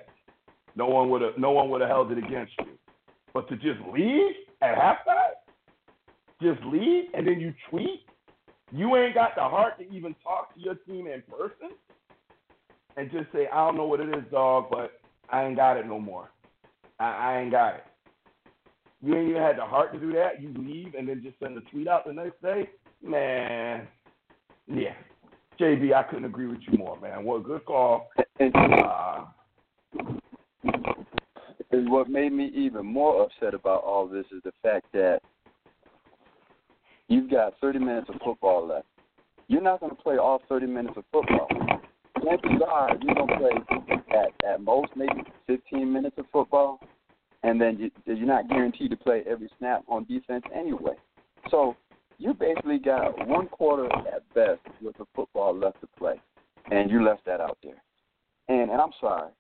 No one would have no one would have held it against you. But to just leave at halftime, just leave, and then you tweet? You ain't got the heart to even talk to your team in person? And just say, I don't know what it is, dog, but I ain't got it no more. I, I ain't got it. You ain't even had the heart to do that. You leave and then just send a tweet out the next day? Man. Yeah. J B, I couldn't agree with you more, man. What a good call. Uh, and what made me even more upset about all this is the fact that you've got thirty minutes of football left. You're not going to play all thirty minutes of football. Chances are you're going to play at, at most maybe fifteen minutes of football, and then you, you're not guaranteed to play every snap on defense anyway. So you basically got one quarter at best with the football left to play, and you left that out there. And, and I'm sorry,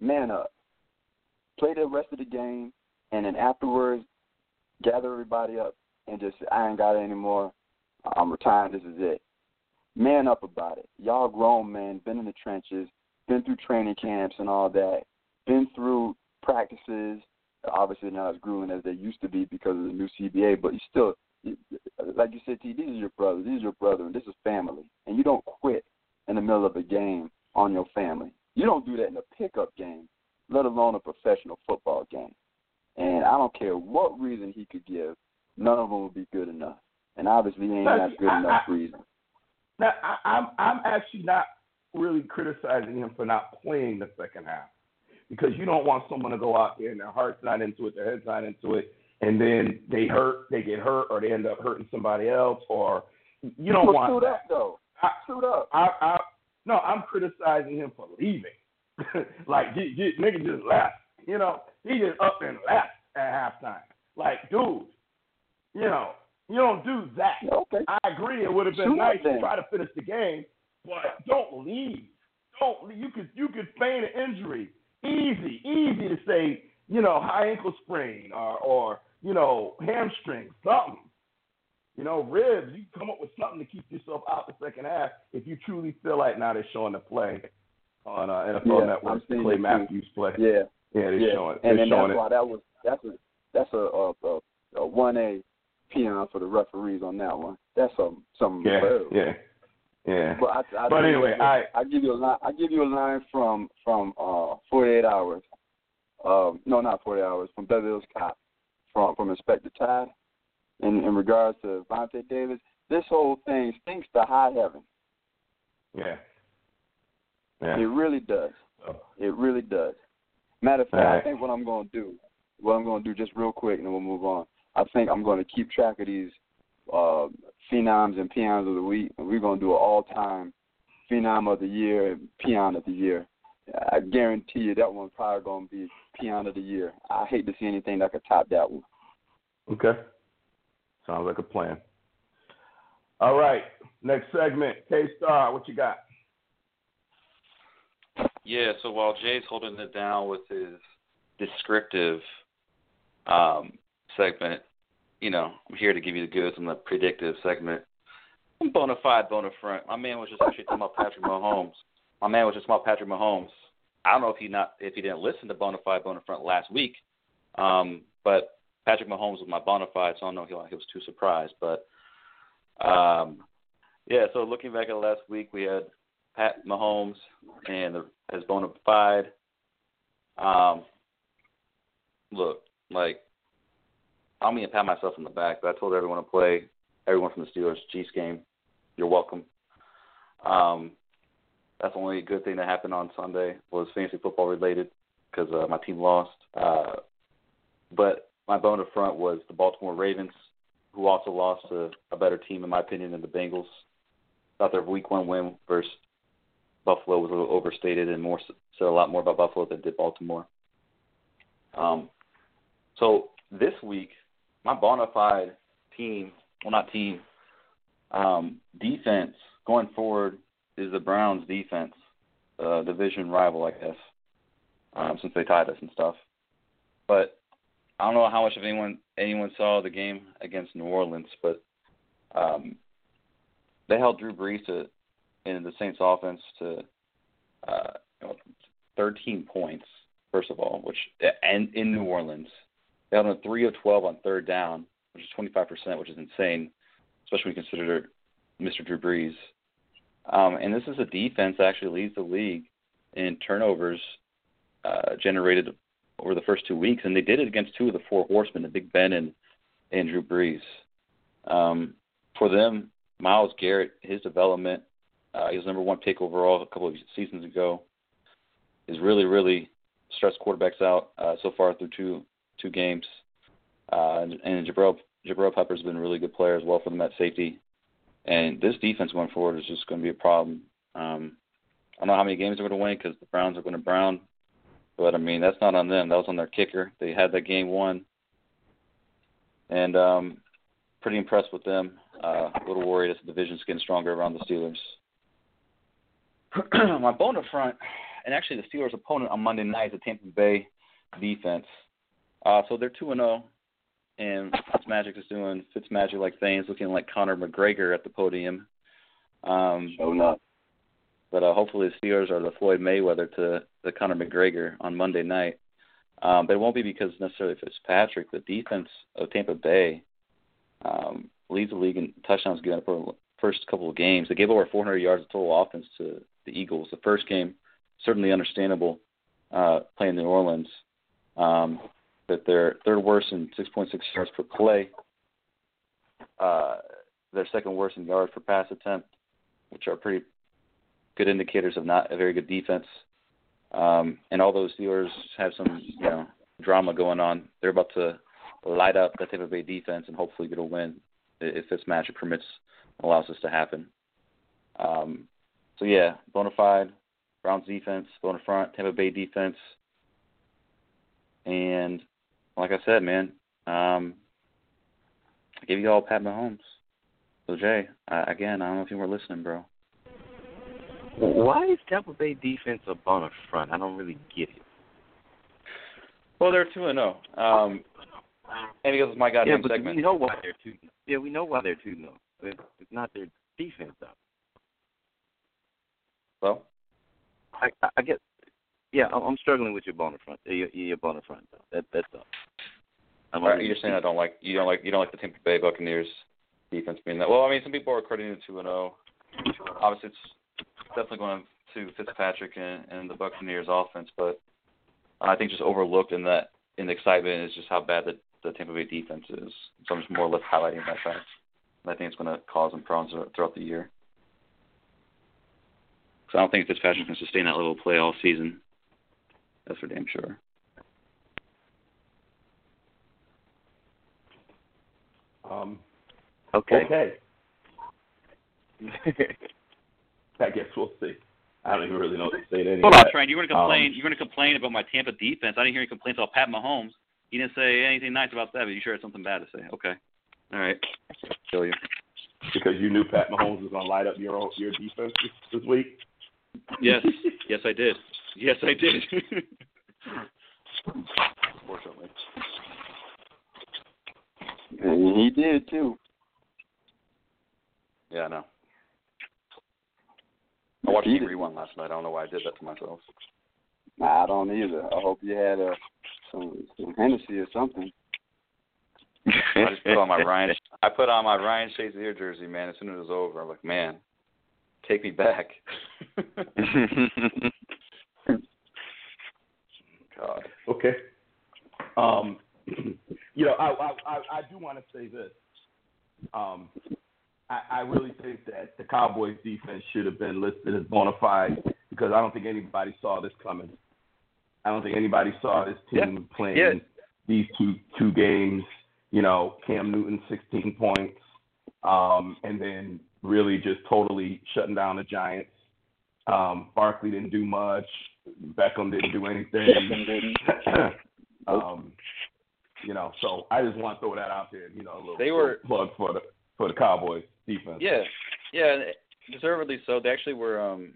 man up. Play the rest of the game, and then afterwards gather everybody up and just say, I ain't got it anymore. I'm retired. This is it. Man up about it. Y'all grown men, been in the trenches, been through training camps and all that, been through practices. Obviously not as grueling as they used to be because of the new C B A, but you still, like you said, T, these are your brothers, these are your brethren, this is family. And you don't quit in the middle of a game on your family. You don't do that in a pickup game, let alone a professional football game. And I don't care what reason he could give, none of them would be good enough. And obviously he ain't got good enough reason. Now, I, I'm I'm actually not really criticizing him for not playing the second half, because you don't want someone to go out there and their heart's not into it, their head's not into it, and then they hurt, they get hurt, or they end up hurting somebody else, or you don't well, want that. Up, though. I, suit up. I, I, no, I'm criticizing him for leaving. Like, nigga just left. You know, he just up and left at halftime. Like, dude, you know, you don't do that. Okay. I agree. It would have been Shoot nice to try to finish the game, but don't leave. Don't leave. You could you could feign an injury. Easy, easy to say, you know, high ankle sprain or, or you know, hamstring, something. You know, ribs. You come up with something to keep yourself out the second half if you truly feel like now they're showing the play on uh, N F L yeah, Network. Clay Matthews play. Yeah, yeah, they're yeah. showing. They're and then showing that's it. Why that was that's a that's a one a peon for the referees on that one. That's some some yeah, yeah, yeah. But, I, I but anyway, you, I I give you a line. I give you a line from from uh, forty-eight hours. Um, no, not forty-eight hours. From Beverly Hills Cop. From from Inspector Todd. In, in regards to Vontae Davis, this whole thing stinks to high heaven. Yeah. yeah. It really does. Oh. It really does. Matter of fact, right. I think what I'm going to do, what I'm going to do just real quick, and then we'll move on, I think I'm going to keep track of these uh, phenoms and peons of the week, and we're going to do an all-time phenom of the year and peon of the year. I guarantee you that one's probably going to be peon of the year. I hate to see anything that could top that one. Okay. Sounds like a plan. All right, next segment. K-Star, what you got? Yeah, so while Jay's holding it down with his descriptive um, segment, you know, I'm here to give you the goods on the predictive segment. I'm bona fide, bona front. My man was just actually talking about Patrick Mahomes. My man was just talking about Patrick Mahomes. I don't know if he not if he didn't listen to bona fide, bona front last week, um, but Patrick Mahomes was my bona fide, so I don't know if he was too surprised. But, um, yeah, so looking back at last week, we had Pat Mahomes and the, his bona fide. Um, look, like, I don't mean to pat myself on the back, but I told everyone to play, everyone from the Steelers Chiefs game. You're welcome. Um, that's the only good thing that happened on Sunday was fantasy football related because uh, my team lost. Uh, but my bone up front was the Baltimore Ravens, who also lost to a better team, in my opinion, than the Bengals. Thought their week one win versus Buffalo was a little overstated and more said a lot more about Buffalo than did Baltimore. Um, so this week, my bona fide team, well, not team, um, defense going forward is the Browns defense, uh, division rival, I guess, um, since they tied us and stuff. But I don't know how much of anyone anyone saw the game against New Orleans, but um, they held Drew Brees to, in the Saints' offense to uh, you know, thirteen points. First of all, which and in New Orleans, they held them three of twelve on third down, which is twenty five percent, which is insane, especially when you consider Mister Drew Brees. Um, and this is a defense that actually leads the league in turnovers uh, generated over the first two weeks, and they did it against two of the four horsemen, the Big Ben and, and Drew Brees. Um, for them, Myles Garrett, his development, uh, he was number one pick overall a couple of seasons ago, is really, really stressed quarterbacks out uh, so far through two two games. Uh, and and Jabril, Jabril Pepper's been a really good player as well for them at safety. And this defense going forward is just going to be a problem. Um, I don't know how many games they're going to win because the Browns are going to Brown. But, I mean, that's not on them. That was on their kicker. They had that game won. And um, pretty impressed with them. Uh, a little worried as the division's getting stronger around the Steelers. My bone up front, and actually the Steelers' opponent on Monday night is the Tampa Bay defense. Uh, so they're two and oh, and Fitzmagic is doing Fitzmagic-like things, looking like Conor McGregor at the podium. Um, Showing up. But uh, hopefully the Steelers are the Floyd Mayweather to the Conor McGregor on Monday night. Um, but it won't be because necessarily Fitzpatrick. The defense of Tampa Bay um, leads the league in touchdowns given up the first couple of games. They gave over four hundred yards of total offense to the Eagles. The first game, certainly understandable, uh, playing New Orleans. Um, that they're third worst in six point six yards per play. Uh, they're second worst in yards per pass attempt, which are pretty good indicators of not a very good defense. Um, and although the Steelers have some, you know, drama going on, they're about to light up that Tampa Bay defense and hopefully get a win if this matchup permits and allows this to happen. Um, so, yeah, bona fide, Browns defense, bona front, Tampa Bay defense. And like I said, man, Um, I give you all Pat Mahomes. So, Jay, uh, again, I don't know if you were listening, bro. Why is Tampa Bay defense a bona front? I don't really get it. Well, they're two and oh. Um, and because it's my goddamn yeah, but segment. We know why they're two. Yeah, we know why they're two and oh. It's not their defense, though. Well? I, I, I guess, yeah, I'm struggling with your bona front, your, your bona front, though. That, that's all. I'm all right, you're saying I don't like, you don't like, you don't like the Tampa Bay Buccaneers defense being that. Well, I mean, some people are crediting the two and oh. Obviously, it's definitely going to Fitzpatrick and, and the Buccaneers offense, but I think just overlooked in that in the excitement is just how bad the, the Tampa Bay defense is. So I'm just more or less highlighting that fact. I think it's going to cause them problems throughout the year. Because I don't think Fitzpatrick can sustain that level of play all season. That's for damn sure. Um. Okay. Okay. I guess we'll see. I don't even really know what to say to any Hold of on, that. Trent. You were going to complain. Um, you were going to complain about my Tampa defense. I didn't hear any complaints about Pat Mahomes. You didn't say anything nice about that, but you sure had something bad to say. Okay. All right. Kill you. Because you knew Pat Mahomes was going to light up your own, your defense this, this week? Yes. Yes, I did. Yes, I did. Unfortunately. And he did, too. Yeah, I know. I watched Heat Rewind last night. I don't know why I did that to myself. Nah, I don't either. I hope you had a, some, some Hennessy or something. I just put on my Ryan. I put on my Ryan Shazier jersey, man. As soon as it was over, I'm like, man, take me back. God. Okay. Um, you know, I I, I do want to say this. Um, I, I really think that the Cowboys defense should have been listed as bona fide because I don't think anybody saw this coming. I don't think anybody saw this team yeah. playing yeah. these two two games. You know, Cam Newton, sixteen points, um, and then really just totally shutting down the Giants. Um, Barkley didn't do much. Beckham didn't do anything. um, you know, so I just want to throw that out there. You know, a little, they were, little plug for the for the Cowboys defense. Yeah, yeah, deservedly so. They actually were. Um,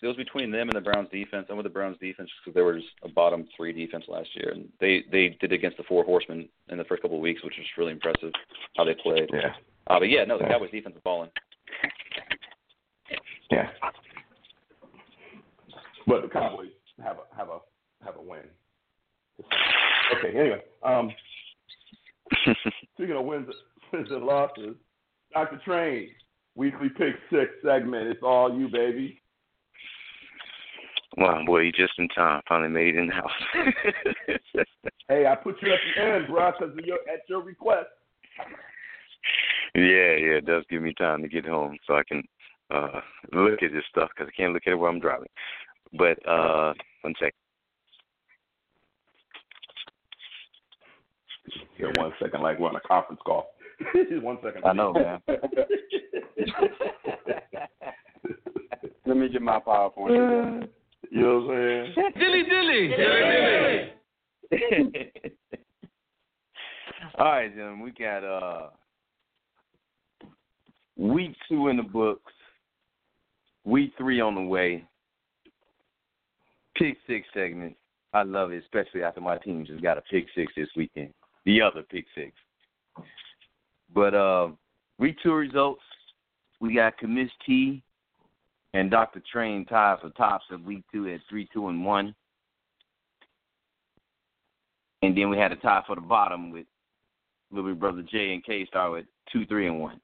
it was between them and the Browns defense. I'm with the Browns defense because they were just a bottom three defense last year, and they, they did against the four horsemen in the first couple of weeks, which was really impressive how they played. Yeah. Uh, but yeah, no, the yeah. Cowboys defense is balling. Yeah. But the Cowboys have a have a have a win. Okay. Anyway, um, speaking of wins, wins and losses, Doctor Train weekly pick six segment. It's all you, baby. Wow, boy, you just in time. Finally made it in the house. Hey, I put you at the end, bro, because at your request. Yeah, yeah, it does give me time to get home so I can uh, look at this stuff because I can't look at it while I'm driving. But uh, one second. Yeah, one second, like we're on a conference call. One second. I know, man. Let me get my PowerPoint together. You know what I'm saying? Dilly dilly. Dilly dilly. All right, gentlemen, we got uh, week two in the books, week three on the way, pick six segment. I love it, especially after my team just got a pick six this weekend, the other pick six. But uh, week two results, we got Commiss T and Doctor Train tied for tops of week two at three, two, and one. And then we had a tie for the bottom with little brother J and K Star with two, three, and one.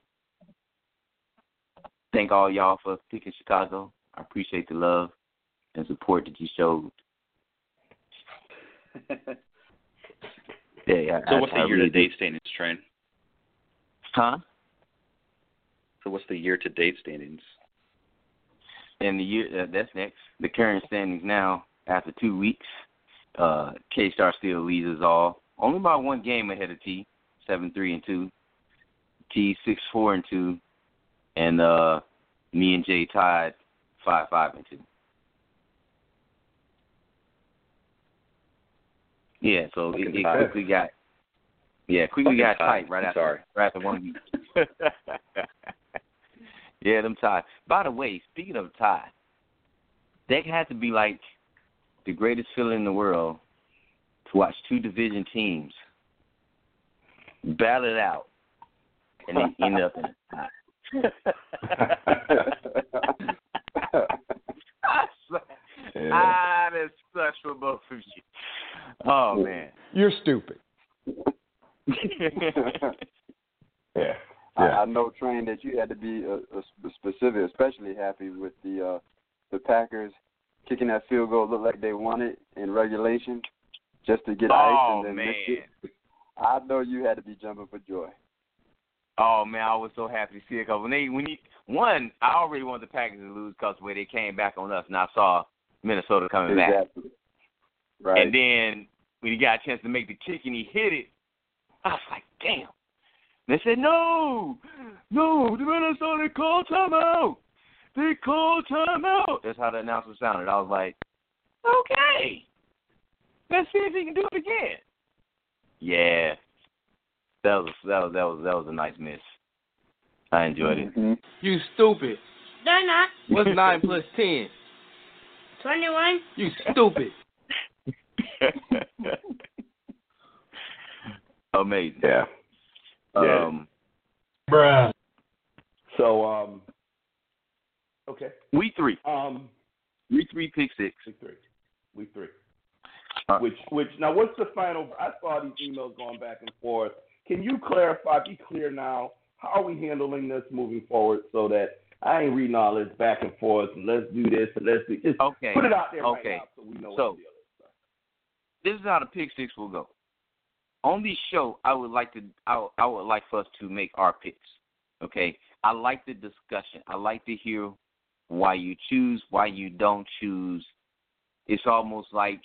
Thank all y'all for picking Chicago. I appreciate the love and support that you showed. yeah, I, so what's I, the I year-to-date really standings, Train? Huh? So what's the year-to-date standings? And the year uh, that's next. The current standings now after two weeks, uh, K Star still leads us all, only by one game ahead of T, seven three and two, T six four and two, and uh, me and Jay tied five five and two. Yeah, so it, it quickly got Yeah, quickly got tight right after, sorry. right after one week. Yeah, them ties. By the way, speaking of ties, that had to be like the greatest feeling in the world to watch two division teams battle it out and they end up in a tie. Yeah. Ah, that sucks for both of you. Oh, man. You're stupid. Yeah. Yeah. I, I know, Train, that you had to be a, a specific, especially happy with the uh, the Packers kicking that field goal, looked like they won it in regulation just to get oh, ice and then miss it. I know you had to be jumping for joy. Oh, man, I was so happy to see it. Cause when they, when you, one, I already wanted the Packers to lose because the way they came back on us, and I saw Minnesota coming exactly. back. Right. And then when he got a chance to make the kick and he hit it, I was like, damn. And they said, no, no, the Minnesota called timeout. They called timeout. That's how the announcement sounded. I was like, okay, let's see if he can do it again. Yeah. That was that was that was that was a nice miss. I enjoyed it. Mm-hmm. You stupid. They're not. What's nine plus ten? Twenty-one. You stupid. Amazing. Yeah. Yeah. Um, Bruh. So um. Okay. Week three. Um. Week three, pick six. Week three. Week three. Right. Which which now what's the final? I saw these emails going back and forth. Can you clarify, be clear now, how are we handling this moving forward so that I ain't reading all this back and forth and let's do this and let's do this. Okay. Put it out there okay. right now so we know so, what the deal is. So. This is how the pick six will go. On this show, I would like to I, I would like for us to make our picks. Okay? I like the discussion. I like to hear why you choose, why you don't choose. It's almost like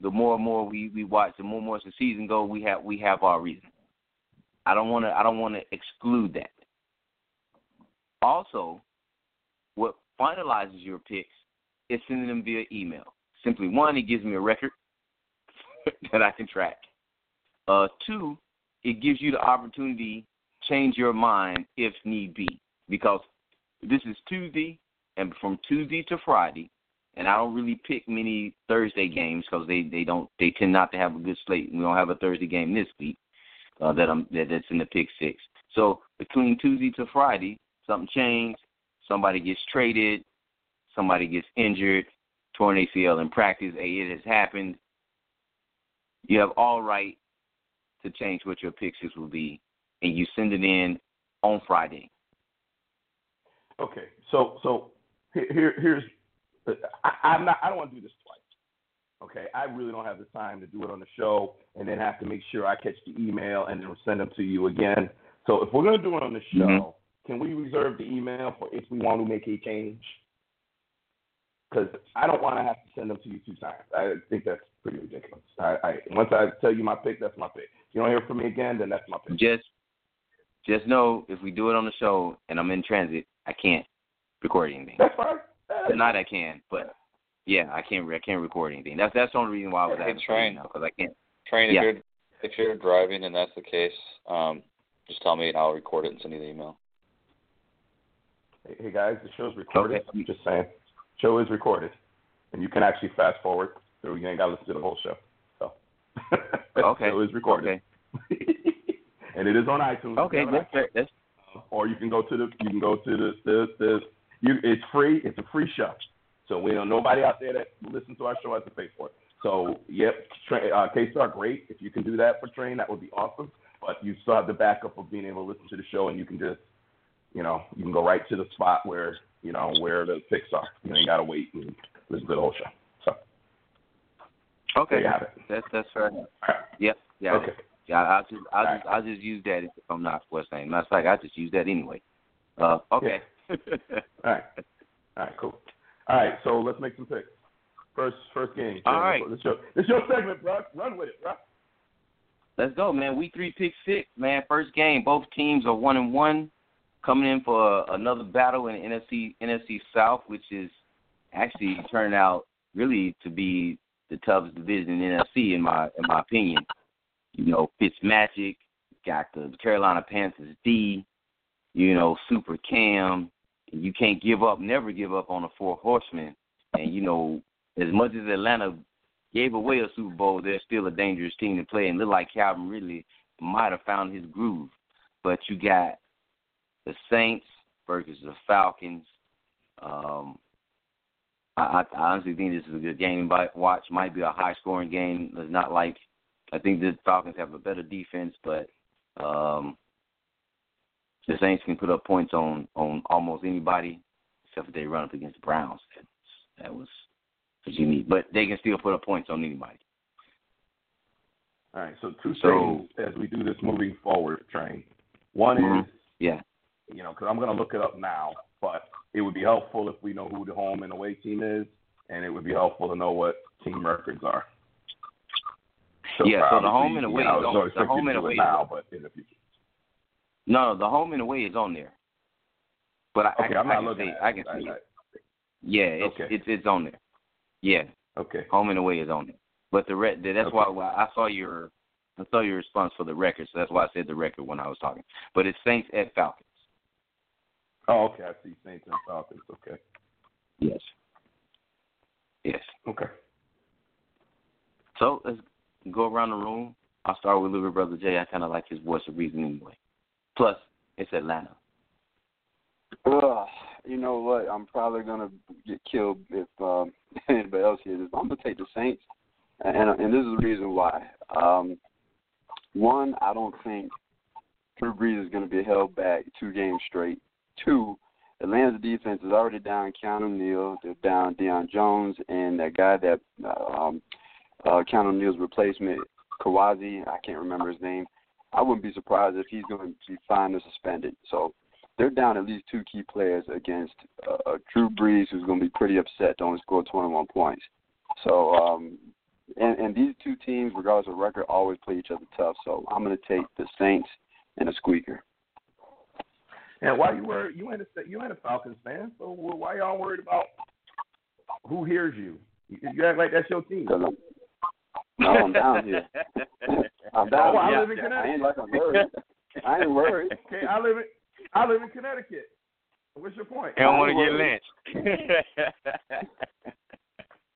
the more and more we, we watch, the more and more as the season goes, we have we have our reason. I don't want to. I don't want to exclude that. Also, what finalizes your picks is sending them via email. Simply, one, it gives me a record that I can track. Uh, two, it gives you the opportunity to change your mind if need be, because this is Tuesday, and from Tuesday to Friday, and I don't really pick many Thursday games because they, they don't they tend not to have a good slate. We don't have a Thursday game this week. Uh, that I'm that, that's in the pick six. So between Tuesday to Friday, something changed. Somebody gets traded. Somebody gets injured. Torn A C L in practice. Hey, it has happened. You have all right to change what your pick six will be, and you send it in on Friday. Okay. So so here, here here's I, I'm not I don't want to do this twice. Okay, I really don't have the time to do it on the show and then have to make sure I catch the email and then send them to you again. So if we're going to do it on the show, mm-hmm. can we reserve the email for if we want to make a change? Because I don't want to have to send them to you two times. I think that's pretty ridiculous. I, I Once I tell you my pick, that's my pick. If you don't hear from me again, then that's my pick. Just, just know if we do it on the show and I'm in transit, I can't record anything. That's fine. Tonight I can, but... Yeah, I can't. I can't record anything. That's that's the only reason why I was hey, train because I can't. Train if yeah. you're if you're driving and that's the case, um, just tell me and I'll record it and send you the email. Hey, hey guys, the show's recorded. Okay. I'm just saying, show is recorded, and you can actually fast forward through. You ain't got to listen to the whole show. So okay, show is recorded, okay. And it is on iTunes. Okay, that's fair. That's... Or you can go to the you can go to the the, the you. It's free. It's a free show. So we don't nobody out there that listens to our show has to pay for it. So, yep, Train, uh, K-Star, great. If you can do that for Train, that would be awesome. But you still have the backup of being able to listen to the show, and you can just, you know, you can go right to the spot where, you know, where the picks are. You ain't got to wait and listen to the whole show. So, okay. Got it. That's, that's fair. All right. Yep. Yeah. Okay. Yeah, I'll just, I'll just, right. I'll just use that if I'm not what's saying. Matter of fact, I just use that anyway. Uh, okay. Yeah. All right. All right, cool. All right, so let's make some picks. First, first game. All right, it's your, it's your segment, bro. Run with it, bro. Let's go, man. Week three, pick six, man. First game. Both teams are one and one, coming in for another battle in the N F C N F C South, which is actually turned out really to be the toughest division in the N F C in my in my opinion. You know, Fitzmagic, got the Carolina Panthers D, you know, Super Cam. You can't give up, never give up on the four horsemen. And, you know, as much as Atlanta gave away a Super Bowl, they're still a dangerous team to play. And look like Calvin Ridley might have found his groove. But you got the Saints versus the Falcons. Um, I, I honestly think this is a good game to watch. Might be a high-scoring game. It's not like I think the Falcons have a better defense, but um, the Saints can put up points on, on almost anybody, except if they run up against the Browns. That was what you need. But they can still put up points on anybody. All right, so two so, things as we do this moving forward, Train. One mm-hmm. is, yeah, you know, because I'm going to look it up now, but it would be helpful if we know who the home and away team is, and it would be helpful to know what team records are. So yeah, so the home and away you know, is on the home and away now, but in the future. No, the home and away is on there. But I, okay, I, I'm not I can looking see, at I can I, see I, it. Yeah, it's, okay. it's it's on there. Yeah. Okay. Home and away is on there. But the re- that's okay. why I saw your I saw your response for the record, so that's why I said the record when I was talking. But it's Saints at Falcons. Oh, okay. I see Saints and Falcons. Okay. Yes. Yes. Okay. So let's go around the room. I'll start with Little Brother Jay. I kind of like his voice of reason anyway. Plus, it's Atlanta. Ugh, you know what? I'm probably going to get killed if um, anybody else hears this. I'm going to take the Saints, and, and this is the reason why. Um, one, I don't think Drew Brees is going to be held back two games straight. Two, Atlanta's defense is already down Keanu Neal. They're down Deion Jones and that guy that um, uh, Keanu Neal's replacement, Kawazi, I can't remember his name. I wouldn't be surprised if he's going to be fined or suspended. So they're down at least two key players against uh, Drew Brees, who's going to be pretty upset to only score twenty-one points. So um, and, and these two teams, regardless of record, always play each other tough. So I'm going to take the Saints and a squeaker. And why you were you ain't a you ain't a Falcons fan, so why y'all worried about who hears you? You act like that's your team. No, I'm down here. I'm down oh, here. I live in Connecticut. I ain't like I'm worried. I ain't worried. Okay, I live in I live in Connecticut. What's your point? I don't want to get lynched.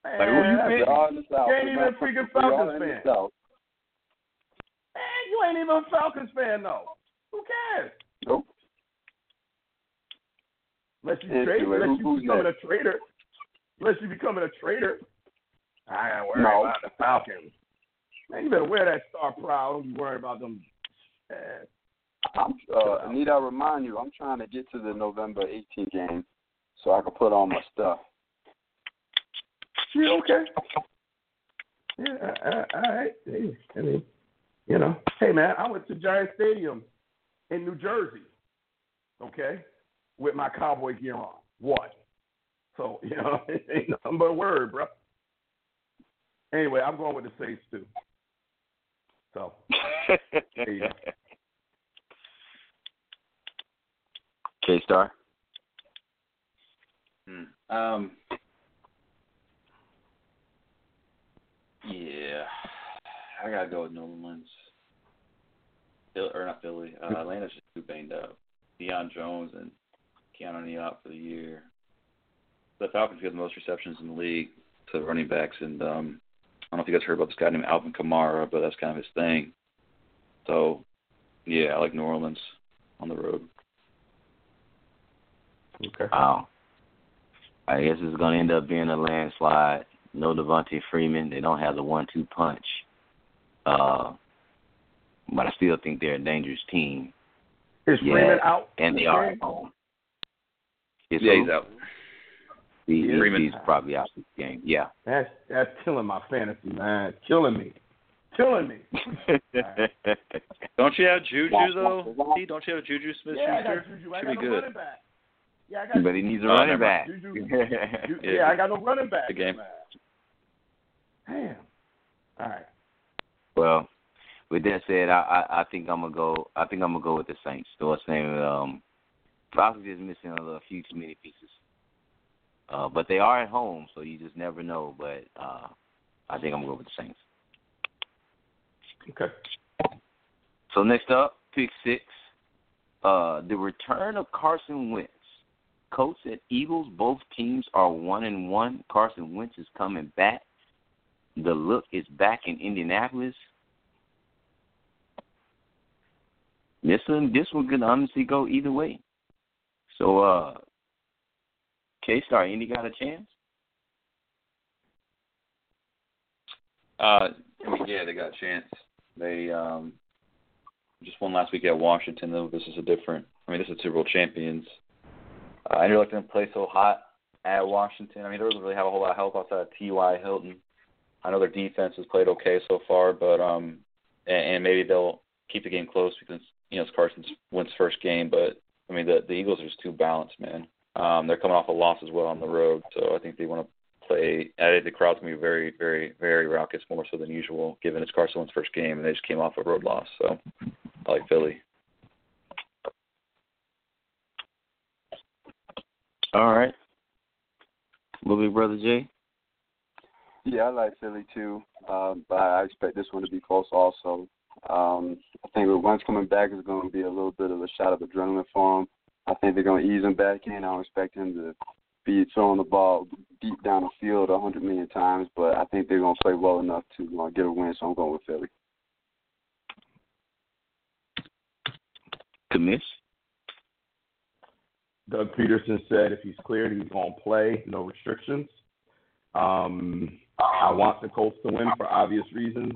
Like, who you been? You ain't even a freaking Falcons fan. Man, you ain't even a Falcons fan, though. Who cares? Nope. Unless you trade, anyway, unless you becoming a traitor. Unless you becoming a traitor. I ain't worried no. about the Falcons. Man, you better wear that star proud. Don't be worried about them. I'm, uh, need I remind you, I'm trying to get to the November eighteenth game so I can put on my stuff. Yeah, okay. Yeah, all right. I mean, you know. Hey, man, I went to Giant Stadium in New Jersey, okay, with my cowboy gear on. What? So, you know, it ain't nothing but a word, bro. Anyway, I'm going with the Saints, too. So, there you go. K-Star? Hmm. Um, yeah. I got to go with New Orleans. Phil, or not Philly. Uh, Atlanta's just too banged up. Deion Jones and Keanu Neal out for the year. The Falcons get the most receptions in the league to the running backs, and um, I don't know if you guys heard about this guy named Alvin Kamara, but that's kind of his thing. So, yeah, I like New Orleans on the road. Okay. Wow. I guess it's going to end up being a landslide. No Devontae Freeman. They don't have the one two punch. Uh, but I still think they're a dangerous team. Is yeah, Freeman out? And they are at home. It's yeah, he's out. He, he's probably out this game. Yeah. That's that's killing my fantasy, man. Killing me. Killing me. Right. Don't you have Juju though? Don't you have Juju Smith-Schuster? Yeah, I got Juju. I got no running back. Yeah, I got. But he needs a no, running back. Juju. Yeah, yeah, I got no running back. The game. Damn. All right. Well, with that said, I, I, I think I'm gonna go. I think I'm gonna go with the Saints. So I was saying, um, Falcons is missing a, a few too many pieces. Uh, but they are at home, so you just never know. But uh, I think I'm going to go with the Saints. Okay. So next up, pick six, uh, the return of Carson Wentz. Coach at Eagles, both teams are one and one. Carson Wentz is coming back. The look is back in Indianapolis. This one, this one could honestly go either way. So, uh, K-Star, Indy got a chance? Uh, I mean, yeah, they got a chance. They um, just won last week at Washington, though. This is a different – I mean, this is Super Bowl champions. Uh, I didn't like them to play so hot at Washington. I mean, they doesn't really have a whole lot of help outside of T Y. Hilton. I know their defense has played okay so far, but um, and, and maybe they'll keep the game close because, you know, it's Carson Wentz's first game. But, I mean, the, the Eagles are just too balanced, man. Um, they're coming off a loss as well on the road, so I think they want to play. I think the crowd's going to be very, very, very raucous, more so than usual, given it's Carson Wentz's first game, and they just came off a road loss. So I like Philly. All right. Little big brother Jay? Yeah, I like Philly too, uh, but I expect this one to be close also. Um, I think with Wentz coming back, it's going to be a little bit of a shot of adrenaline for him. I think they're going to ease him back in. I don't expect him to be throwing the ball deep down the field one hundred million times, but I think they're going to play well enough to uh, get a win, so I'm going with Philly. Commish? Doug Peterson said if he's cleared, he's going to play, no restrictions. Um, I want the Colts to win for obvious reasons,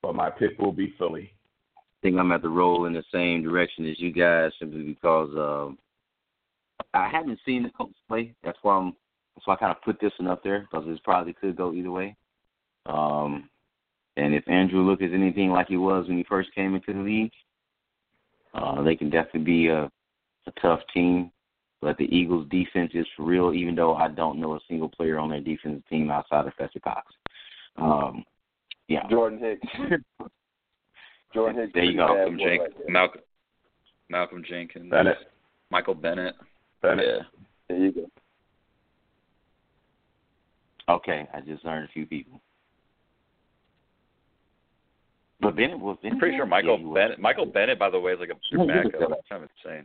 but my pick will be Philly. I think I'm at the roll in the same direction as you guys simply because um, I haven't seen the Colts play. That's why I'm, that's why I kind of put this one up there because it probably could go either way. Um, and if Andrew Luck is anything like he was when he first came into the league, uh, they can definitely be a, a tough team. But the Eagles' defense is for real, even though I don't know a single player on their defensive team outside of Fletcher Cox. Um, yeah, Jordan Hicks. Jordan Hicks, there you go. Malcolm, Jen- right Malcolm, Malcolm Jenkins. Bennett. Michael Bennett. Bennett. Yeah. There you go. Okay, I just learned a few people. But Bennett was Bennett. I'm pretty sure Michael yeah, Bennett. Michael Bennett, by the way, is like a backup. It's kind of insane.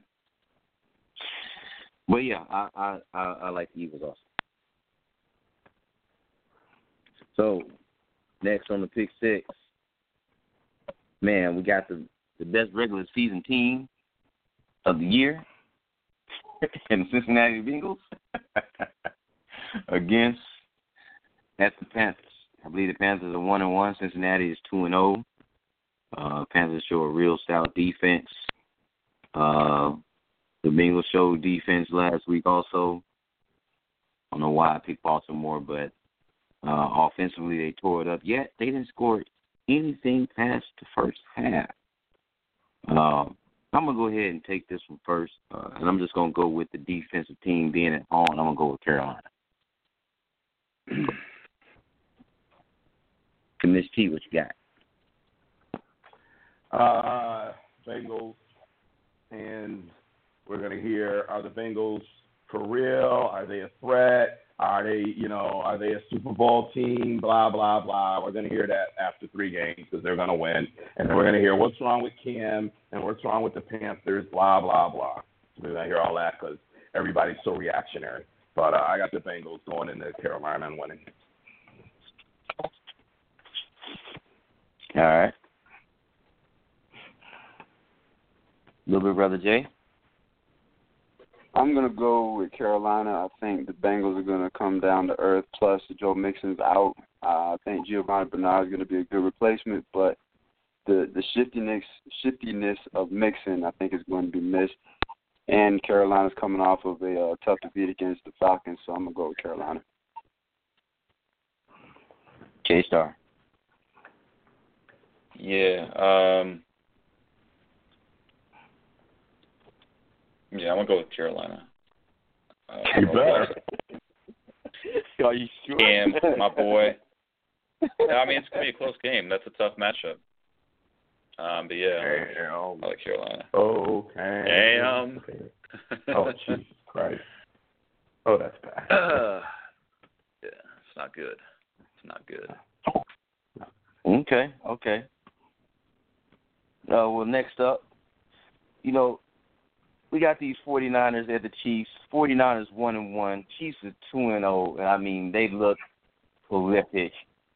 But yeah, I I, I, I like the Eagles also. So next on the pick six. Man, we got the, the best regular season team of the year in the Cincinnati Bengals against at the Panthers. I believe the Panthers are one and one. Cincinnati is two and zero. Uh, Panthers show a real stout defense. Uh, the Bengals showed defense last week also. I don't know why I picked Baltimore, but uh, offensively they tore it up. Yet they didn't score anything past the first half. Um, I'm going to go ahead and take this one first, uh, and I'm just going to go with the defensive team being at home, and I'm going to go with Carolina. Miss T, what you got? Uh, Bengals, and we're going to hear, are the Bengals for real? Are they a threat? Are they, you know, are they a Super Bowl team, blah, blah, blah. We're going to hear that after three games because they're going to win. And then we're going to hear what's wrong with Cam and what's wrong with the Panthers, blah, blah, blah. We're going to hear all that because everybody's so reactionary. But uh, I got the Bengals going into Carolina and winning. All right. Little bit, Brother Jay. I'm going to go with Carolina. I think the Bengals are going to come down to earth, plus Joe Mixon's out. Uh, I think Giovanni Bernard is going to be a good replacement, but the, the shiftiness, shiftiness of Mixon I think is going to be missed. And Carolina's coming off of a uh, tough defeat against the Falcons, so I'm going to go with Carolina. K-Star. Yeah, um... Yeah, I'm going to go with Carolina. Uh, you better. Are you sure? Cam, my boy. I mean, it's going to be a close game. That's a tough matchup. Um, but, yeah, Damn. I like Carolina. Okay. Damn. Oh, Jesus Christ. Oh, that's bad. Uh, yeah, it's not good. It's not good. Okay, okay. Uh, well, next up, you know, we got these 49ers at the Chiefs. 49ers one and one. Chiefs are two and oh, and I mean, they look prolific.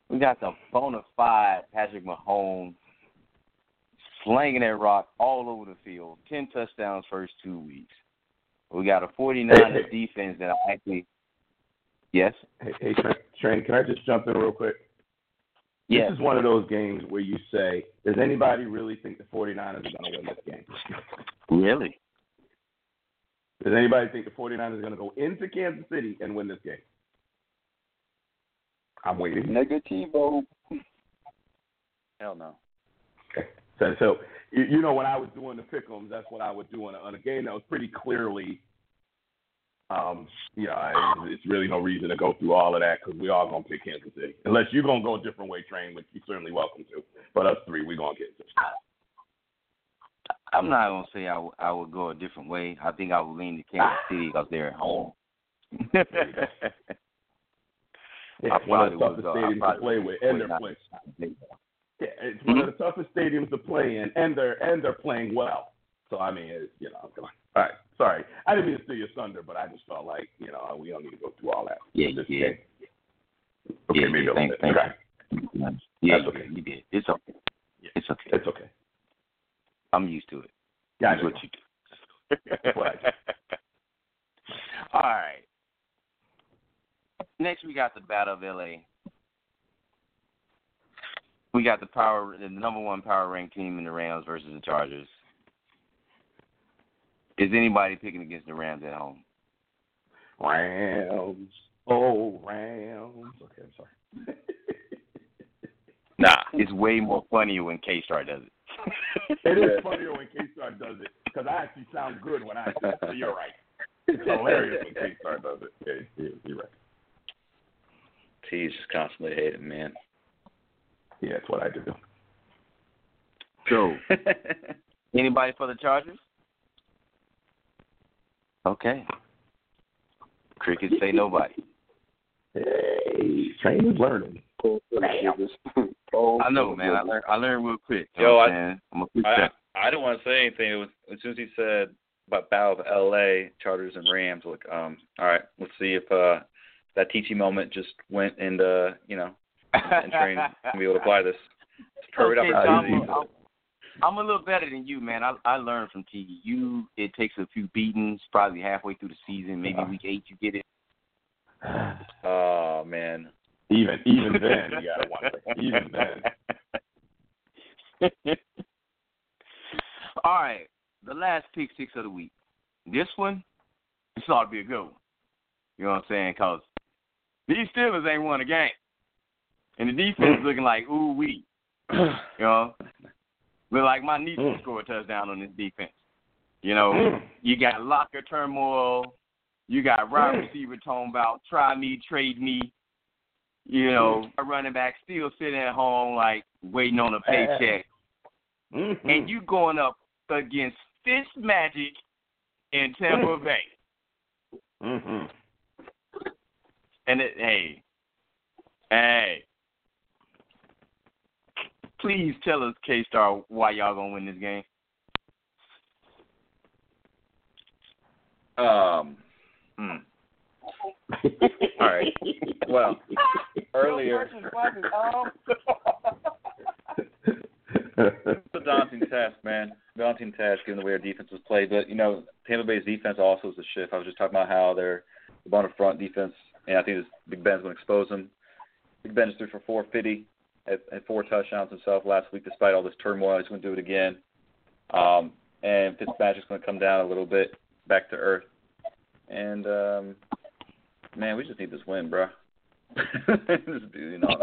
We got the bona fide Patrick Mahomes slinging that rock all over the field. Ten touchdowns first two weeks. We got a 49ers defense that I actually – yes? Hey, hey Trent, can I just jump in real quick? Yes. This is one of those games where you say, does anybody really think the 49ers are going to win this game? Really? Does anybody think the 49ers are going to go into Kansas City and win this game? I'm waiting. Negativo. Hell no. Okay. So, so you know, when I was doing the pick'ems, that's what I would do on a, on a game that was pretty clearly, um, you know, it's, it's really no reason to go through all of that because we all going to pick Kansas City. Unless you're going to go a different way, Train, which you're certainly welcome to. But us three, we're going to get this. I'm not going to say I, w- I would go a different way. I think I would lean to Kansas City because they're at home. There you go. Yeah, it's one of the toughest stadiums to play with, and they're playing. Yeah, it's one of the toughest stadiums to play in, and they're and they're playing well. So I mean, it's, you know, come on. All right, sorry, I didn't mean to steal your thunder, but I just felt like, you know, we don't need to go through all that. Yeah, you yeah. did. Okay, yeah, maybe yeah, thanks, a little bit. Okay. Yeah, that's okay. You did. It's okay. Yeah. It's okay. It's okay. I'm used to it. Yeah, that's what you do. That's what I do. All right. Next, we got the Battle of L A. We got the power, the number one power ranked team in the Rams versus the Chargers. Is anybody picking against the Rams at home? Rams, oh Rams. Okay, I'm sorry. Nah, it's way more funnier when K-Star does it. It is funnier when K-Star does it because I actually sound good when I do it. So you're right. It's hilarious when K-Star does it. Yeah, yeah, you're right. He's just constantly hating, man. Yeah, that's what I do. So, anybody for the Chargers? Okay. Crickets say nobody. Hey, Train is learning. I know, man. I learned, I learned real quick. Yo, I, I'm I, I didn't want to say anything. It was, as soon as he said about Battle of L A, Chargers and Rams, like, um, all right, let's see if uh, – that teaching moment just went and, uh, you know, and Train to be able to apply this. It's perfect okay, opportunity. So I'm, I'm, I'm a little better than you, man. I, I learned from T. You, it takes a few beatings, probably halfway through the season, maybe uh, week eight you get it. Oh, man. Even even then, you got to wonder. Even then. All right, the last pick six of the week. This one, this ought to be a good one. You know what I'm saying? Because these Steelers ain't won a game. And the defense is looking like, ooh, wee. You know? Look like my niece will score a touchdown on this defense. You know, you got locker turmoil. You got wide receiver talking about, try me, trade me. You know, a running back still sitting at home, like, waiting on a paycheck. Mm-hmm. And you going up against Fitzmagic in Tampa Bay. Mm-hmm. And it, hey, hey, please tell us, K-Star, why y'all gonna win this game. Um, mm. All right. Well, earlier. It's a daunting task, man. Daunting task, given the way our defense was played. But you know, Tampa Bay's defense also is a shift. I was just talking about how they're the bottom front defense. And I think this Big Ben's going to expose him. Big Ben is through for four fifty at, at four touchdowns himself last week, despite all this turmoil. He's going to do it again. Um, and Fitzpatrick's going to come down a little bit, back to earth. And, um, man, we just need this win, bro. Just doing all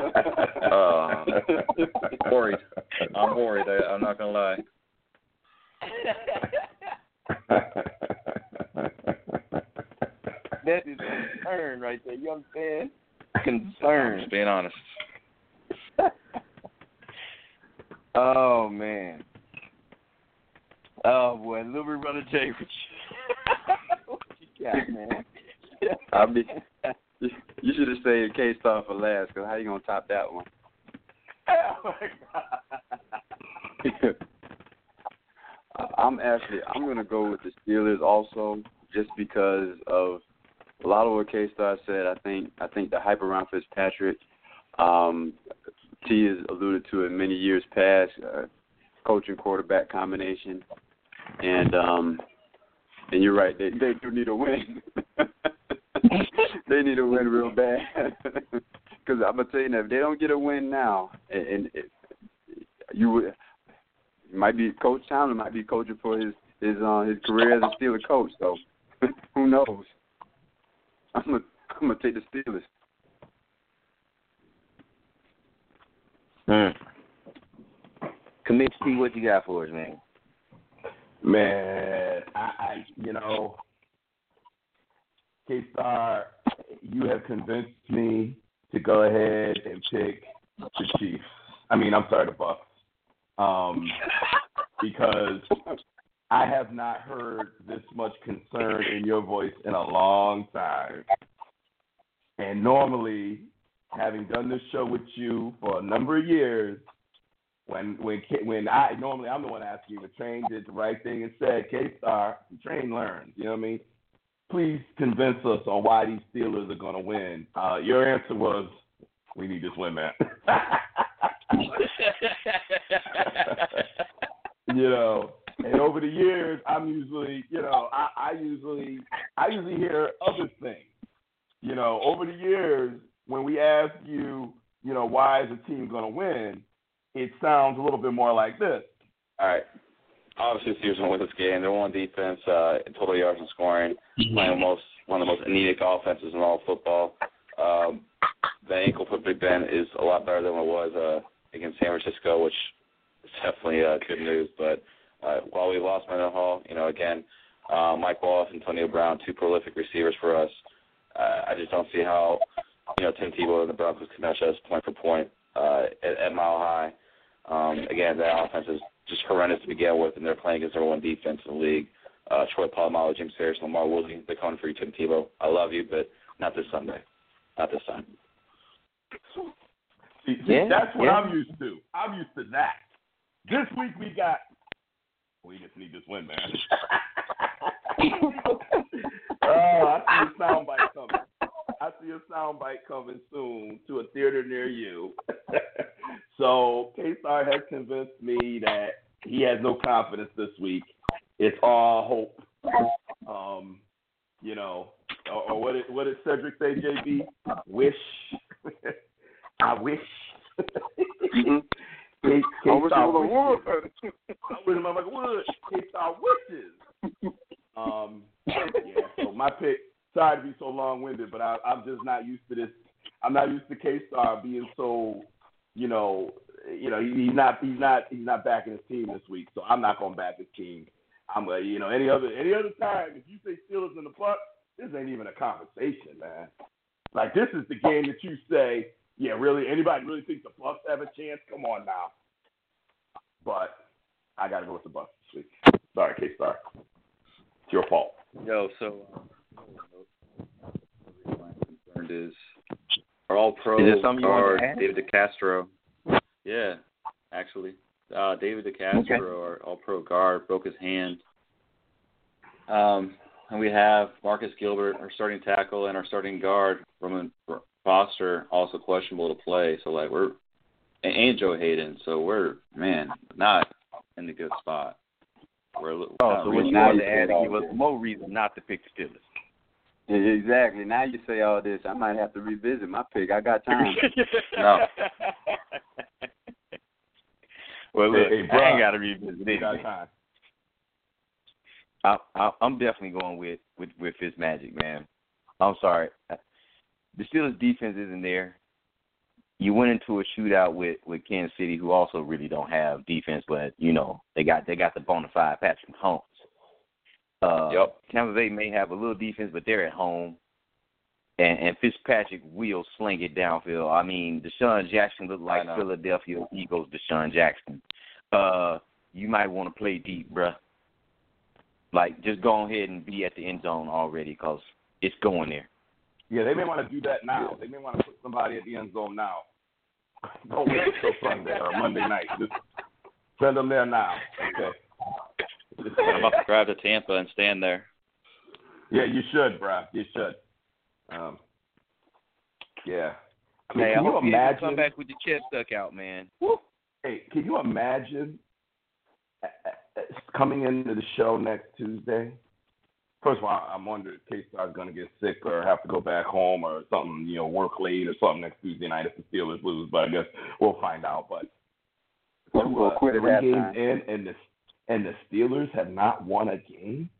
that. uh, worried. I'm worried. I, I'm not going to lie. That is concern right there. You understand? Concern. Just being honest. Oh, man. Oh, boy. Little bit running Jay. What you got, man? I mean, you should have saved K-Star for last, because how you going to top that one? Oh my God. I'm actually I'm going to go with the Steelers also, just because of a lot of what K-Star said. I think I think the hype around Fitzpatrick, um, T has alluded to in many years past, uh, coach and quarterback combination, and um, and you're right, they they do need a win. They need a win real bad, because I'm gonna tell you now, if they don't get a win now, and, and it, you would. Might be Coach Tomlin might be coaching for his his uh, his career as a Steelers coach. So who knows? I'm gonna I'm gonna take the Steelers. Mm. Commit, see what you got for us, man. Man, I, I you know, K-Star, you have convinced me to go ahead and pick the Chiefs. I mean, I'm sorry, the Bucs. Um, because I have not heard this much concern in your voice in a long time. And normally, having done this show with you for a number of years, when when when I normally I'm the one asking you, but Train did the right thing and said, K-Star, Train learned. You know what I mean? Please convince us on why these Steelers are going to win. Uh, your answer was, we need this win, man. You know, and over the years, I'm usually, you know, I, I usually, I usually hear other things. You know, over the years, when we ask you, you know, why is a team going to win, it sounds a little bit more like this. All right. Obviously, the Steelers won this game. They're on defense, uh, total yards and scoring, playing the most, one of the most anemic offenses in all football. Um, the ankle for Big Ben is a lot better than it was uh, against San Francisco, which is definitely uh, good news. But uh, while we lost Mendenhall, you know, again, uh, Mike Wallace, Antonio Brown, two prolific receivers for us. Uh, I just don't see how, you know, Tim Tebow and the Broncos can match us point for point uh, at, at Mile High. Um, again, that offense is just horrendous to begin with, and they're playing against their one defense in the league. Uh, Troy Polamalu, James Harris, Lamar Woolsey, they're coming for you, Tim Tebow. I love you, but not this Sunday. Not this time. See, yeah, that's what yeah. I'm used to. I'm used to that. This week we got, we just need this win, man. Oh, I see a soundbite coming. I see a soundbite coming soon to a theater near you. So K-Star has convinced me that he has no confidence this week. It's all hope. Um, you know, or, or what did, what did Cedric say, J B? Wish. I wish. Mm-hmm. K- K- I wish I was a woman. I wish I was a woman. K-Star wishes. Um, yeah, so my pick, sorry to be so long-winded, but I, I'm just not used to this. I'm not used to K-Star being so, you know, you know, he, he's not, he's not, he's not backing his team this week, so I'm not going to back his team. I'm going to, you know, any other, any other time, if you say Steelers in the Bucs, this ain't even a conversation, man. Like, this is the game that you say, yeah, really, anybody really think the Bucs have a chance? Come on now. But I got to go with the Bucs this week. Sorry, K-Star. It's your fault. Yo, so uh, my concern is, are all pros or David DeCastro? Yeah, actually. Uh, David DeCastro, okay. Our all-pro guard, broke his hand. Um, and we have Marcus Gilbert, our starting tackle, and our starting guard, Roman Foster, also questionable to play. So, like, we're – and Joe Haden. So, we're, man, not in the good spot. We're a little, oh, so really what you wanted to add to give us more reason not to pick the Steelers. Exactly. Now you say all this, I might have to revisit my pick. I got time. No. Well, look, hey, bro, I ain't got to revisit it. I, I, I'm definitely going with, with, with Fitzmagic, man. I'm sorry. The Steelers' defense isn't there. You went into a shootout with, with Kansas City, who also really don't have defense, but, you know, they got they got the bona fide Patrick Mahomes. Uh, yep. Tampa Bay may have a little defense, but they're at home. And, and Fitzpatrick will sling it downfield. I mean, Deshaun Jackson looked like Philadelphia Eagles Deshaun Jackson. Uh, you might want to play deep, bruh. Like, just go ahead and be at the end zone already, because it's going there. Yeah, they may want to do that now. They may want to put somebody at the end zone now. Don't wait until Sunday or Monday night. Just send them there now. Okay. I'm about to drive to Tampa and stand there. Yeah, you should, bro. You should. Um, yeah. I mean, hey, can I you imagine? You come back with your chest stuck out, man. Woo. Hey, can you imagine coming into the show next Tuesday? First of all, I'm wondering in case I was going to get sick or have to go back home or something, you know, work late or something next Tuesday night if the Steelers lose. But I guess we'll find out. But we'll, we'll uh, quit it three games time. in, and the and the Steelers have not won a game.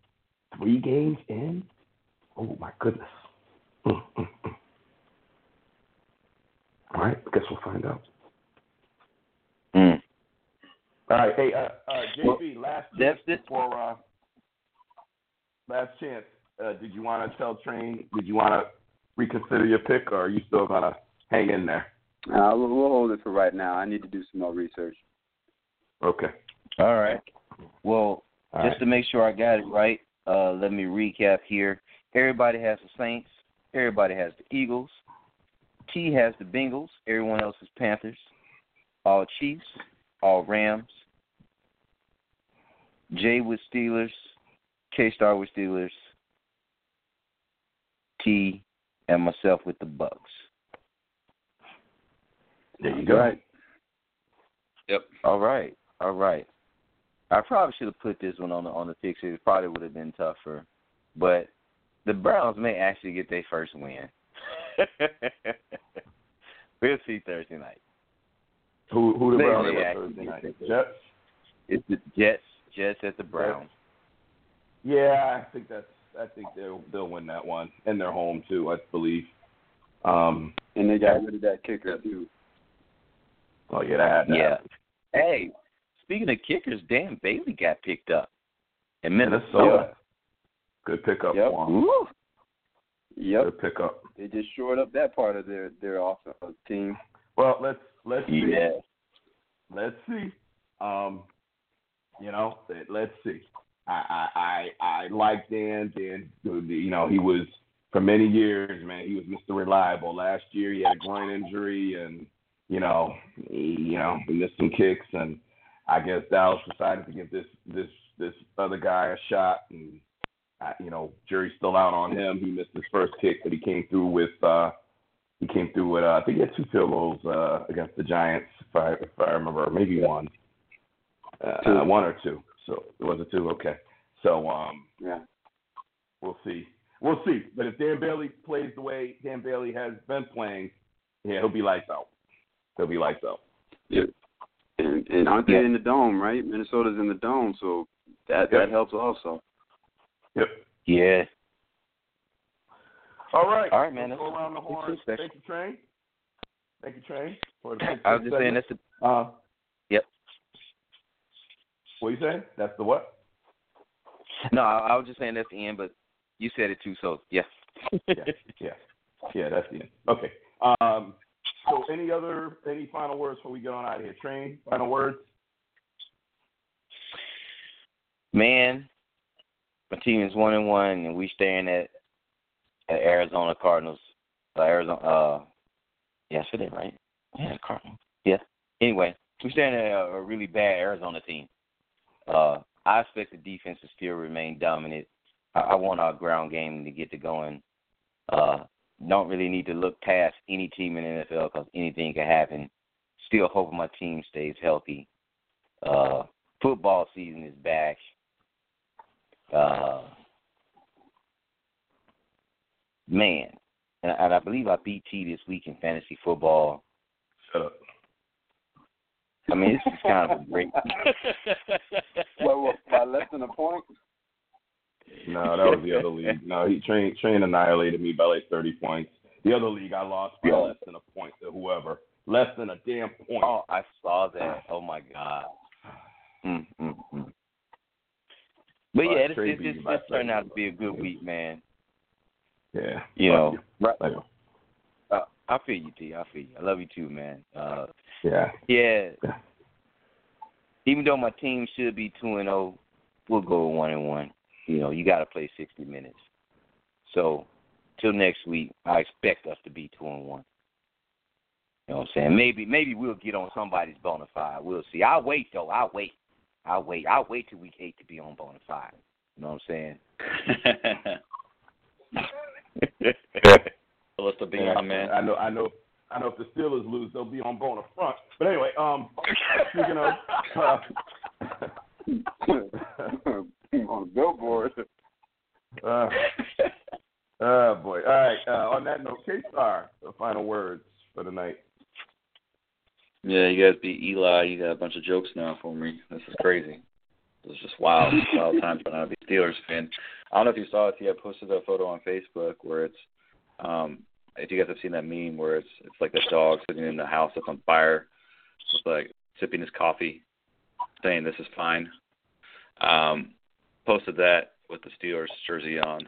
Three games in? Oh, my goodness. Mm, mm, mm. All right, I guess we'll find out. Mm. All right, hey, uh, uh, J B, well, last chance before uh, last chance. Uh, did you want to tell Train? Did you want to reconsider your pick, or are you still gonna hang in there? Uh, we'll, we'll hold it for right now. I need to do some more research. Okay. All right. Well, All just right. to make sure I got it right, uh, let me recap here. Everybody has the Saints. Everybody has the Eagles. T has the Bengals. Everyone else is Panthers. All Chiefs. All Rams. J with Steelers. K-Star with Steelers. T and myself with the Bucks. There you go. All right. Yep. All right. All right. I probably should have put this one on the on the picture. It probably would have been tougher. But the Browns may actually get their first win. We'll see Thursday night. Who who the Browns are Thursday night? Jets? It's the Jets. Jets at the Browns. Yeah, I think that's I think they'll they'll win that one. And they're home too, I believe. Um, and they got rid of that kicker too. Oh yeah, that happened. Yeah. Hey, speaking of kickers, Dan Bailey got picked up in Minnesota. Good pickup yep. for him. Woo. Yep. Good pickup. They just shored up that part of their their offensive team. Well, let's let's see. Yeah. Let's see. Um, you know, let's see. I I I, I like Dan. Dan, you know, he was for many years, man. He was Mister Reliable. Last year, he had a groin injury, and you know, he, you know, he missed some kicks, and I guess Dallas decided to give this this this other guy a shot, and. I, you know, jury's still out on him. He missed his first kick, but he came through with uh, he came through with uh, I think he had two field goals uh, against the Giants, if I if I remember, maybe one, uh, one or two. So it was a two, okay. So um, yeah, we'll see, we'll see. But if Dan Bailey plays the way Dan Bailey has been playing, yeah, he'll be lights out. He'll be lights out. Yeah. And, and aren't they in the dome, right? Minnesota's in the dome, so that that helps also. Yep. Yeah. All right. All right, man. Let's go around the horn. Thank you, Train. Thank you, Train. For the I was just segment. saying that's the. Uh, yep. What are you saying? That's the what? No, I, I was just saying that's the end, but you said it too, so yeah. yeah. Yeah. Yeah, that's the end. Okay. Um, so any other, any final words before we get on out of here? Train, final words? Man. My team is one and one, and we staring at at Arizona Cardinals. Uh, Arizona, uh, yeah, I said that right. Yeah, Cardinals. Yeah. Anyway, we staring at a, a really bad Arizona team. Uh, I expect the defense to still remain dominant. I, I want our ground game to get to going. Uh, don't really need to look past any team in the N F L because anything can happen. Still hoping my team stays healthy. Uh, football season is back. Uh, man, and I, and I believe I beat T this week in fantasy football. Shut up. I mean, this is kind of a break. Well, well, by less than a point? No, that was the other league. No, he Train, Train annihilated me by like thirty points. The other league, I lost by yeah. less than a point to whoever. Less than a damn point. Oh, I saw that. Oh, my God. Mm, mm, mm. But, but yeah, this this this turned out to be a good week, man. Yeah, you know, you. Right. I, know. Uh, I feel you, T. I feel you. I love you too, man. Uh, yeah. yeah, yeah. Even though my team should be two and zero, we'll go one and one. You know, you got to play sixty minutes. So, till next week, I expect us to be two and one. You know what I'm saying? Maybe maybe we'll get on somebody's bona fide. We'll see. I'll wait, though. I'll wait. I'll wait. I'll wait till week eight to be on bona fide. You know what I'm saying? Well, it's a big yeah, man. I know, I know. I know if the Steelers lose, they'll be on bona front. But anyway, um, speaking of, uh, on the billboard. Uh, oh boy! All right. Uh, on that note, K-Star, the final words for the night. Yeah, you guys beat Eli. You got a bunch of jokes now for me. This is crazy. This is just wild. Wild time for not to be Steelers fan. I don't know if you saw it. I posted a photo on Facebook where it's. Um, If you guys have seen that meme where it's it's like that dog sitting in the house that's on fire, just like sipping his coffee, saying this is fine. Um, posted that with the Steelers jersey on,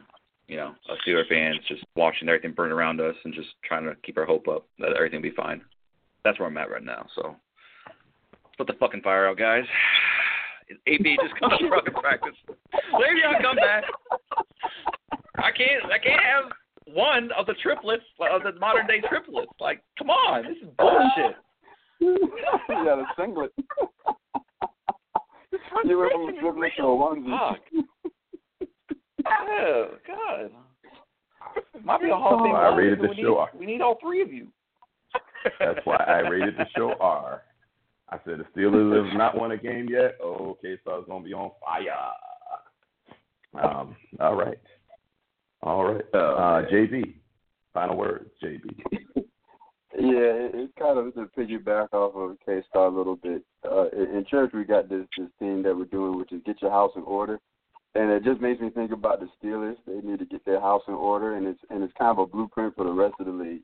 you know, a Steelers fans just watching everything burn around us and just trying to keep our hope up that everything will be fine. That's where I'm at right now. So put the fucking fire out, guys. A B just comes to fucking practice. Le'Veon come back. I can't. I can't have. One of the triplets, of the modern day triplets. Like, come on, this is bullshit. You got a singlet. You went from a triplet to a onesie. Oh, God. Might be a whole thing. I rated the show R. We need all three of you. That's why I rated the show R. I said, the Steelers have not won a game yet. Okay, so it's going to be on fire. Um, all right. All right. Uh, J B, final words, J B. Yeah, it, it kind of to piggyback off of K-Star a little bit. Uh, in, in church, we got this, this thing that we're doing, which is get your house in order. And it just makes me think about the Steelers. They need to get their house in order, and it's, and it's kind of a blueprint for the rest of the league.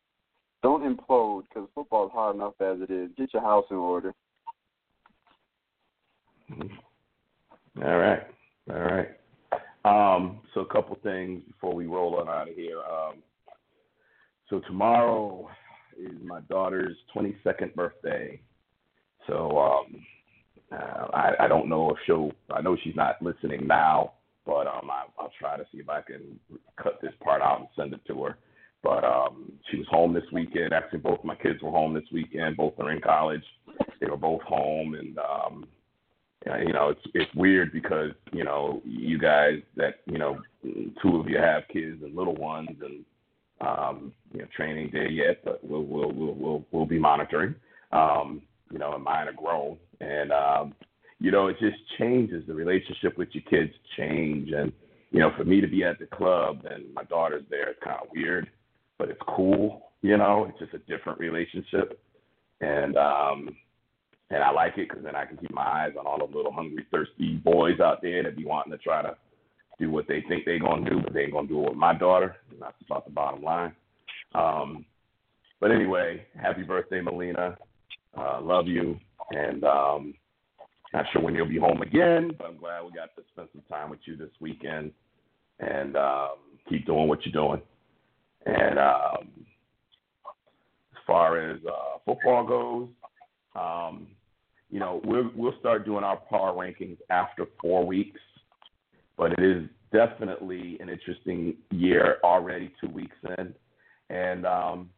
Don't implode, because football is hard enough as it is. Get your house in order. All right. All right. Um, so a couple things before we roll on out of here. Um, so tomorrow is my daughter's twenty-second birthday. So um, uh, I, I don't know if she'll – I know she's not listening now, but um, I, I'll try to see if I can cut this part out and send it to her. But um, she was home this weekend. Actually, both my kids were home this weekend. Both are in college. They were both home, and um, – you know, it's it's weird because, you know, you guys that, you know, two of you have kids and little ones and, um, you know, training day yet, but we'll we'll we'll we'll, we'll be monitoring, um, you know, and mine are grown. And, um, you know, it just changes. The relationship with your kids change. And, you know, for me to be at the club and my daughter's there, it's kind of weird, but it's cool. You know, it's just a different relationship. And, um And I like it because then I can keep my eyes on all the little hungry, thirsty boys out there that be wanting to try to do what they think they're going to do, but they ain't going to do it with my daughter. And that's about the bottom line. Um, but anyway, happy birthday, Melina. Uh, love you. And um, not sure when you'll be home again, but I'm glad we got to spend some time with you this weekend. And um, keep doing what you're doing. And um, as far as uh, football goes, Um, you know, we'll, we'll start doing our power rankings after four weeks, but it is definitely an interesting year already two weeks in. And, um,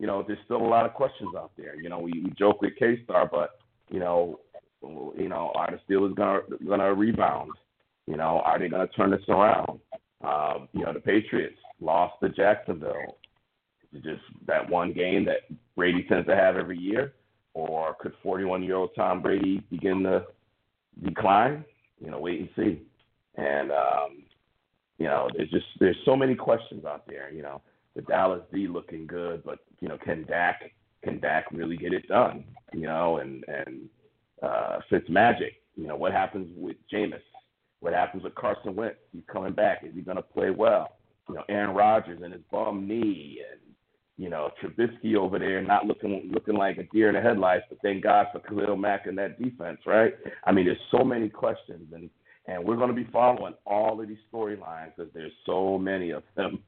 you know, there's still a lot of questions out there. You know, we, we joke with K-Star, but, you know, you know, are the Steelers gonna, gonna rebound? You know, are they going to turn this around? Um, you know, the Patriots lost to Jacksonville. It's just that one game that Brady tends to have every year. Or could forty-one-year-old Tom Brady begin to decline? You know, wait and see. And, um, you know, there's just there's so many questions out there. You know, the Dallas D looking good, but, you know, can Dak can Dak really get it done? You know, and, and uh, Fitzmagic, you know, what happens with Jameis? What happens with Carson Wentz? He's coming back. Is he going to play well? You know, Aaron Rodgers and his bum knee and, you know, Trubisky over there not looking looking like a deer in the headlights, but thank God for Khalil Mack and that defense, right? I mean, there's so many questions, and, and we're going to be following all of these storylines because there's so many of them.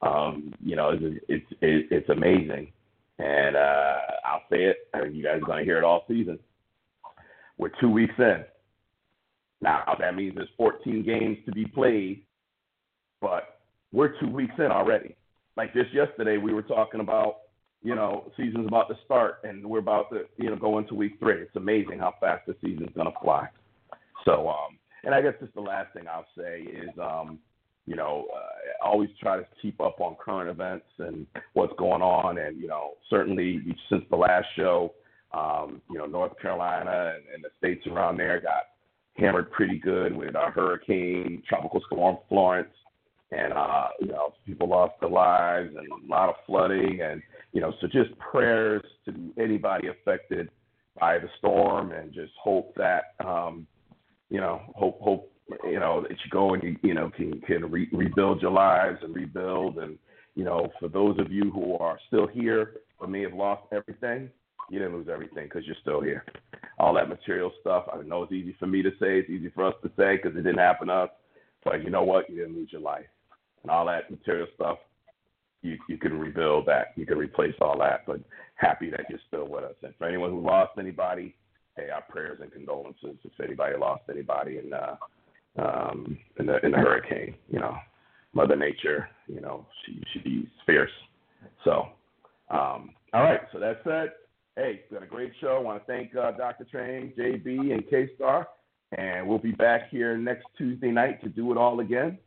Um, you know, it's it's, it's amazing. And uh, I'll say it, I mean, you guys are going to hear it all season. We're two weeks in. Now, that means there's fourteen games to be played, but we're two weeks in already. Like just yesterday, we were talking about, you know, season's about to start, and we're about to, you know, go into week three. It's amazing how fast the season's going to fly. So, um, and I guess just the last thing I'll say is, um, you know, uh, always try to keep up on current events and what's going on. And, you know, certainly since the last show, um, you know, North Carolina and, and the states around there got hammered pretty good with a hurricane, tropical storm Florence. And, uh, you know, people lost their lives and a lot of flooding. And, you know, so just prayers to anybody affected by the storm, and just hope that, um, you know, hope, hope, you know, that you go and, you, you know, can, can re- rebuild your lives and rebuild. And, you know, for those of you who are still here but may have lost everything, you didn't lose everything because you're still here. All that material stuff, I know it's easy for me to say. It's easy for us to say because it didn't happen to us. But you know what? You didn't lose your life. And all that material stuff, you, you can rebuild that. You can replace all that. But happy that you're still with us. And for anyone who lost anybody, hey, our prayers and condolences if anybody lost anybody in, uh, um, in, the, in the hurricane. You know, Mother Nature, you know, she, she's fierce. So, um, all right, so that's it. Hey, it's been a great show. I want to thank uh, Doctor Train, J B, and K-Star. And we'll be back here next Tuesday night to do it all again.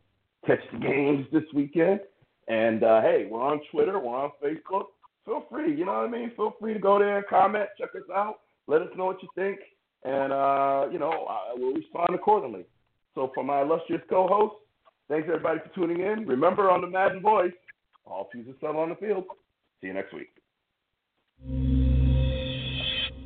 Catch the games this weekend. And, uh, hey, we're on Twitter. We're on Facebook. Feel free. You know what I mean? Feel free to go there, comment, check us out. Let us know what you think. And, uh, you know, I will respond accordingly. So for my illustrious co-host, thanks, everybody, for tuning in. Remember, on the Madden Boys, all teams are settled on the field. See you next week.